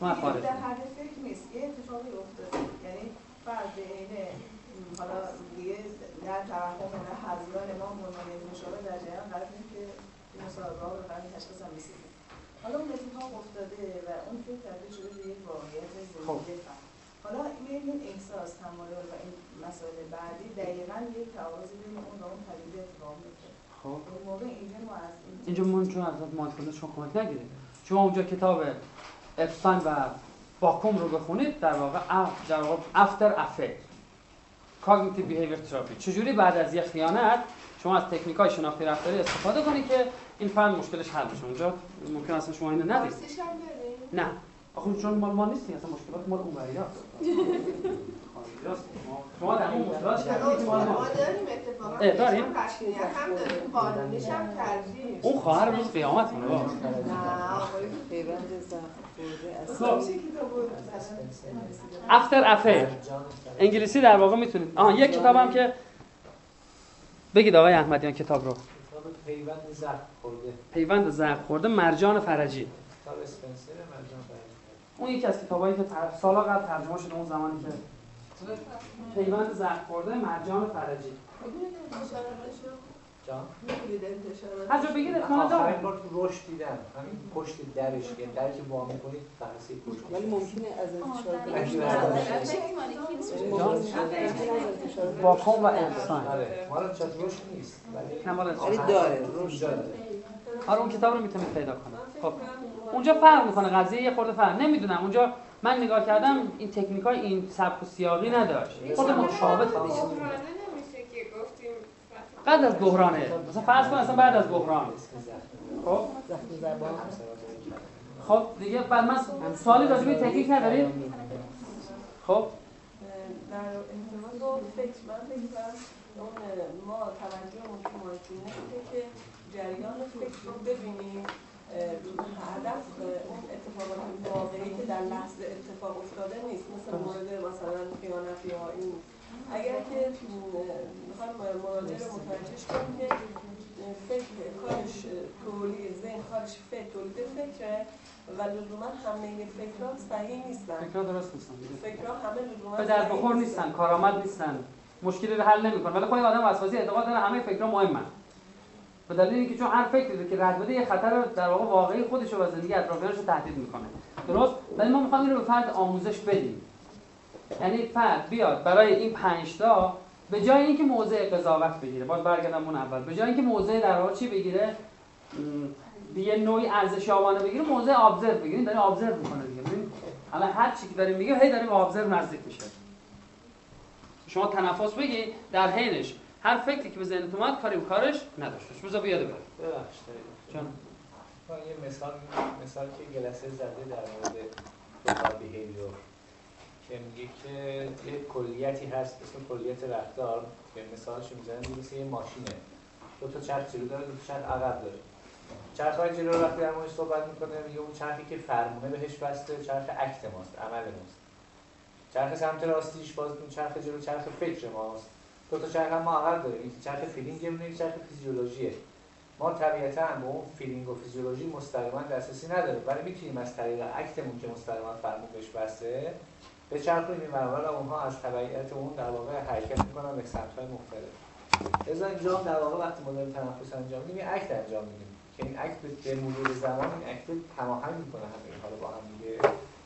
من خارج در حد فکر نیست، یه اتفاقی افتاده. یعنی فرد عینه حالا دیگه در توقع نه حضران ما منمایه مشابه در جریان قرار می‌گیره که این مصاحبه‌ها رو برای تشخیص هم رسیده. حالا اون اتفاق افتاده و اون فکر کرده شده به یک واقعیت زندگی فرد. حالا این احساس تمایل و این مسائل بعدی دقیقاً یک توازی بین اون و اون پدیده اتفاق میفته. خب اون موقع اینجا من چون از ماندفولنس شما کمک نگیرید، شما اونجا کتاب ابستاین و باکوم رو بخونید، در واقع افتر افکت کاگنیتیو بیهیویر تراپی، چجوری بعد از یه خیانت شما از تکنیک‌های شناختی رفتاری استفاده کنید که این فرد مشکلش حل بشه. اونجا ممکن اصلا شما اینو ندید. نه آخه چون ما نیستیم، اصلا مشکلات ما اون بریا است. شما در اون مشکلات کردید، ما داریم اتفاقا داریم تشکیلیت هم داریم، قانونیش هم کردیم. اون خواهر روز قیامت میره. نه آقای پیوند زخم خورده اصلا افتر افیر انگلیسی در واقع میتونید. یک کتاب هم که بگید آقای احمدیان کتاب رو، پیوند زخم خورده، پیوند زخم خورده مرجان فرجی، کتاب اسپنسر مرجان فرجی. اون یکی از کتابایی که سالا قبل ترجمه شده اون زمانی که پیوند زخم خورده مرجان فرجی. جان حاجا بگید خانه دارم این بار تو روش دیدم همین پشت درش که درش وا می‌کنید فرسی پشت ولی ممکنه از اشاره واقع و انسان ما رو چت روش نیست ولی کمال داره روش داره آره اون کتاب رو میتونید پیدا کنید خب اونجا فرق می‌کنه قضیه یه خورده فرق نمیدونم اونجا من نگاه کردم این تکنیکای این سبک و سیاقی نداشت خود متشابه بود بعد از بحرانه مثلا فرض کن اصلا بعد از بحران خب خب دیگه بعد من سوالی راجع به تکنیک ندارید خب در احتمال دو فکر من بگیرم ما توجهمون تو مارکتینگ که جریان فکر رو ببینیم هدف اون اتفاقات واقعی که در لحظه اتفاق افتاده نیست مثل مورد مثلا خیانت یا این اگر که میخوایم مراجعه رو متوجهش کنیم که فکر کارش تولید ذهن کارش فکر تولید فکره و لزوما همه این فکرها صحیح نیستن فکرها درست نیستن فکرها همه لزوما به در بخور نیستن کارآمد نیستن مشکلی رو حل نمی‌کنن ولی خود آدم وسواسی اعتقاد داره همه فکرها مهمن به دلیل اینکه چون هر فکری که رد بده یه خطر در واقع واقعی خودش رو و زندگی اطرافیانش رو تهدید میکنه درست ولی ما میخوایم اینو به فرد آموزش بدیم یعنی فرد بیاد برای این 5 تا به جای اینکه موضع قضاوت بگیره باز برگردم اون اول به جای اینکه موضع در واقع چی بگیره به یه نوعی ارزشیابانه بگیره موضع ابزرو بگیرین داره ابزرو میکنه دیگه ببین الان هر چی که داریم میگیم هی داریم به ابزرو نزدیک میشه شما تنفس بگی در حینش هر فکری که به ذهنت اومد کاری به کارش نداشت. روزا به یاد ببر. ببخشید. چون ما یه مثال که گلسه زده در مورد بیهیویر که میگه که یه کلیتی هست اسم کلیت رفتار که مثالش میزنه مثل یه ماشینه. دو تا چرخ جلو داره، دو تا چرخ عقب داره. چرخای جلو وقتی در موردش صحبت می‌کنه میگه اون چرخی که فرمونه بهش بسته چرخ اکت ماست، عمل ماست. چرخ سمت راستیش باز اون چرخ جلو چرخ فکر ماست. دو تا چرخ ما عقل داریم یک چرخ فیلینگ و یک چرخ فیزیولوژیه ما طبیعتاً به اون فیلینگ و فیزیولوژی مستقیما دسترسی نداره ولی میتونیم از طریق اکتمون که مستقیما فرمون بهش بسته به چرخونیم این منوال اونها از طبیعت اون در واقع حرکت میکنن به سمت‌های مختلف از اینجا در واقع وقتی ما داریم تنفس انجام میدیم این اکت انجام میدیم که این اکت به مرور زمان این اکت هماهنگ میکنه همه اینها رو با هم دیگه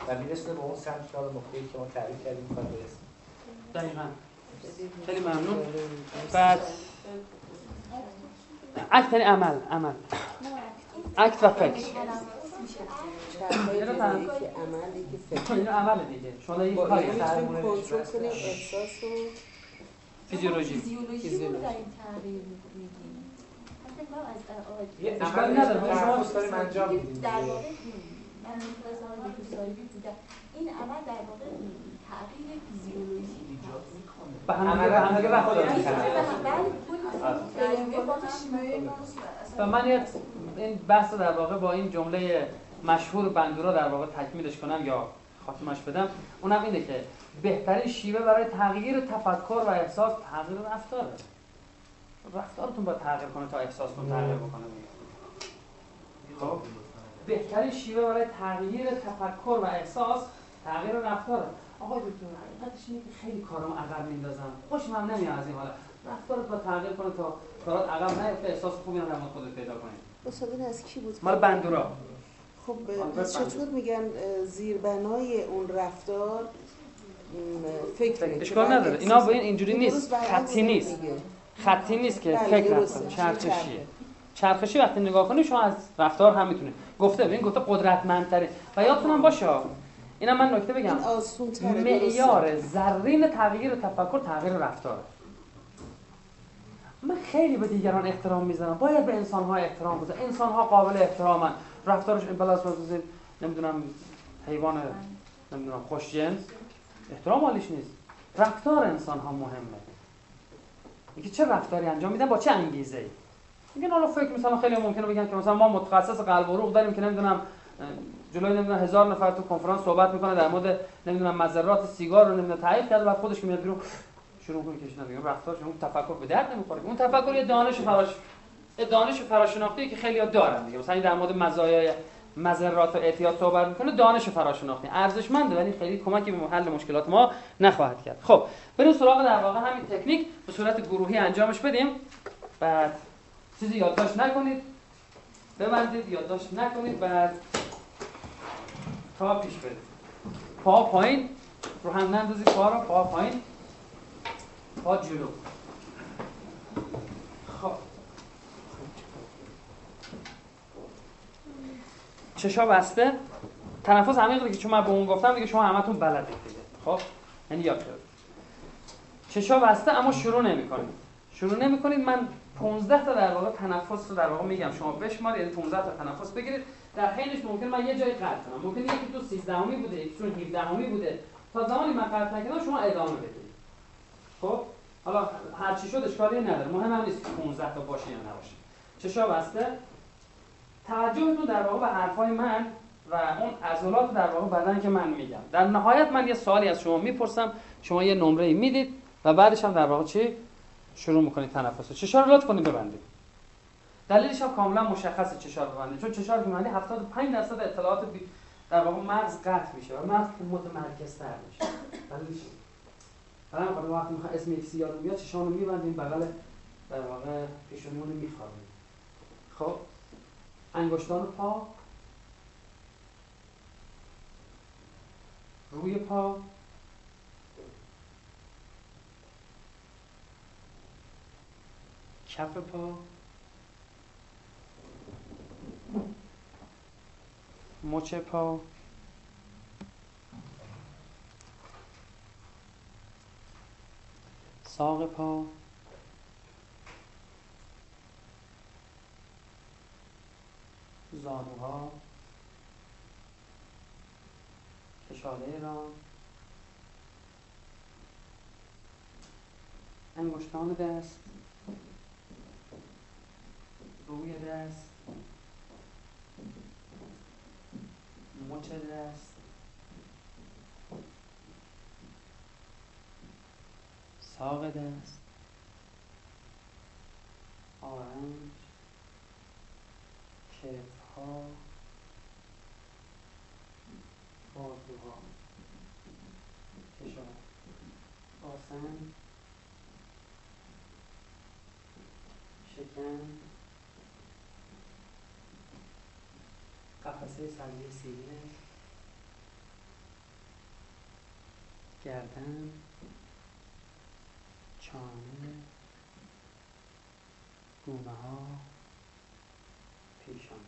و میرسونه به اون سمت کار مختلفی که ما تعریف کردیم میخواد برسیم دقیقاً خیلی ممنون بعد اکت یعنی عمل اکت و فکر اینو عمل دیگه فکر اینو عمل دیگه شما یک کاری کنترل کنین احساس و فیزیولوژی رو در این تعریف میگیم مثلا ما از آقای یه اشکالی نداره شما داریم انجام میدیم در واقع من مثلا به سایبی بودم این عمل در واقع تعریف فیزیولوژی به همه و خدا و من این بحث در واقع با این جمله مشهور بندورا در واقع تکمیلش کنم یا خاتمش بدم اونم اینه که بهترین شیوه برای تغییر تفکر و احساس تغییر رفتاره رفتارتون باید تغییر کنه تا احساستون تغییر بکنه خب بهترین شیوه برای تغییر تفکر و احساس تغییر رفتاره آقای دکتر حقیقتش اینه که خیلی کارام عقب میندازم خوشم هم نمیاد از این حالا رفتارت با تغییر کنه تا کارات عقب نیفته احساس خوبی هم نماد خودت پیدا کنی مصاحبه از کی بود مال بندورا خب چطور میگن زیربنای اون رفتار فکره اشکال نداره اینا با این اینجوری نیست خطی نیست که فکر کنه چرخشی وقتی نگاه کنی شما از رفتار هم میتونه گفته ببین گفته قدرتمندتره و یادتون هم باشه اینا من نکته بگم معیار زرین تغییر تفکر تغییر رفتاره من خیلی به دیگران احترام میذارم باید به انسان‌ها احترام بذارم انسان‌ها قابل احترامن رفتارش این پلاس بذارید نمیدونم حیوان نمیدونم خوش جنس احترام حالیش نیست رفتار انسان‌ها مهمه اینکه چه رفتاری انجام میدن با چه انگیزه‌ای میگن حالا فکر مثلا خیلی ممکنه بگن که مثلا ما متخصص قلب و روح داریم که نمیدونم جلوی نمیدونم 1000 نفر تو کنفرانس صحبت میکنه در مورد نمیدونم مضرات سیگار رو نمیدونم تعریف کرده بعد خودش میاد بیرون شروع میکنه کشیدن میگم رفتارش اون تفکر به درد نمیخوره اون تفکر یه دانش فراشناختیه که خیلی‌ها دارن دیگه مثلا در مورد مزایای مضرات و اعتیاد صحبت میکنه دانش فراشناختی ارزشمنده ولی خیلی کمکی به حل مشکلات ما نخواهد کرد خب بریم سراغ در واقع همین تکنیک به صورت گروهی انجامش بدیم بعد چیزی یادداشت نکنید، ببندید، یادداشت نکنید و تا پیش برید. پا پایین رو هم نندازید، پا رو پا پایین، پا جلو. خب چشا بسته، تنفس عمیق دیگه، چون من به اون گفتم دیگه شما همتون بلدید دیگه. خب یعنی یاد گرفتید. چشا بسته اما شروع نمی‌کنید. شروع نمی‌کنید. من 15 تا در واقع تنفس رو در واقع میگم، شما بشمارید، یعنی 15 تا تنفس بگیرید. در حینش ممکن من یه جای قطع کنم، ممکن یکی تو 13امی بوده، یکی تو 17امی بوده. تا زمانی من قطع نکردم شما ادامه بدید. خب حالا هر چی شد اشکالی نداره، مهم هم نیست که 15 تا باشه یا نباشه. چشا بسته، توجهتون در واقع به حرفای من و اون عضلات در واقع بدن که من میگم. در نهایت من یه سوالی از شما میپرسم، شما یه نمره‌ای میدید و بعدش هم در واقع چی شروع میکنید تنفس رو. چشا رو لطف کنید ببندید. دلیلش هم کاملا مشخصه چشا رو ببندید، چون چشا رو ببندید 75% اطلاعات در واقع مغز قطع میشه و مغز متمرکزتر میشه. دلیلش الان خود وقتی میخوام اسم یک سی یادم بیاد چشا رو میبندیم بغل در واقع پیشونیمون میخوابیم. خب انگشتان پا، روی پا، کف پا، مچ پا، ساق پا، زانوها، کشاله را، انگشتان دست، روی دست، مچ دست، ساق دست، آرنج، کفها، بازوها، کشا، باسن، شکم، قفسه سری سینه، گردن، چانه، گونه ها، پیشان.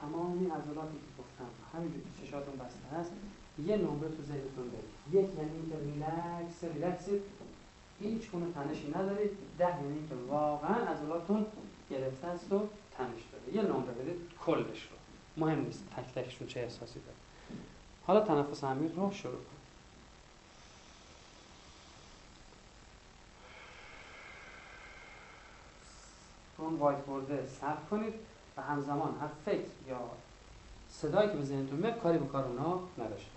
تمامی عضلاتی که گفتم همینجوری که چشاتون بسته هست یه نمره تو ذهنتون برید. 1 یعنی اینکه ریلکسید، هیچ گونه تنشی ندارید. 10 یعنی اینکه واقعا عضلاتتون گرفته است و تنش داره. یه نمره بدید کلش رو، مهم نیست تک تکشون چه احساسی داره. حالا تنفس عمیق رو شروع کن. اون وایت برده صرف کنید و همزمان هر فکر یا صدایی که به ذهنتون میاد کاری به کار اونا نداشته باشه.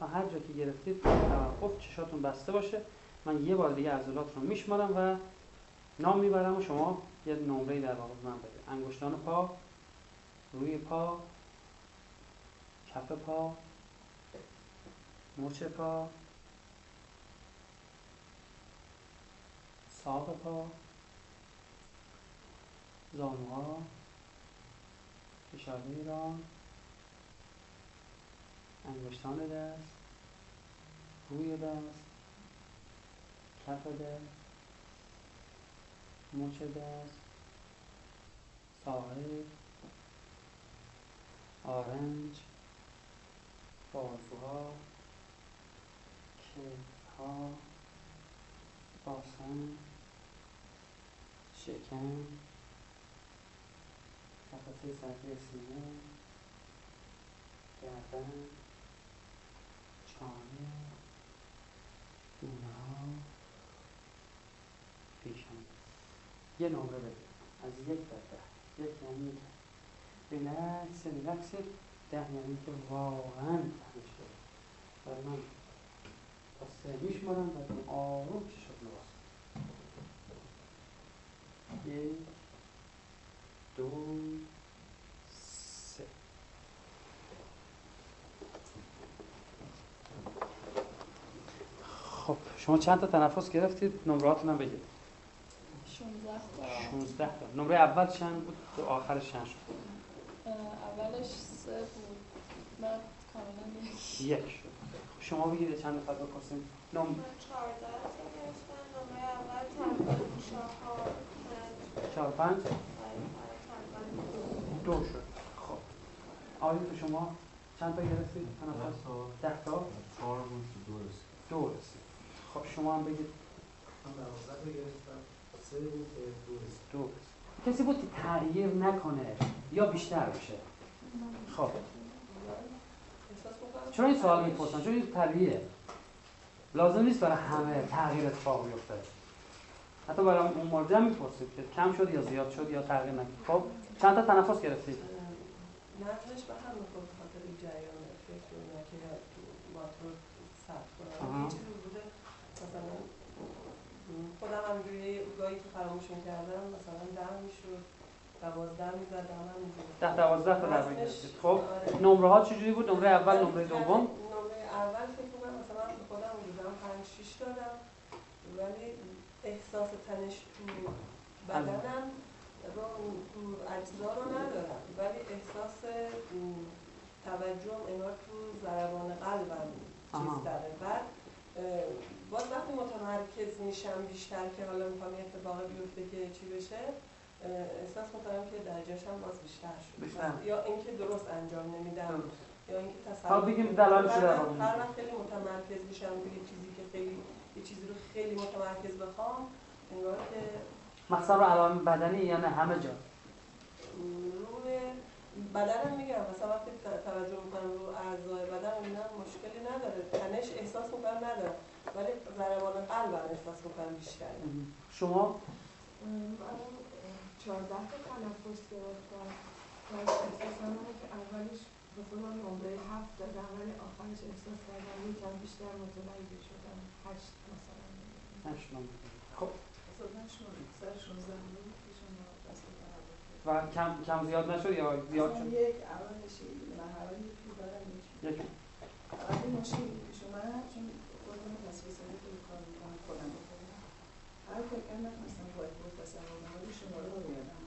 تا هر جا که گرفتید توقف، چشاتون بسته باشه. من یه بار دیگه عضلات رو میشمارم و نام میبرم و شما یه نمره‌ای در واقع من بده. انگشتان پا، روی پا، کف پا، مچ پا، ساق پا، زانوها، فشاری را، انگشتان دست، روی دست، کف دست، مچ دست، ساعد، آرنج، بازوها، کتها، باسن، شکم، قفسه سطحی سینه، گردن، چانه، دونه‌ها، پیشانی. یه نمره بده از 1 تا 10. 1 یعنی ریلکس، ریلکسید. 10 یعنی که واقعا تحمیش داره. برای من تا 3 میشمارم و آروم چشات نباسم. 1 2 3. خب شما چند تا تنفس گرفتید؟ نمراتون هم بگید. 16 تا. نمره اول چند بود؟ آخرش چند شد؟ اولش 3 بود. بعد کاملا 1 شد. شما بگید چند تا بپرسیم. نمره 14 گرفتن. نمره اول تقریبا 4 5. دو شد. خب. آقای شما چند تا گرفتید؟ تنفس 10 تا. 4 بود که 2 رسید. خب شما هم بگید. من 12 تا گرفتم. 3 بود که 2 رسید. کسی بود که تغییر نکنه یا بیشتر بشه؟ خب. چرا این سوال میپرسن؟ چون این طبیعیه. لازم نیست برای همه تغییر اتفاق بیفته. حتی برای اون مورد هم میپرسید که کم شد یا زیاد شد یا تغییر نکرد. خب چند تا تنفس گرفتید؟ نظرش به هم میخورد خاطر این جریان فکر اونه که موتور ثبت کنم. یه چیزی بوده مثلا خودم همینجوری گاهی که فراموش میکردم مثلا 10 میشد 12 میزدم همینجوری 10 تا 12 تا در میگرفتید. خب نمره ها چجوری بود؟ نمره اول، نمره دوم؟ نمره اول فکر کنم مثلا خودم بودم 5-6 دادم ولی احساس تنش تو بدنم با اجزا رو ندارم ولی احساس توجهم انگار تو ضربان قلبم چیز داره. بعد باز وقتی متمرکز میشم بیشتر که حالا میخوام یه اتفاقی بیفته که چی بشه احساس میکنم که درجه‌شم باز بیشتر شد یا اینکه درست انجام نمیدم یا اینکه تصور بگیم دلایلش رو هر وقت خیلی متمرکز میشم روی چیزی که خیلی یه چیزی رو خیلی متمرکز بخوام انگار که مثلا رو علائم بدنی یعنی همه جا روی بدنم میگم مثلا وقتی توجه میکنم رو اعضای بدنم میبینم مشکلی نداره تنش احساس میکنم نداره ولی ضربان قلبم احساس میکنم بیشتر. شما؟ من 14 تا تنفس گرفتم و احساس میکنم که اولش به خودم نمره 7 دادم ولی آخرش احساس کردم یکم بیشتر متمرکز شدم 8 مثلا. خب و کم زیاد نشد یا زیاد شد؟ یک اولش مرحله یکی دارم یک اول مشکل پیش اومد چون خودم تصویصالی که کار میکنم خودم بکنم هر فکر من مثلا باید بود تصویصالی شما رو میادم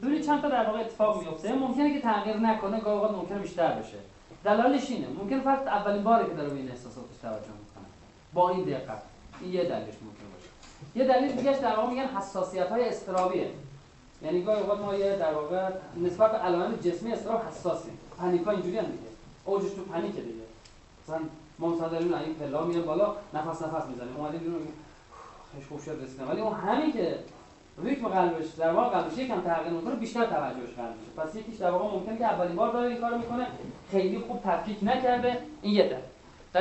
دوری چند تا در واقع اتفاق میفته ممکنه که تغییر نکنه گاه اوقات ممکنه بیشتر بشه دلایلش اینه ممکنه فقط اولین باره که داره به این احساساتش توجه میکنه با این دقت این یه دلیلش ممکنه باشه. یه دلیل دیگه‌اش در واقع میگن حساسیت‌های اضطرابیه. یعنی گاهی اوقات ما یه در واقع نسبت به علائم جسمی اضطراب حساسیم. پنیک‌ها اینجوری هم دیگه. اوجش تو پنیک دیگه. مثلا ما مصادرین این پلا میاد بالا نفس می‌زنیم. اومدیم اینو خیلی خوب شد رسیدم. ولی اون همین که ریتم قلبش در واقع قلبش یکم تغییر می‌کنه بیشتر توجهش جلب میشه. پس یکیش در واقع ممکنه که اولین بار داره این کارو می‌کنه خیلی خوب تفکیک نکرده. این یه دلیل.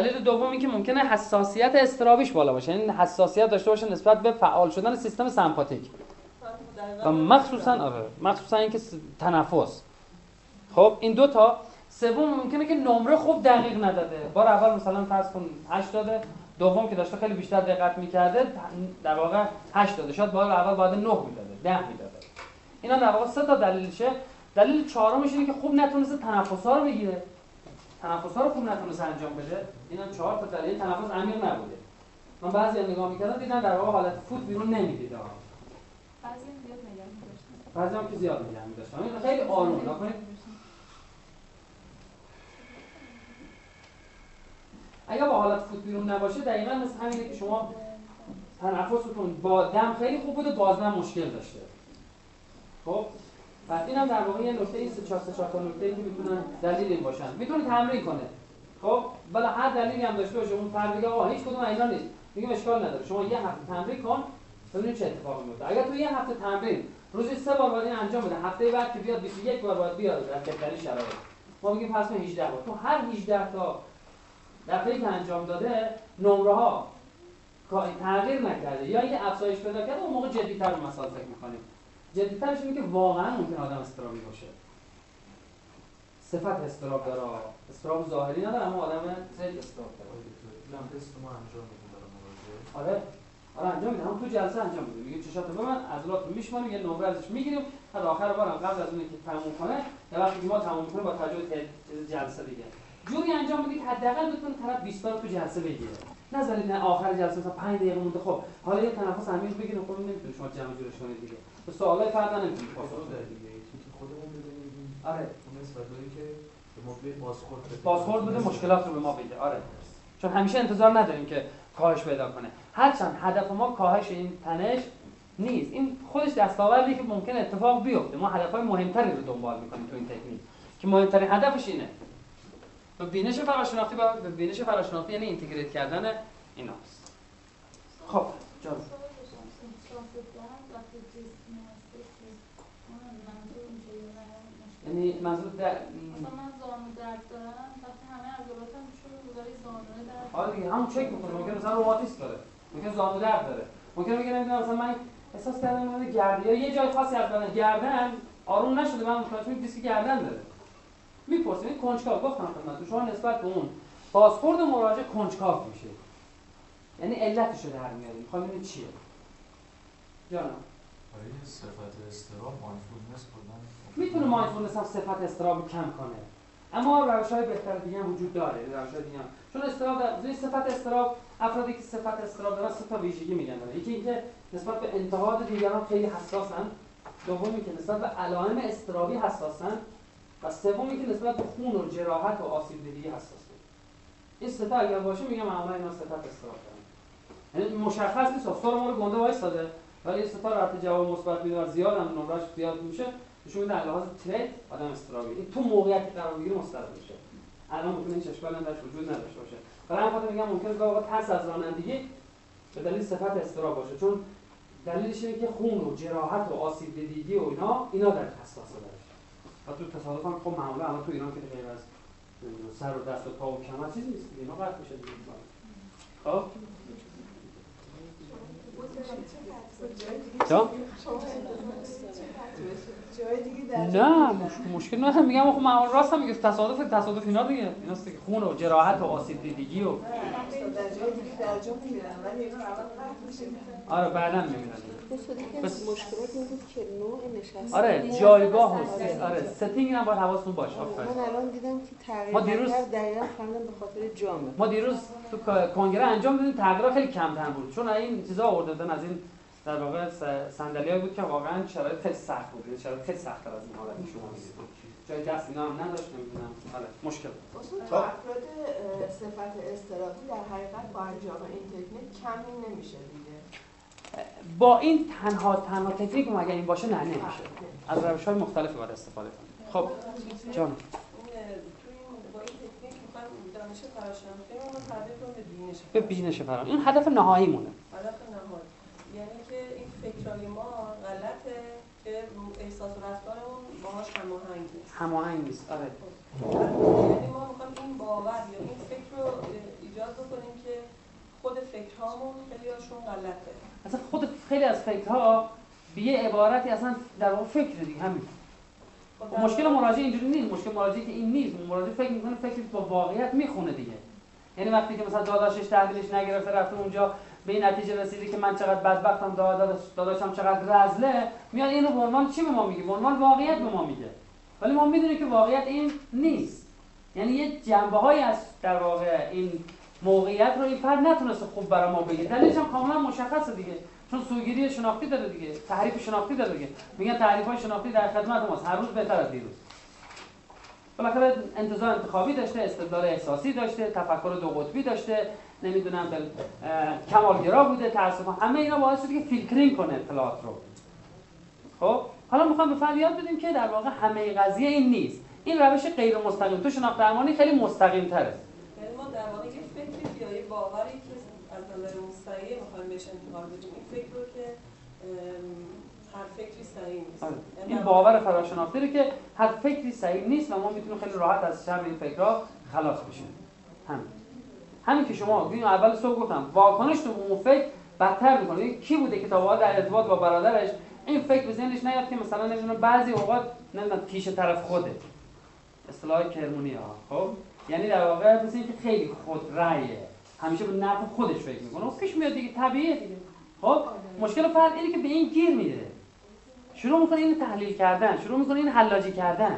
دلیل دوم این که ممکنه حساسیت اضطرابیش بالا باشه یعنی حساسیت داشته باشه نسبت به فعال شدن سیستم سمپاتیک و مخصوصا اینکه تنفس. خب این دو تا سوم ممکنه که نمره خوب دقیق نداده. بار اول مثلا فرض کن 8 داده، دوم که داشته خیلی بیشتر دقت میکرده در واقع 8 داده، شاید بار اول باید 9 میداده، 10 میداده. اینا در واقع سه تا دلیلشه. دلیل چهارمش اینه که خوب نتونسته تنفس‌ها رو بگیره. تنفس‌ها رو خوب نتونسته انجام بده. اینا 4 تا دلیل. تنفس عمیق نبوده. من بعضی نگاه می‌کردم دیدم در واقع حالت فوت بیرون نمیدید. بعضی هم که زیاد نگاه می‌داشتن. این خیلی آروم نکنید. اگه با حالت فوت بیرون نباشه دقیقاً مثل همینه که شما تنفستون با دم خیلی خوب بوده، بازم مشکل داشته. خب بعد اینم در واقع یه نکته، این 4 تا نکته که میتونن دلیل این باشن. میتونه تمرین کنه. خب بالا هر دلیلی هم داشته باشه اون فرد بگه آها هیچ کدوم اینا نیست. میگم اشکال نداره. شما یه هفته تمرین کن ببینید چه اتفاقی میفته. اگه تو یه هفته تمرین روزی 3 بار باید انجام بده، هفته بعد که بیاد 21 بار باید بیاد در بهترین شرایط. ما میگیم پس 18 بار. تو هر 18 تا دفعه‌ای که انجام داده نمره ها تغییر نکرده یا یه افزایش پیدا کرده، اون موقع جدی‌تر به مسائل فکر می‌کنیم. جدی‌ترش اینه که واقعا ممکن آدم اضطرابی باشه. صفت اضطراب داره، اضطراب ظاهری نداره اما آدم سید اضطراب داره. میگم تست ما انجام میدیم برای مراجعه. آره انجام میدیم، هم تو جلسه انجام میدیم. میگیم چشاتو به من عضلات رو میشماریم، یه نمره ازش میگیریم، تا آخر بارم قبل از اون که تموم کنه، یا وقتی ما تموم می‌کنیم با توجه جلسه دیگه. جوری انجام بدید حداقل بتونه طرف 20 بار تو جلسه بگیره. نذارید نه آخر جلسه مثلا 5 دقیقه مونده خب حالا یه تنفس عمیق بگیرید، خب نمیتونه شما جمع جورش کنید دیگه. تو سوالای فردا نمیتونید پاسخ بدید. خودمون بدونیم. آره، نسبت به اینکه ما به بازخورد بده مشکلات رو به ما بگه. آره. چون همیشه انتظار نداریم که کاهش پیدا کنه. هرچند هدف ما کاهش این تنش نیست. این خودش دستاوردیه که ممکن اتفاق بیفته. ما هدف‌های مهمتری رو دنبال می‌کنیم تو این تکنیک که مهمترین هدفش اینه. و بینش فراشناختی یعنی اینتگریت کردن اینا است. خب جان یعنی منظور در مثلا من زانو درد دارم وقتی همه عضلاتم شروع گذاری زانو درد. آره دیگه همون چک می‌کنه، ممکن مثلا روماتیسم داره، ممکن زانو درد داره، ممکن بگه مثلا من احساس کردم من گردن یه جای خاصی از بدن گردن آروم نشده، من متوجه دیسک گردن داره. می‌پرسید کنجکاو گفتم خدمتتون شما نسبت به اون بازخورد مراجع کنجکاو میشه. یعنی علتش رو در میاریم. می‌خوام ببینم چیه. جانم. برای صفت استراب مایندفولنس بودن. میتونه مایندفولنس هم صفت استراب کم کنه. اما روش‌های بهتر دیگه هم وجود داره. روش‌های دیگه هم. چون استراب در صفت استراب افرادی که صفت استراب دارن سه تا ویژگی میگن. یکی اینکه نسبت به انتقاد دیگران خیلی حساسن. دومی که نسبت به علائم استرابی حساسن. و سومی که نسبت به خون و جراحت و آسیب دیدگی حساسه. این سه تا اگر باشه میگم معمولا اینا سه تا استراب دارن. یعنی مشخص نیست سر ما رو گنده وایساده ولی سه تا رفت جواب مثبت میده و زیاد هم نمرهش زیاد میشه، نشون میده علاوه ترند آدم استرابی. این تو موقعیت قرار میگیره مسترد میشه. الان ممکنه هیچ اشکالی نداشت وجود نداشته باشه. برای همین میگم ممکنه واقعا ترس از رانندگی به دلیل صفت استراب باشه، چون دلیلش اینه که خون و جراحت و آسیب دیدگی و اینا در حساسه. تو تصادف هم خب معمولا الان تو ایران که غیر از سر و دست و پا و کمر چیزی نیست، اینا قطع میشه دیگه. خب نه مشکل نه، میگم خب معمولا راست هم میگه تصادف اینا دیگه ایناست که خون و جراحت و آسیب دیدگی و در جا میمیرن ولی اینا اول قطع میشه. آره بعداً میمیرن. بس مشکلات این بود که نوع نشست. آره جایگاه هست. آره ستینگ هم باید حواستون باشه. من الان دیدم که تغییر دقیقاً فهمیدم به خاطر جامه. ما دیروز تو کنگره انجام دادیم تغییرات خیلی کمتر بود چون این چیزا آوردن از این در واقع صندلیای بود که واقعاً شرایط خیلی سخت بود. شرایط خیلی سخت‌تر از این حالت شما می‌دید. جای دست اینا هم نداشت نمی‌دونم. آره مشکل بود. افراد صفت استرابی در حقیقت با انجام این تکنیک کمی نمیشه دیگه. با این تنها تکنیک مگر این باشه نه نمیشه. از روش‌های مختلف باید استفاده کنید. خب جان به بینش فراشناختی این هدف نهایی مونه. یعنی که این فکرای ما غلطه که احساس و رفتارمون باهاش هماهنگ نیست. آره یعنی ما می‌خوایم این باور یا این فکر رو ایجاد بکنیم که خود فکرهامون خیلی‌هاشون غلطه. اصلا خود خیلی از فکرها به یه عبارتی اصلا در واقع فکر دیگه همین. مشکل مراجع اینجوری نیست، مشکل مراجعی که این نیست، مراجع فکر میکنه فکر با واقعیت میخونه دیگه. یعنی وقتی که مثلا داداشش تحویلش نگرفته رفته اونجا به این نتیجه رسیده که من چقدر بدبختم، داداشم چقدر رذله، میاد اینو به عنوان چی به ما میگه؟ به عنوان واقعیت به ما میگه. ولی ما میدونیم که واقعیت این نیست. یعنی یه جنبه‌هایی از در واقع این موقعیت رو این فرد نتونسته خوب برای ما بگه. دلیلش هم کاملا مشخصه دیگه. چون سوگیری شناختی داره دیگه، تعریف شناختی داره دیگه. میگن تعریف‌های شناختی در خدمت ماست، هر روز بهتر از دیروز. بالاخره انتزاع انتخابی داشته، استدلال احساسی داشته، تفکر دو قطبی داشته، نمیدونم کمالگرا بوده، تعصب‌ها، همه اینا باعث شده که فیلترینگ کنه اطلاعات رو. خب حالا می‌خوام به فعالیت بدیم که در واقع همه قضیه این نیست. این روش غیر مستقیم تو شناخت درمانی خیلی مستقیم‌تره. یعنی ما در واقع یه فکری یا یه باوری که از نظر مستقیم می‌خوایم بهش انتقال بدیم، این فکر رو که هر فکری صحیح نیست. این باور فراشناخته رو که هر فکری صحیح نیست و ما میتونیم خیلی راحت از شر این فکرها خلاص بشیم. همین که شما ببین اول صبح گفتم واکنش تو اون فکر بدتر می‌کنه. کی بوده که تا واقعا در ارتباط با برادرش این فکر به ذهنش نیاد که مثلا نمی‌دونه بعضی اوقات نمی‌دونه کیش طرف خوده. اصطلاح کرمونی ها. خب یعنی در واقع مثل اینکه خیلی خود رأیه، همیشه به نفع خودش فکر میکنه و پیش میاد دیگه، طبیعیه دیگه. خب مشکل فرد اینه که به این گیر میده، شروع میکنه اینو تحلیل کردن، شروع میکنه این حلاجی کردن،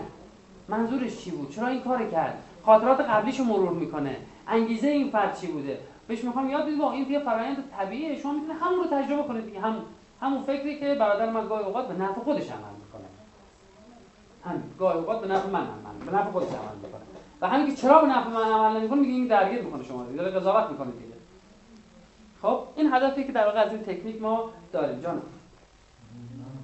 منظورش چی بود، چرا این کار کرد، خاطرات قبلیشو مرور میکنه، انگیزه این فرد چی بوده. بهش میخوام یاد بدم این یه فرآیند طبیعیه، شما میتونه همون رو تجربه کنید دیگه، همون فکری که برادر من گاهی اوقات به نفع خودش عمل میکنه، گاهی اوقات به نفع من به نفع خودش عمل میکنه. و همین که چرا به نفع من عمل نمیکنه میگه این درگیر میکنه شما دیگه، داره قضاوت میکنه دیگه. خب این هدفی که در واقع از این تکنیک ما داریم. جانم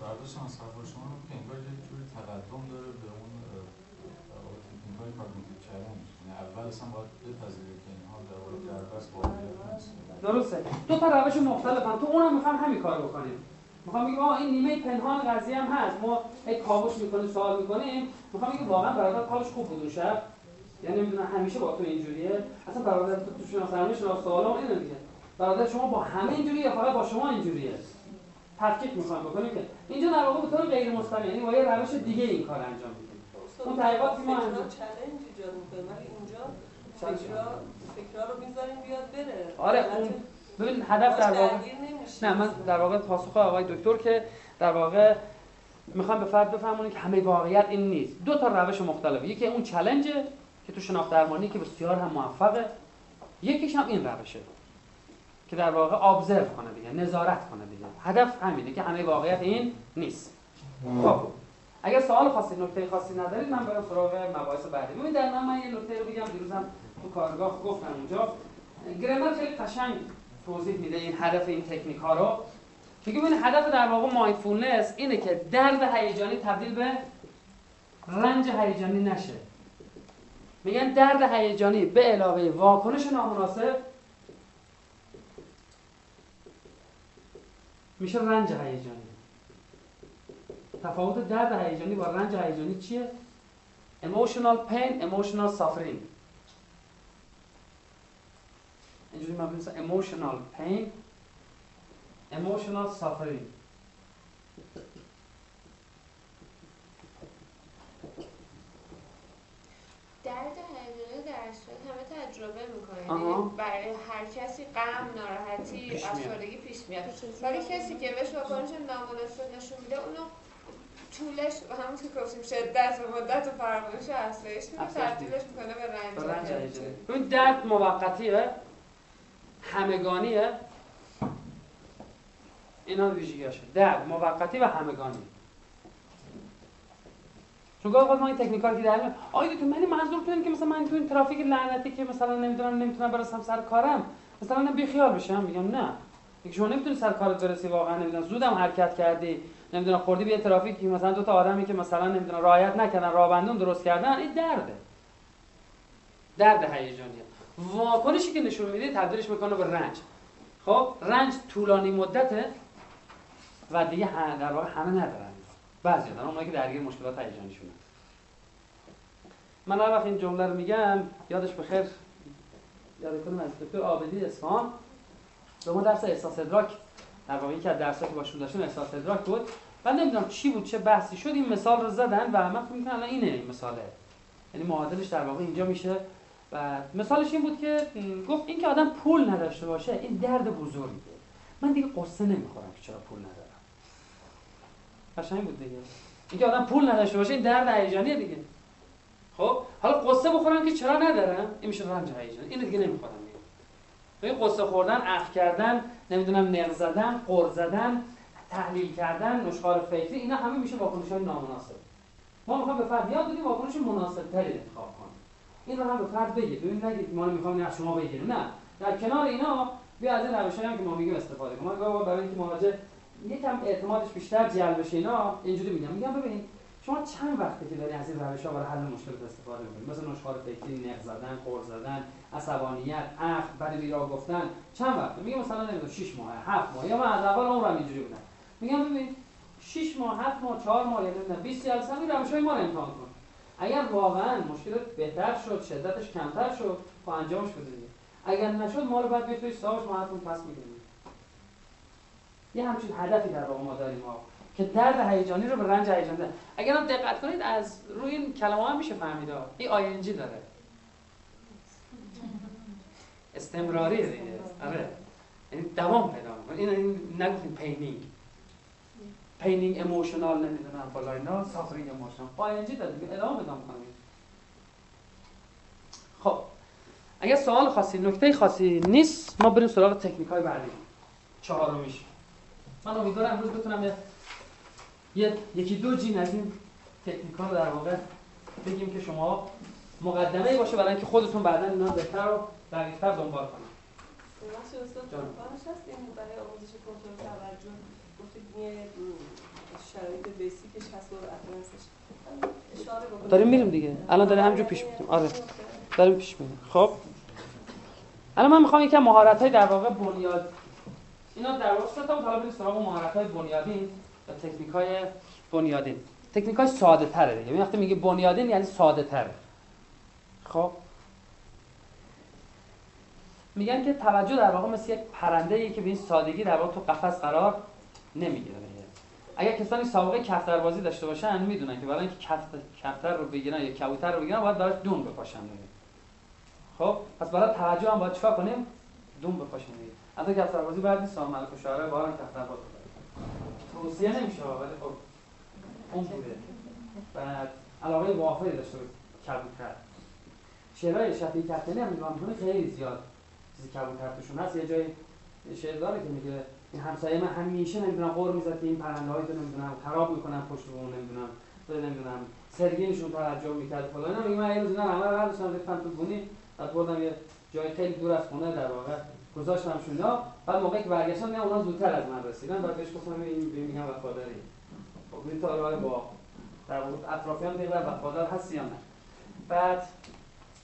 برداشتم از حرف شما رو که انگار یک جوری تقدم داره به اون تکنیک‌های کاگنیتیو چالش. یعنی اول اصلا باید بپذیرید که اینها در واقع در بس واقعیت نیست. درسته، دو تا روش مختلفن، تو اونم میخوام همین کارو بکنیم. میخوام بگم این نیمه پنهان قضیه هم هست، ما یک کاوش میکنیم، سوال میکنیم، میخوام بگم واقعا برادر کارش خوب بود شب، یعنی نمیدونم همیشه با تو اینجوریه، اصلا برادر تو شناخت سوالا اینو میگه، برادر شما با همه اینجوریه یا فقط با شما اینجوریه. تفکیک میخوام بکنیم که اینجا در واقع به طور غیر مستقیم، یعنی با یه روش دیگه این کار انجام میدیم. اون تحقیقاتی ما انجام چالش ایجاد میکنه، ولی اینجا فکرها رو میذاریم بیاد بره. آره اون ببین هدف در واقع نه، من در واقع پاسخ آقای دکتر که در واقع میخوام به فرد بفهمونم که همه واقعیت این نیست. دو تا روش مختلفه، یکی اون چالنجه که تو شناخت درمانی که بسیار هم موفقه، یکیش هم این روشه که در واقع ابزرو کنه دیگه، نظارت کنه دیگه. هدف همینه که همه واقعیت این نیست. خب اگر سوال خاصی نکته خاصی ندارید من برم سراغ مباحث بعدی. ببین در من یه نکته رو بگم، دیروزم تو کارگاه گفتم اونجا گرامر خیلی قشنگ توضیح میده این هدف این تکنیک ها رو. میگه ببین هدف در واقع مایندفولنس اینه که درد هیجانی تبدیل به رنج هیجانی نشه. میگن درد هیجانی به علاوه واکنش نامناسب میشه رنج هیجانی. تفاوت درد هیجانی با رنج هیجانی چیه؟ emotional pain، emotional suffering. اینجوری ما میگیم emotional pain، emotional suffering. درد هیجانی در اصل همه تجربه میکنه، برای هر کسی غم، ناراحتی، افسردگی پیش میاد، ولی کسی که بهش واکنش نامناسب نشون میده اونو طولش و همون که گفتیم شدت و مدت و فرمایش اصلش میده، تبدیلش میکنه به رنج هیجانی. اون درد موقتیه، همگانیه، اینا ویژگیاشه، درد موقتی و همگانی. چون گاهی اوقات ما این تکنیکالی در میاد، آیدی تو من منظورتون اینه که مثلا من تو این ترافیک لعنتی که مثلا نمیتونم برسم سر کارم، مثلا من بی خیال بشم. میگم نه، میگه شما نمیتونی سر کارت برسی، واقعا نمیدونم زودم حرکت کردی، نمیدونم خوردی به ترافیک، مثلا دو تا آدمی که مثلا نمیدونم رعایت نکردن راه بندون درست کردن، این درد هیجانیه. واکنشی که نشون میده تبدیلش میکنه به رنج. خب رنج طولانی مدته و دیگه در واقع همه ندارن، بعضی دارن، اونایی که درگیر مشکلات هیجانیشونه. من هر وقت این جمله رو میگم یادش بخیر یادتون از دکتر عابدی اصفهان، به ما درس احساس ادراک در واقع یکی از درسایی که باشون داشتیم احساس ادراک بود. من نمیدونم چی بود، چه بحثی شد، این مثال رو زدن و من فکر می‌کنم الان اینه این مثاله، یعنی معادلش در واقع اینجا میشه. و مثالش این بود که گفت این که آدم پول نداشته باشه این درد بزرگیه، من دیگه قصه نمیخورم که چرا پول ندارم. قشنگ بود دیگه، اینکه آدم پول نداشته باشه این درد هیجانیه دیگه. خب حالا قصه بخورم که چرا ندارم، این میشه رنج هیجانی، اینو دیگه نمیخوام دیگه. این قصه خوردن، اخ کردن، نمیدونم نق زدن، قر زدن، تحلیل کردن، نشخوار فکری، اینا همه میشه واکنش‌های نامناسب. ما میخوام به فرد یاد بدیم واکنش مناسب‌تری انتخاب کنه. این رو هم به فرد بگید، ببین نگید ما نمیخوام نه شما بگید، نه در کنار اینا بیا از روشایی هم که ما میگیم استفاده کنیم. ما گاهی برای اینکه مراجع یکم اعتمادش بیشتر جلب بشه اینا اینجوری میگم ببین شما چند وقته که دارین از این روش‌ها برای حل مشکلات استفاده می‌کنید؟ مثلا نشخوار فکری، نق زدن، قر زدن، عصبانیت، اخم، برای بیراه گفتن، چند وقته؟ میگم مثلا نمیدونم 6 ماه، 7 ماه، یا من از اول عمرم اینجوری بودم. میگم ببین 6 ماه، 7 ماه، 4 ماه، یا نمیدونم 20 جلسه همین روش‌های ما رو امتحان کن. اگر واقعاً مشکلات بهتر شد، شدتش کمتر شد، با انجامش بدید. اگر نشد ما رو بعد میتونید ساوش ما حتماً پس می‌گیرید. یه همچین هدفی در واقع ما داریم که درد هیجانی رو به رنج هیجانی. اگر هم دقت کنید از روی این کلمه هم میشه فهمید این آینجی داره، استمراریه دیگه. آره یعنی دوام پیدا می‌کنه. این نگفتیم پینینگ ایموشنال نمیدونم بالا اینا سافرینگ ایموشنال آینجی داره دیگه، ادامه بدم کنید. خب اگر سوال خاصی نکته خاصی نیست ما بریم سراغ تکنیک‌های بعدی، چهارمیش. من امیدوارم امروز بتونم یکی دو جین از این تکنیک‌ها رو در واقع بگیم که شما مقدمه‌ای باشه برای اینکه خودتون بعداً اینا بهتر رو دقیق‌تر دنبال کنید. ببخشید استاد، بحث هست این برای آموزش کنترل توجه گفتید یه شرایط بیسیکش هست و ادوانسش اشاره بکنید. داریم میریم دیگه. الان داریم همینجوری پیش میریم. آره. داریم پیش میریم. خب. الان من می‌خوام یکم مهارت‌های در واقع بنیاد اینا در واقع تا حالا بریم سراغ مهارت‌های بنیادی. تکنیک‌های بنیادین، تکنیک‌های ساده‌تره دیگه. وقتی میگه بنیادین یعنی ساده‌تره. خب میگن که توجه در واقع مثل یک پرنده‌ایه که به این سادگی در واقع تو قفس قرار نمیگیره. اگر کسانی سابقه کفتربازی داشته باشن میدونن که برای اینکه کفتر رو بگیرن یا کبوتر رو بگیرن باید براش دون بپاشن دیگه. خب پس برای توجه هم باید چیکار کنیم؟ دون بپاشیم دیگه. البته کفتربازی بعد نیست، ملک الشعرا باران کفترباز توصیه نمیشه ولی خب اون بوده. بعد علاقه وافری داشته کبوتر. شعرهای شفیع کفتری هم میگم خیلی زیاد چیزی کبوترتشون هست. یه جای شعر داره که میگه این همسایه من همیشه نمیدونم قور میزد که این پرنده‌ها رو نمیدونم خراب میکنن پشت بوم نمیدونم تو نمیدونم سرگینشون تعجب میکرد فلان. اینا میگم من یه روز همه رو برداشتم رفتم تو گونی بعد بردم یه جای خیلی دور از خونه در واقع گذاشتم شونا. بعد موقعی که برگشتم نه اونا زودتر از من رسیدن. بعد بهش گفتم این میگم وفاداری. خب این طالبای با در واقع اطرافیان دیگه وفادار هست یا نه. بعد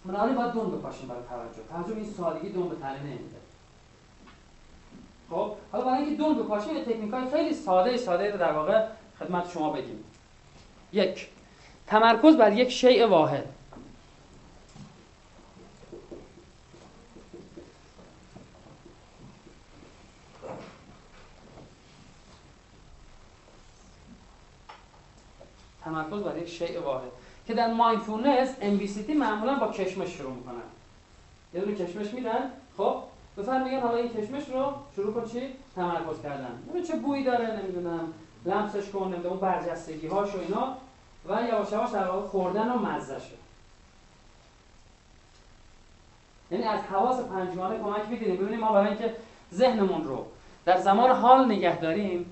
منالی باید دون بپاشیم برای توجه. این سادگی دون به تنه نمیده. خب حالا برای اینکه دون بپاشیم یه تکنیکای خیلی ساده رو در واقع خدمت شما بگیم. یک، تمرکز بر یک شیء واحد. تمرکز بر یک شیء واحد که در مایندفولنس MBCT معمولا با کشمش شروع میکنن. یه دونه کشمش میدن. خب مثلا میگن حالا این کشمش رو شروع کن چی؟ تمرکز کردن. ببین چه بویی داره، نمیدونم لمسش کن، نمیدونم اون برجستگی هاش و اینا و یواش یواش در واقع خوردن و مزه شه. یعنی از حواس پنجگانه کمک می‌گیریم. ببینیم ما برای اینکه ذهنمون رو در زمان حال نگه داریم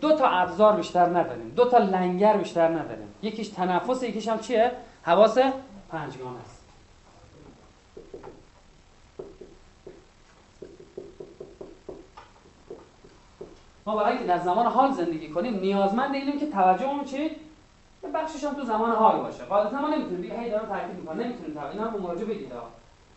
دو تا ابزار بیشتر نداریم، دو تا لنگر بیشتر نداریم. یکیش تنفس، یکیش هم چیه؟ حواس پنجگانه است. ما برای اینکه در زمان حال زندگی کنیم نیازمند اینیم که توجهمون چی؟ یه بخشش هم تو زمان حال باشه. غالبا ما نمیتونیم دیگه هی دارم تاکید می‌کنم نمیتونیم اینا رو مراجعه بدید.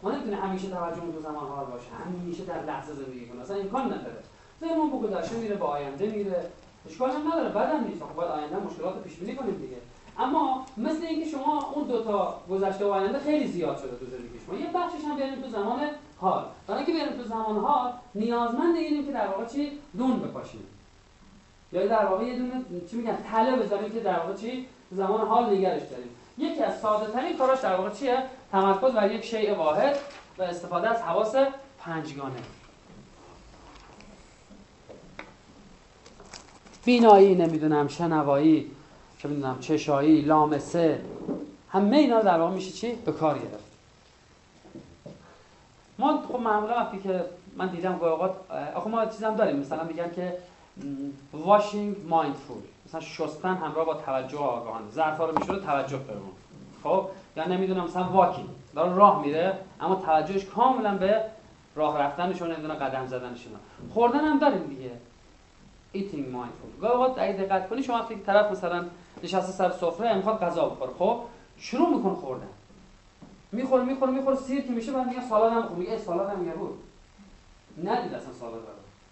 ما نمیتونیم همیشه توجهمون تو زمان حال باشه، همیشه در لحظه زندگی کنیم. اصلا امکان نداره. ذهنمون به گذشته میره، به آینده میره. اشکال هم نداره، بدم نیست. خب باید آینده مشکلات رو پیش بینی کنیم دیگه. اما مثل اینکه شما اون دو تا گذشته و آینده خیلی زیاد شده تو زندگی شما. یه بخشش هم بیاریم تو زمان حال. برای اینکه بیاریم تو زمان حال نیازمند اینیم که در واقع چی؟ دون بپاشیم. یا در واقع یه دونه چی میگن تله بزنیم که در واقع چی زمان حال نگرش داریم. یکی از ساده ترین کاراش در واقع چیه؟ تمرکز بر یک شیء واحد و استفاده از حواس پنجگانه. بینایی، نمیدونم شنوایی، چه میدونم چشایی، لامسه، همه اینا در واقع میشه چی؟ به کار گرفت. ما خب معمولا وقتی که من دیدم گاهی اوقات آخه ما چیزام داریم، مثلا میگن که واشینگ مایندفول، مثلا شستن همراه با توجه آگاهانه، ظرفا رو میشوره توجه فرمون. خب یا نمیدونم مثلا واکینگ، داره راه میره اما توجهش کاملا به راه رفتنش و نمیدونم قدم زدنش. خوردن هم داریم دیگه، ایتینگ مایندفول. گاهی اوقات اگه دقت کنی شما وقتی طرف مثلا نشسته سر سفره میخواد غذا بخوره، خب شروع میکنه خوردن، میخوره سیر که میشه، بعد میگه سالاد هم خورد، میگه سالاد هم بود، ندید اصلا سالاد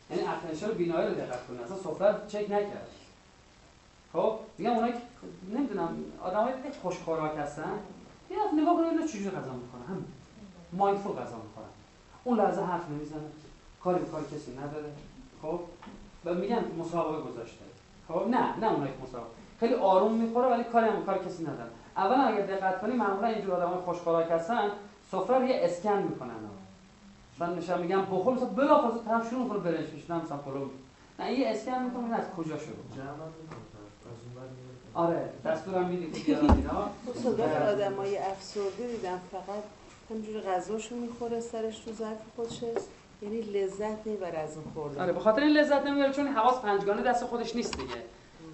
رو، یعنی اتنشن رو بینایی رو دقت کنه، اصلا سفره چک نکرد. خب میگم اونایی که نمیدونم آدمایی که خوش خوراک هستن یه دفعه نگاه کنه اینا چجوری غذا میخورن، همین مایندفول غذا میخورن، اون لحظه حرف نمیزنه، کاری به کار کسی نداره. خب و میگن مسابقه گذاشته. خب نه اونایی که مسابقه خیلی آروم میخوره ولی کاری هم کار کسی نداره. اولا اگر دقت کنی معمولا اینجور آدمای خوش‌خوراک هستن سفره رو یه اسکن میکنن، مثلا میشم میگم بخور، مثلا بلافاصله طرف شروع میکنه برنج میشن، مثلا پلو، نه یه اسکن میکنه از کجا شروع جمع میکنه. آره دستورم میدید اینا صدای آدمای افسرده دیدم فقط همینجوری غذاشو میخوره، سرش رو ظرف خودشه، یعنی لذت نمیبره از اون خوردن. آره به خاطر این لذت نمیبره چون حواس پنجگانه دست خودش نیست دیگه.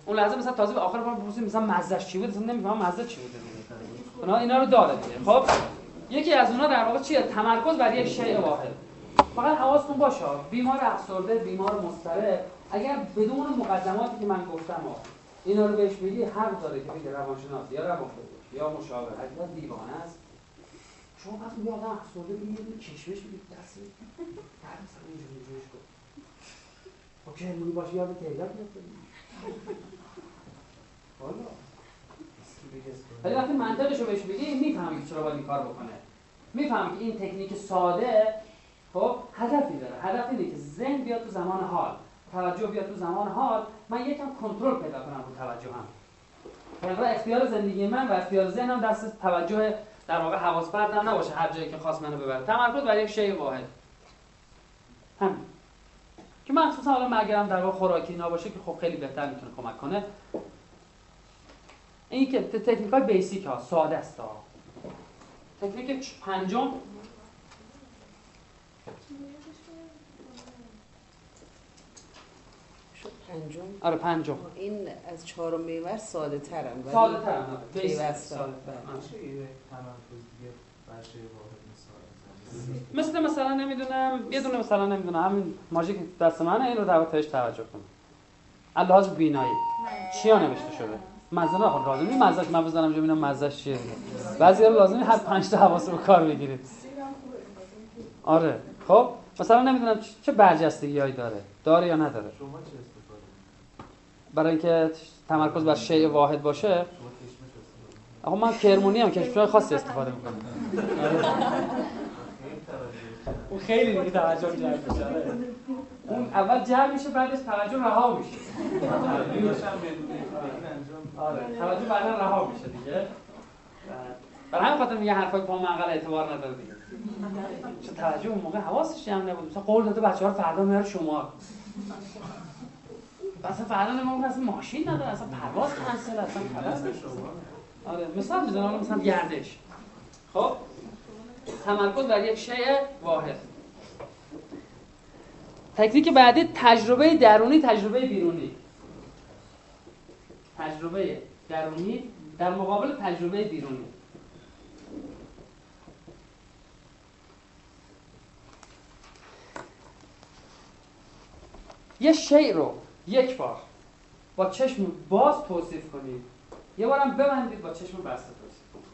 اون لحظه مثلا تازه به آخر بار بپرسیم مثلا مزهش چی بود، مثلا نمیفهمم مزه چی بوده. اینا رو داره دیگه. خب یکی از اونها در واقع چیه؟ تمرکز بر یک شیء واحد. فقط حواستون باشه بیمار افسرده، بیمار مضطرب اگر بدون مقدماتی که من گفتم اینا رو بهش بگی، حق داره که بگه روانشناس یا روانپزشک یا مشاور اگر دیوانه است. شما وقتی یه آدم افسرده میبینید کشمش میدید دست مثلا اینجوریش کن. اوکی میگه باشه یاد تعداد نکنید. والا ولی وقتی منطقش رو بهش بگی میفهمی چرا باید این کار بکنه، میفهمی که این تکنیک ساده خب هدفی داره. هدف اینه که ذهن بیاد تو زمان حال، توجه بیاد تو زمان حال، من یکم کنترل پیدا کنم رو توجهم، واقعا اختیار زندگی من و اختیار ذهنم دست توجه در واقع حواس پرتم نباشه، هر جایی که خواست منو ببره. تمرکز بر یک شی واحد همین که مخصوصا حالا مگرم در واقع خوراکی نباشه که خب خیلی بهتر میتونه کمک کنه. این که تکنیکای بیسیک ها ساده است ها. تکنیک پنجم شد پنجم. این از چهارم میور ساده ترم بیسیک ساده ترم چه ایده تمرکز دیگه برشه واحد مثلا نمیدونم یه دونه مثلا نمیدونم همین ماژیک دست منه، این رو در واقع توجه کنم. الهاز بینایی چیا نوشته شده؟ مزه نخور، لازم نیست مزهش من بزنم چه ببینم مزهش چیه. بعضیا لازم هر 5 تا حواس رو کار بگیرید. آره خب مثلا نمیدونم چه برجستگیایی داره یا نداره. شما چه استفاده می‌کنید برای اینکه تمرکز بر شیء واحد باشه؟ آقا من کرمونی ام، کشمشای خاصی استفاده می‌کنم. اون خیلی دیگه توجه جلب میشه. اون اول جلب میشه بعدش توجه رها میشه. آره توجه بعدا رها میشه دیگه. برای همین خاطر میگه حرفای با منقل اعتبار نداره دیگه. چون توجه اون موقع حواسش جمع نبود. مثلا قول داده بچه‌ها رو فردا میاره شما. مثلا فردا نمون اصلا ماشین نداره، اصلا پرواز کنسل، اصلا خلاص شما. آره مثال میزنم مثلا گردش. خب تمرکز بر یک شیء واحد. تکنیک بعدی تجربه درونی، تجربه بیرونی. تجربه درونی در مقابل تجربه بیرونی. یه شیء رو یک بار با چشم باز توصیف کنید، یه بارم ببندید با چشم بسته توصیف کنید.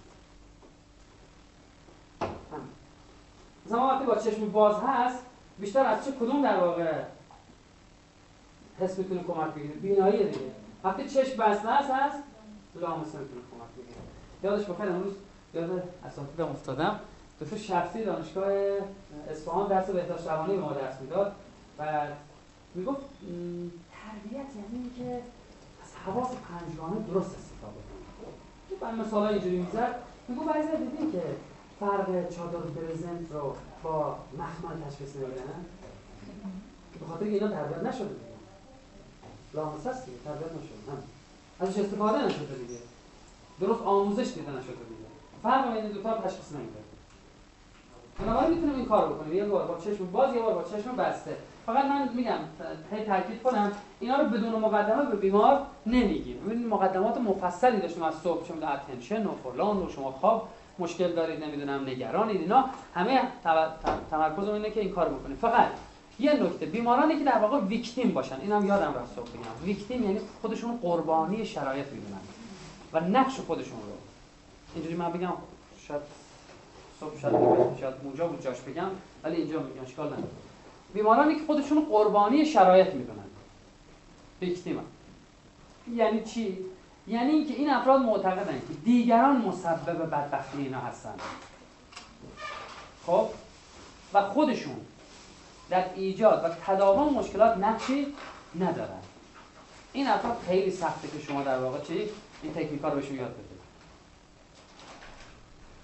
مثلا وقتی با چشم باز هست بیشتر از چه کدوم در واقع حس میتونه کمک بگیره؟ بینایی دیگه. وقتی چشم بسته هست لامسه میتونه کمک بگیره. یادش بخیر امروز یاد اساتیدم افتادم، دکتر شفیعی دانشگاه اصفهان درس بهداشت روانی به ما درس میداد و میگفت تربیت یعنی این که از حواس پنجگانه درست استفاده کنید. خب من مثالا اینجوری می‌زد، میگم بعضی دیدین که فرق چادر برزنت رو با مخمل تشخیص نمیدن، به خاطر اینکه اینا تربیت نشده دیگه. لامس هست دیگه، تربیت نشده، هم ازش استفاده نشده دیگه، درست آموزش دیده نشده دیگه. فرق بین دو تا تشخیص نمیده. بنابراین میتونیم این کار بکنیم، یه بار با چشم باز، یه بار با چشم بسته. فقط من میگم تاکید کنم اینا رو بدون مقدمه به بیمار نمیگیم. ببینید مقدمات مفصلی داشتیم از صبح، چون اتنشن و فلان و شما خواب مشکل دارید، نمیدونم نگرانید، اینا همه تمرکزمون اینه که این کار بکنیم. فقط یه نکته، بیمارانی که در واقع ویکتیم باشن، اینم یادم رفت صبح بگم، ویکتیم یعنی خودشون قربانی شرایط میدونن و نقش خودشون رو. اینجوری من بگم شاید صبح شاید موجا بود جاش بگم، ولی اینجا میگم اشکال نداره. بیمارانی که خودشون قربانی شرایط میدونن، ویکتیم. یعنی چی؟ یعنی اینکه این افراد معتقدن که دیگران مسبب بدبختی اینا هستن. خب و خودشون در ایجاد و تداوم مشکلات نقشی ندارن. این افراد خیلی سخته که شما در واقع چی؟ این تکنیک‌ها رو بهشون یاد بدید.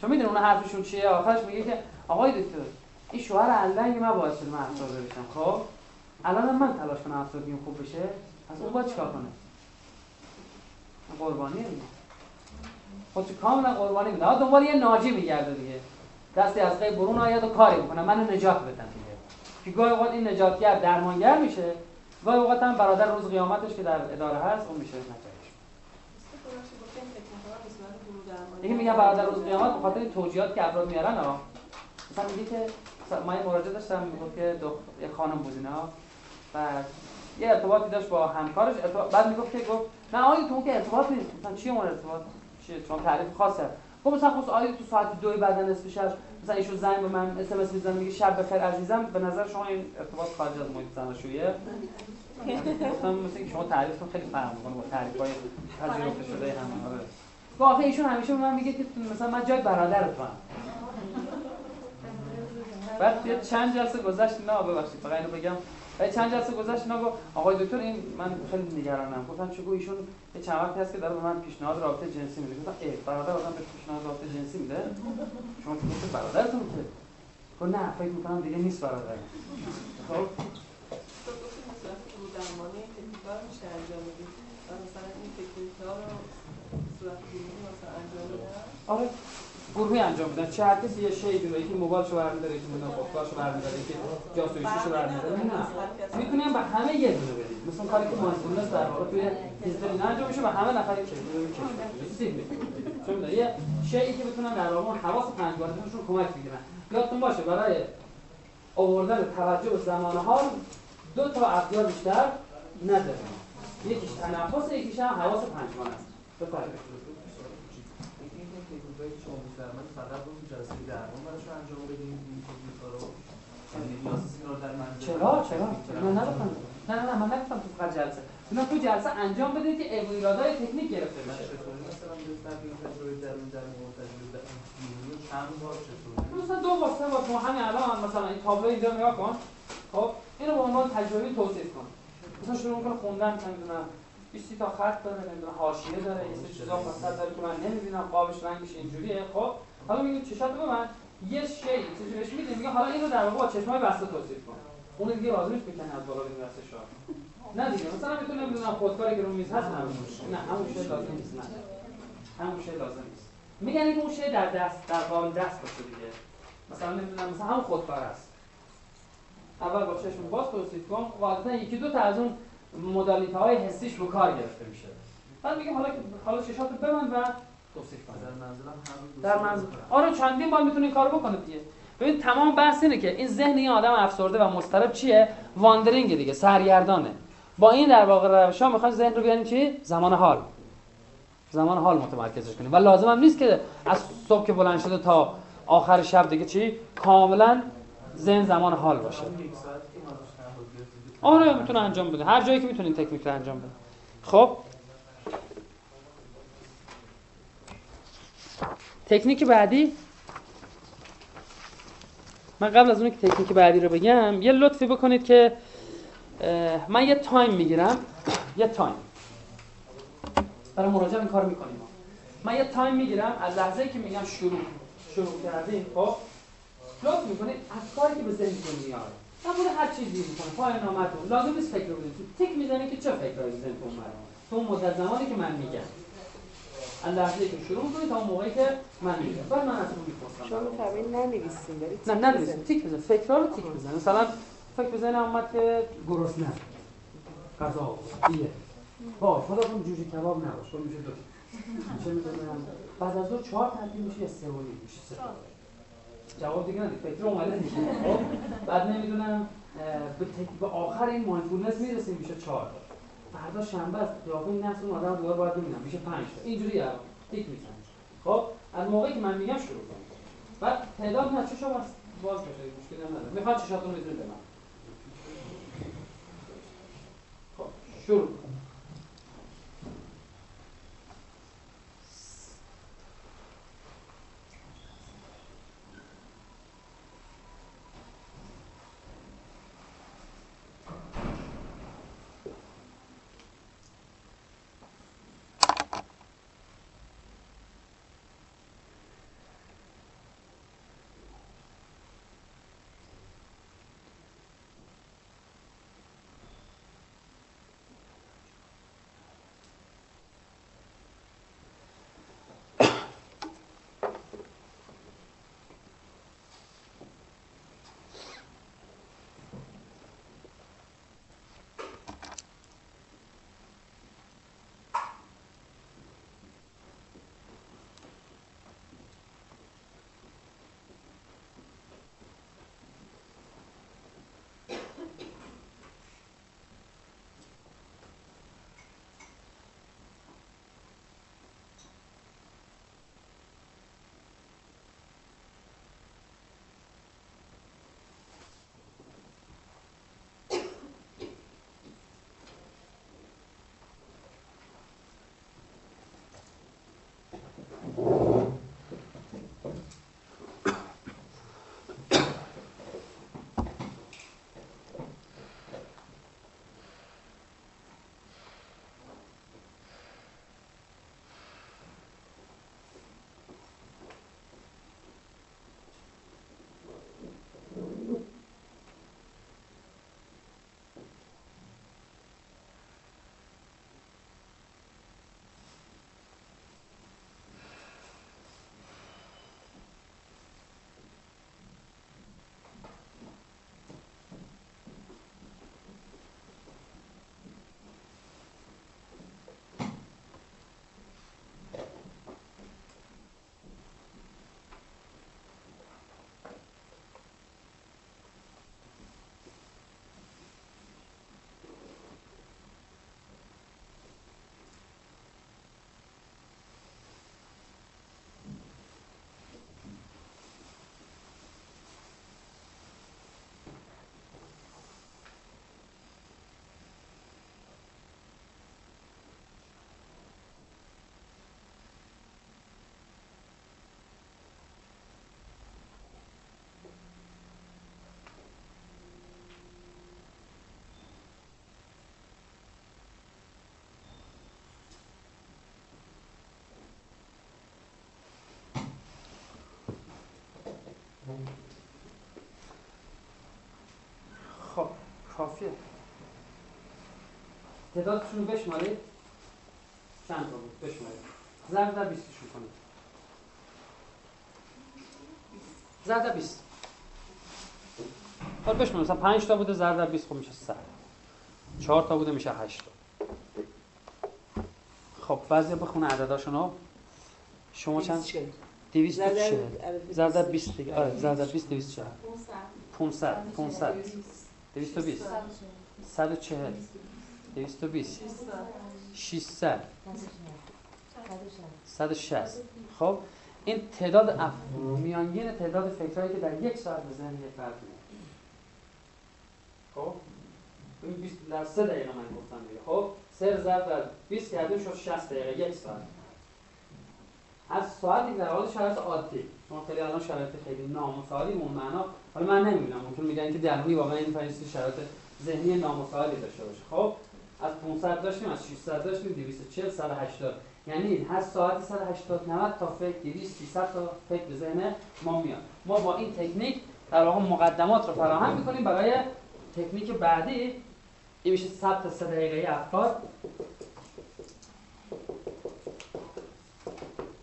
چون میدونن اون حرفشون چیه؟ آخرش میگه که آقای دکتر این شوهر علنگ من باعث شده من افسرده بشم. خب الان من تلاش کنم افسردگیم خوب بشه، از اون باید چیکار کنه؟ قربانی میده. خودش کاملا قربانی میده. آقا دنبال یه ناجی میگرده دیگه. دستی از قی برون آید و کاری میکنه منو نجات بدن دیگه. که گاهی اوقات این نجاتگر درمانگر میشه، گاهی اوقات هم برادر روز قیامتش که در اداره هست اون میشه نجاتش. دیگه میگم برادر روز قیامت به خاطر توجیهات که افراد میارن ها. مثلا میگه که ما یه مراجعه داشتم، میگفت که یه خانم بود اینا و یه ارتباطی داشت با همکارش، بعد میگفت که نه آقای تو که ارتباط نیست، مثلا چی اون ارتباط چیه؟ چون تعریف خاصه. خب مثلا خصوص آقای تو ساعت 2 بعد از نصف شب مثلا ایشون زنگ به من اس ام اس میزنه میگه شب بخیر عزیزم، به نظر شما این ارتباط خارج از محیط زناشوییه؟ مثلا شما تعریفتون خیلی فرق میکنه با تعریفای تجربه شده همه. آره واقعا ایشون همیشه به من میگه که مثلا من جای برادرتونم. بعد چند جلسه گذشت نه ببخشید فقط اینو بگم، بعد چند جلسه گذشت اینا گفت آقای دکتر این من خیلی نگرانم. گفتم چگو؟ ایشون یه چند وقتی هست که داره به من پیشنهاد رابطه جنسی میده. گفتم برادر آدم به پیشنهاد رابطه جنسی میده؟ شما گفتید برادرتون که؟ گفت نه فکر می‌کنم دیگه نیست برادر. خب تو گفتید مثلا تو درمانی تکنیک‌ها میشه انجام بدید. مثلا این تکنیک‌ها رو صورت گیری مثلا انجام بدید. آره گروهی انجام بدن، چه هر کسی یه شی جوری که موبایلشو برمی‌داره، یکی مدام پاکاشو برمی‌داره، یکی جاسوسیشو برمی‌داره. نه می‌تونیم به همه یه دونه بدیم، مثلا کاری که ماندونس در واقع توی هیستوری انجام میشه و همه نفر یه چیزی می‌کنه. چون می‌دونی یه شیئی که بتونن در واقع حواس پنجگانه‌شون کمک بگیرن. یادتون باشه برای آوردن توجه به زمان حال دو تا ابزار بیشتر نداریم، یکیش تنفس، یکیش هم حواس پنجگانه است. بفرمایید. من فقط اون جلسه درمان براشو انجام بدیم این کارو، یعنی نیاز سینا در منزل چرا من نرفتم. نه من نرفتم تو فقط جلسه، من تو جلسه انجام بدید که ایرادای تکنیک گرفته بشه. چطوری مثلا دوستان این تجربه درون تجربه درون چند بار چطوری مثلا دو بار سه بار تو همین الان مثلا این تابلو اینجا نگاه کن، خب اینو به عنوان تجربه توصیف کن، مثلا شروع می‌کنه خوندن نمی‌دونم 20 تا خط داره، نمیدونم حاشیه داره، این سه چیزا وسط داره که من نمی‌بینم، قابش رنگش اینجوریه. خب حالا میگم چشات رو من یه شی چجوریش میده، میگه حالا اینو در واقع با چشمای بسته توصیف کن، اون دیگه لازمش بکنه از بالا ببین راستش نه دیگه مثلا میتونه نمیدونم خودکاری که رو میز هست همون شی لازم نیست. میگن اینکه اون شی در دست در قابل دست باشه دیگه، مثلا نمیدونم مثلا همون خودکار است، اول با چشم باز توصیف کن، واقعا یکی دو تا از اون مدالیته‌های حسیش رو کار گرفته میشه. بعد میگم حالا چشاتو ببند و توصیف کن. در منزل آره چندین بار میتونه این کارو بکنه دیگه. ببین تمام بحث اینه که این ذهن این آدم افسرده و مضطرب چیه؟ واندرینگ دیگه، سرگردانه. با این در واقع روش‌ها می‌خوایم ذهن رو بیاریم چی؟ زمان حال متمرکزش کنیم. و لازم هم نیست که از صبح که بلند شده تا آخر شب دیگه چی؟ کاملا ذهن زمان حال باشه. آره میتونه انجام بده، هر جایی که میتونین تکنیک رو انجام بده. خب تکنیک بعدی، من قبل از اون که تکنیک بعدی رو بگم یه لطفی بکنید که من یه تایم میگیرم، یه تایم برای مراجعه این کار میکنیم. من یه تایم میگیرم از لحظه‌ای که میگم شروع کردیم، خب لطف میکنید افکاری که به ذهنتون میاد قبول هر چیزی میکنه، پای نامتون لازم نیست فکر بکنید، تیک میزنید که چه فکرایی ذهنتون میاد تو اون مدت زمانی که من میگم. از لحظه‌ای که شروع میکنید تا اون موقعی که من میگم. بعد من ازتون میپرسم شما تعبیر ننویسید، ولی ننویسید، تیک بزنید، فکرارو تیک بزنید. مثلا فکر بزنید اومد که گرسنه غذا دیگه، با خودتون جوجه کباب نباشه، میشه دو چه می‌دونم بعد از اون 4 تبدیل میشه 3.5 میشه 3. جواب دیگه ندید، فکر اومده دیگه. خب بعد نمیدونم به آخر این مایندفولنس میرسیم میشه 4 تا، فردا شنبه است یاقوم نفس اون آدم دوباره باید ببینم میشه 5 تا، اینجوریه تیک میزنه. خب از موقعی که من میگم شروع کنید، بعد تعداد نه چشم باز بشه، مشکلی نداره، میخواد چشاتون میذاره به من. خب شروع خب کافیه. تعدادشون رو بشمارید، چند تا بود بشمارید، ضرب در 20شون کنید، ضرب در 20. خب بشمارید، مثلا 5 تا بوده ضرب در 20 خب میشه 100، 4 تا بوده میشه 8 تا. خب بعضی بخونه عدداشون رو. شما چند؟ 240 ضرب در 20 دیگه. آره ضرب در 20 240 500 220 140 220 600 160. خب این تعداد میانگین تعداد فکرایی که در یک ساعت به ذهن یک فرد میاد. خب این 20 در 3 دقیقه من گفتم دیگه. خب 3 ضرب در 20 کردیم شد 60 دقیقه، یک ساعت. از ساعتی در حال شرایط عادی شما خیلی الان شرایط خیلی نامساعدی اون معنا، حالا من نمیدونم ممکن میگن که درونی واقعا این فرض شرایط ذهنی نامساعدی داشته باشه. خب از 500 داشتیم، از 600 داشتیم، 240، 180. یعنی این هر ساعتی 180 90 تا فکر 200 300 تا فکر به ذهن ما میاد. ما با این تکنیک در واقع مقدمات رو فراهم می‌کنیم برای تکنیک بعدی. این میشه ثبت 3 دقیقه‌ای افکار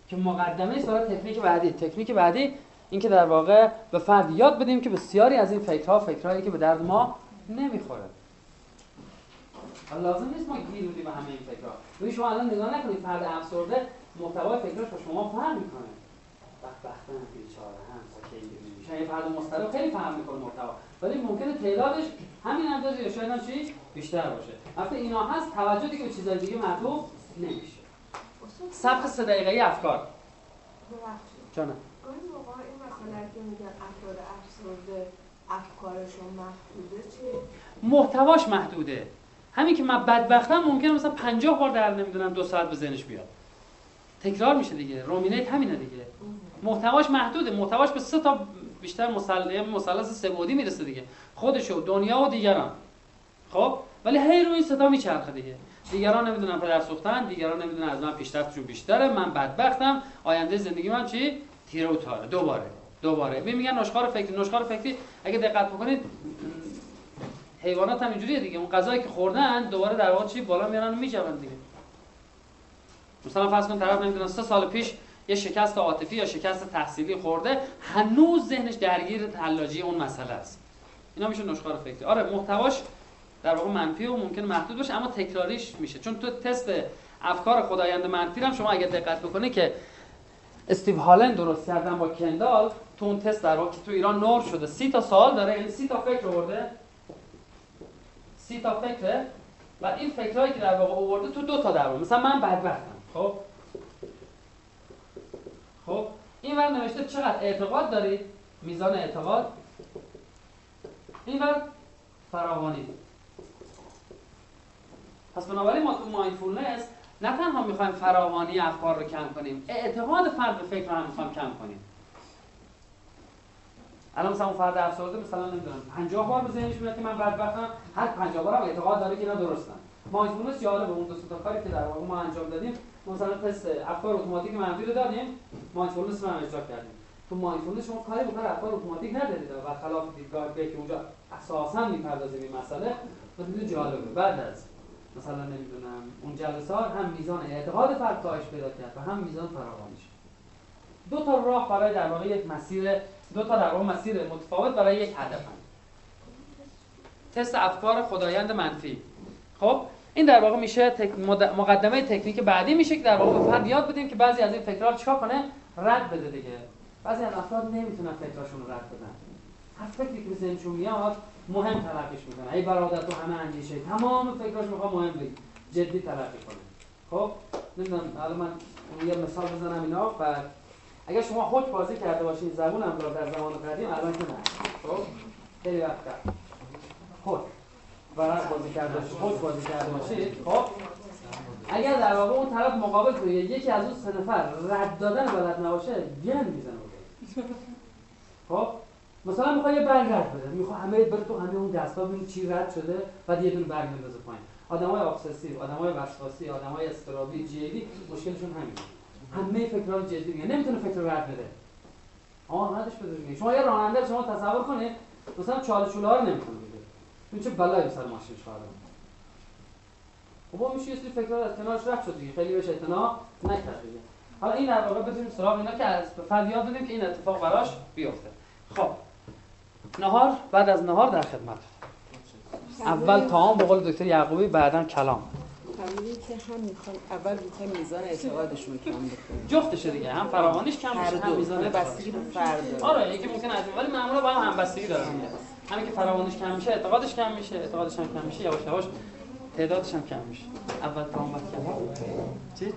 که مقدمه است برای تکنیک بعدی. تکنیک بعدی اینکه در واقع به فرد یاد بدیم که بسیاری از این فکرها فکرهایی که به درد ما نمیخوره. حالا لازم نیست ما گیر بدیم به همه این فکرها. ببین شما الان نگاه نکنید فرد افسرده محتوای فکرش با شما فهم میکنه. بدبختن بیچاره هم ساکن میشه. یه فرد مسترب خیلی فهم میکنه محتوا، ولی ممکنه تعدادش همین اندازه یا شاید هم چی بیشتر باشه. وقتی اینا هست توجهی که به چیزای دیگه معطوف نمیشه. ثبت 3 دقیقه‌ای افکار. چون این موقع این مسئله که میگن افکار افسرده افکارشون محدوده چیه؟ محتواش محدوده. همین که من بدبختم ممکنه مثلا 50 بار در نمیدونم 2 ساعت به ذهنش بیاد. تکرار میشه دیگه. رومینیت همینه دیگه. محتواش محدوده. محتواش به 3 تا بیشتر مثلث سه‌بعدی میرسه دیگه. خودش و دنیا و دیگران. خب ولی هی روی این 3 تا میچرخه دیگه. دیگران نمیدونن پدر سوختن، دیگران نمیدونن از من پیشرفتشون بیشتره، من بدبختم، آینده زندگی من چی؟ تیره و تاره. دوباره میگن نشخوار فکری. اگه دقت بکنید حیوانات هم اینجوریه دیگه. اون غذایی که خوردن دوباره در واقع چی بالا میارن و میجوان دیگه. مثلا فرض کن طرف نمیدونن 3 سال پیش یه شکست عاطفی یا شکست تحصیلی خورده، هنوز ذهنش درگیر حلاجی اون مسئله است. اینا میشه نشخوار فکری. آره محتواش در واقع منفی و ممکن محدود باشه، اما تکراریش میشه. چون تو تست افکار خدایند منفی هم شما اگه دقت بکنید که استیو هالند درست کردن با کندال، تو اون تست در واقع که تو ایران نور شده 30 تا سوال داره، یعنی 30 تا فکر آورده، 30 تا فکر و این فکرایی که در واقع آورده تو 2 تا در واقع مثلا من بدبختم. خب اینور نوشته چقدر اعتقاد دارید، میزان اعتقاد، اینور فراوانی. پس بنابراین ما تو مایندفولنس نه تنها میخوایم فراوانی افکار رو کم کنیم، اعتقاد فرد به فکر رو هم میخوایم کم کنیم. الان مثلا اون فرد افسرده مثلا نمیدونم 50 بار به ذهنش میاد که من بدبختم، هر 50 بارم اعتقاد داره که اینا درستن. مایندفولنس جالبه، اون دو تا کاری که در واقع ما انجام دادیم، مثلا تست افکار اتوماتیک منفی رو دادیم، مایندفولنس رو هم اجرا کردیم. تو مایندفولنس شما کاری به افکار اتوماتیک ندارید، برخلاف دیدگاه که اونجا اساسا میپردازه به مسئله. خیلی جالبه. بعد از مثلا نمیدونم اون جلسه‌ها هم میزان اعتقاد فرد کاهش پیدا کرد و هم میزان فراوانیش. 2 تا راه برای در واقع یک مسیر، 2 تا در واقع مسیر متفاوت برای یک هدف هم. تست افکار خدایند منفی. خب این در واقع میشه مقدمه تکنیک بعدی میشه که در واقع به فرد یاد بدیم که بعضی از این فکرها رو چیکار کنه، رد بده دیگه. بعضی از افراد نمیتونن فکراشون رو رد بدن. هر فکری که به ذهنشون میاد مهم تلقیش میکنه. ای برادر تو همه اندیشه تمام فکراش میخواد مهم بگی، جدی تلقی کنه. خب نمیدونم الان من یه مثال بزنم اینا. بعد اگر شما خود بازی کرده باشین زبونم را در زمان قدیم، الان که نه. خب خیلی وقت خود برای بازی کرده باشید، خود بازی کرده باشید. خب اگر در واقع اون طرف مقابل تو یکی از اون 3 نفر رد دادن بلد نباشه، گند میزنه. خب مثلا میخواد یه برگ رد بده، میخواد همه بره تو همه اون دستا ببینید چی رد شده، بعد یه دونه برگ بندازه پایین. آدمای ابسسیو، آدمای وسواسی، آدمای استرابی، جی دی، مشکلشون همینه. همه فکرها جدی میگن، نمیتونه فکر رو رد بده. نداش بده. شما یه راننده شما تصور کنید، مثلا چاله چوله‌ها رو نمیتونه بده. چون چه بلایی سر ماشینش خورده. خب میشه یه سری فکرها از کنارش رد شد دیگه، خیلی بهش اعتنا نکرد دیگه. حالا این در واقع بتونیم سراغ اینا که از فریاد بدیم که این اتفاق براش بیفته. خب نهار، بعد از نهار در خدمت. اول طعام به قول دکتر یعقوبی، بعداً کلام. همینی که هم میخوان اول میخوان میزان اعتقادشون کم بکنه. جفتشه دیگه، هم فراوانیش کم بشه، هم میزان بستگی به فرد. آره یکی ممکنه از ولی معمولا با هم بستگی داره. همین که فراوانیش کم میشه، اعتقادش کم میشه، اعتقادش هم کم میشه، یواش تعدادش هم کم میشه. اول طعام بعد کلام. چی؟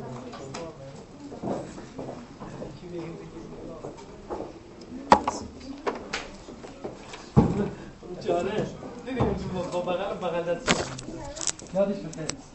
چاره دیدیم تو بغل دست یادش بخیر.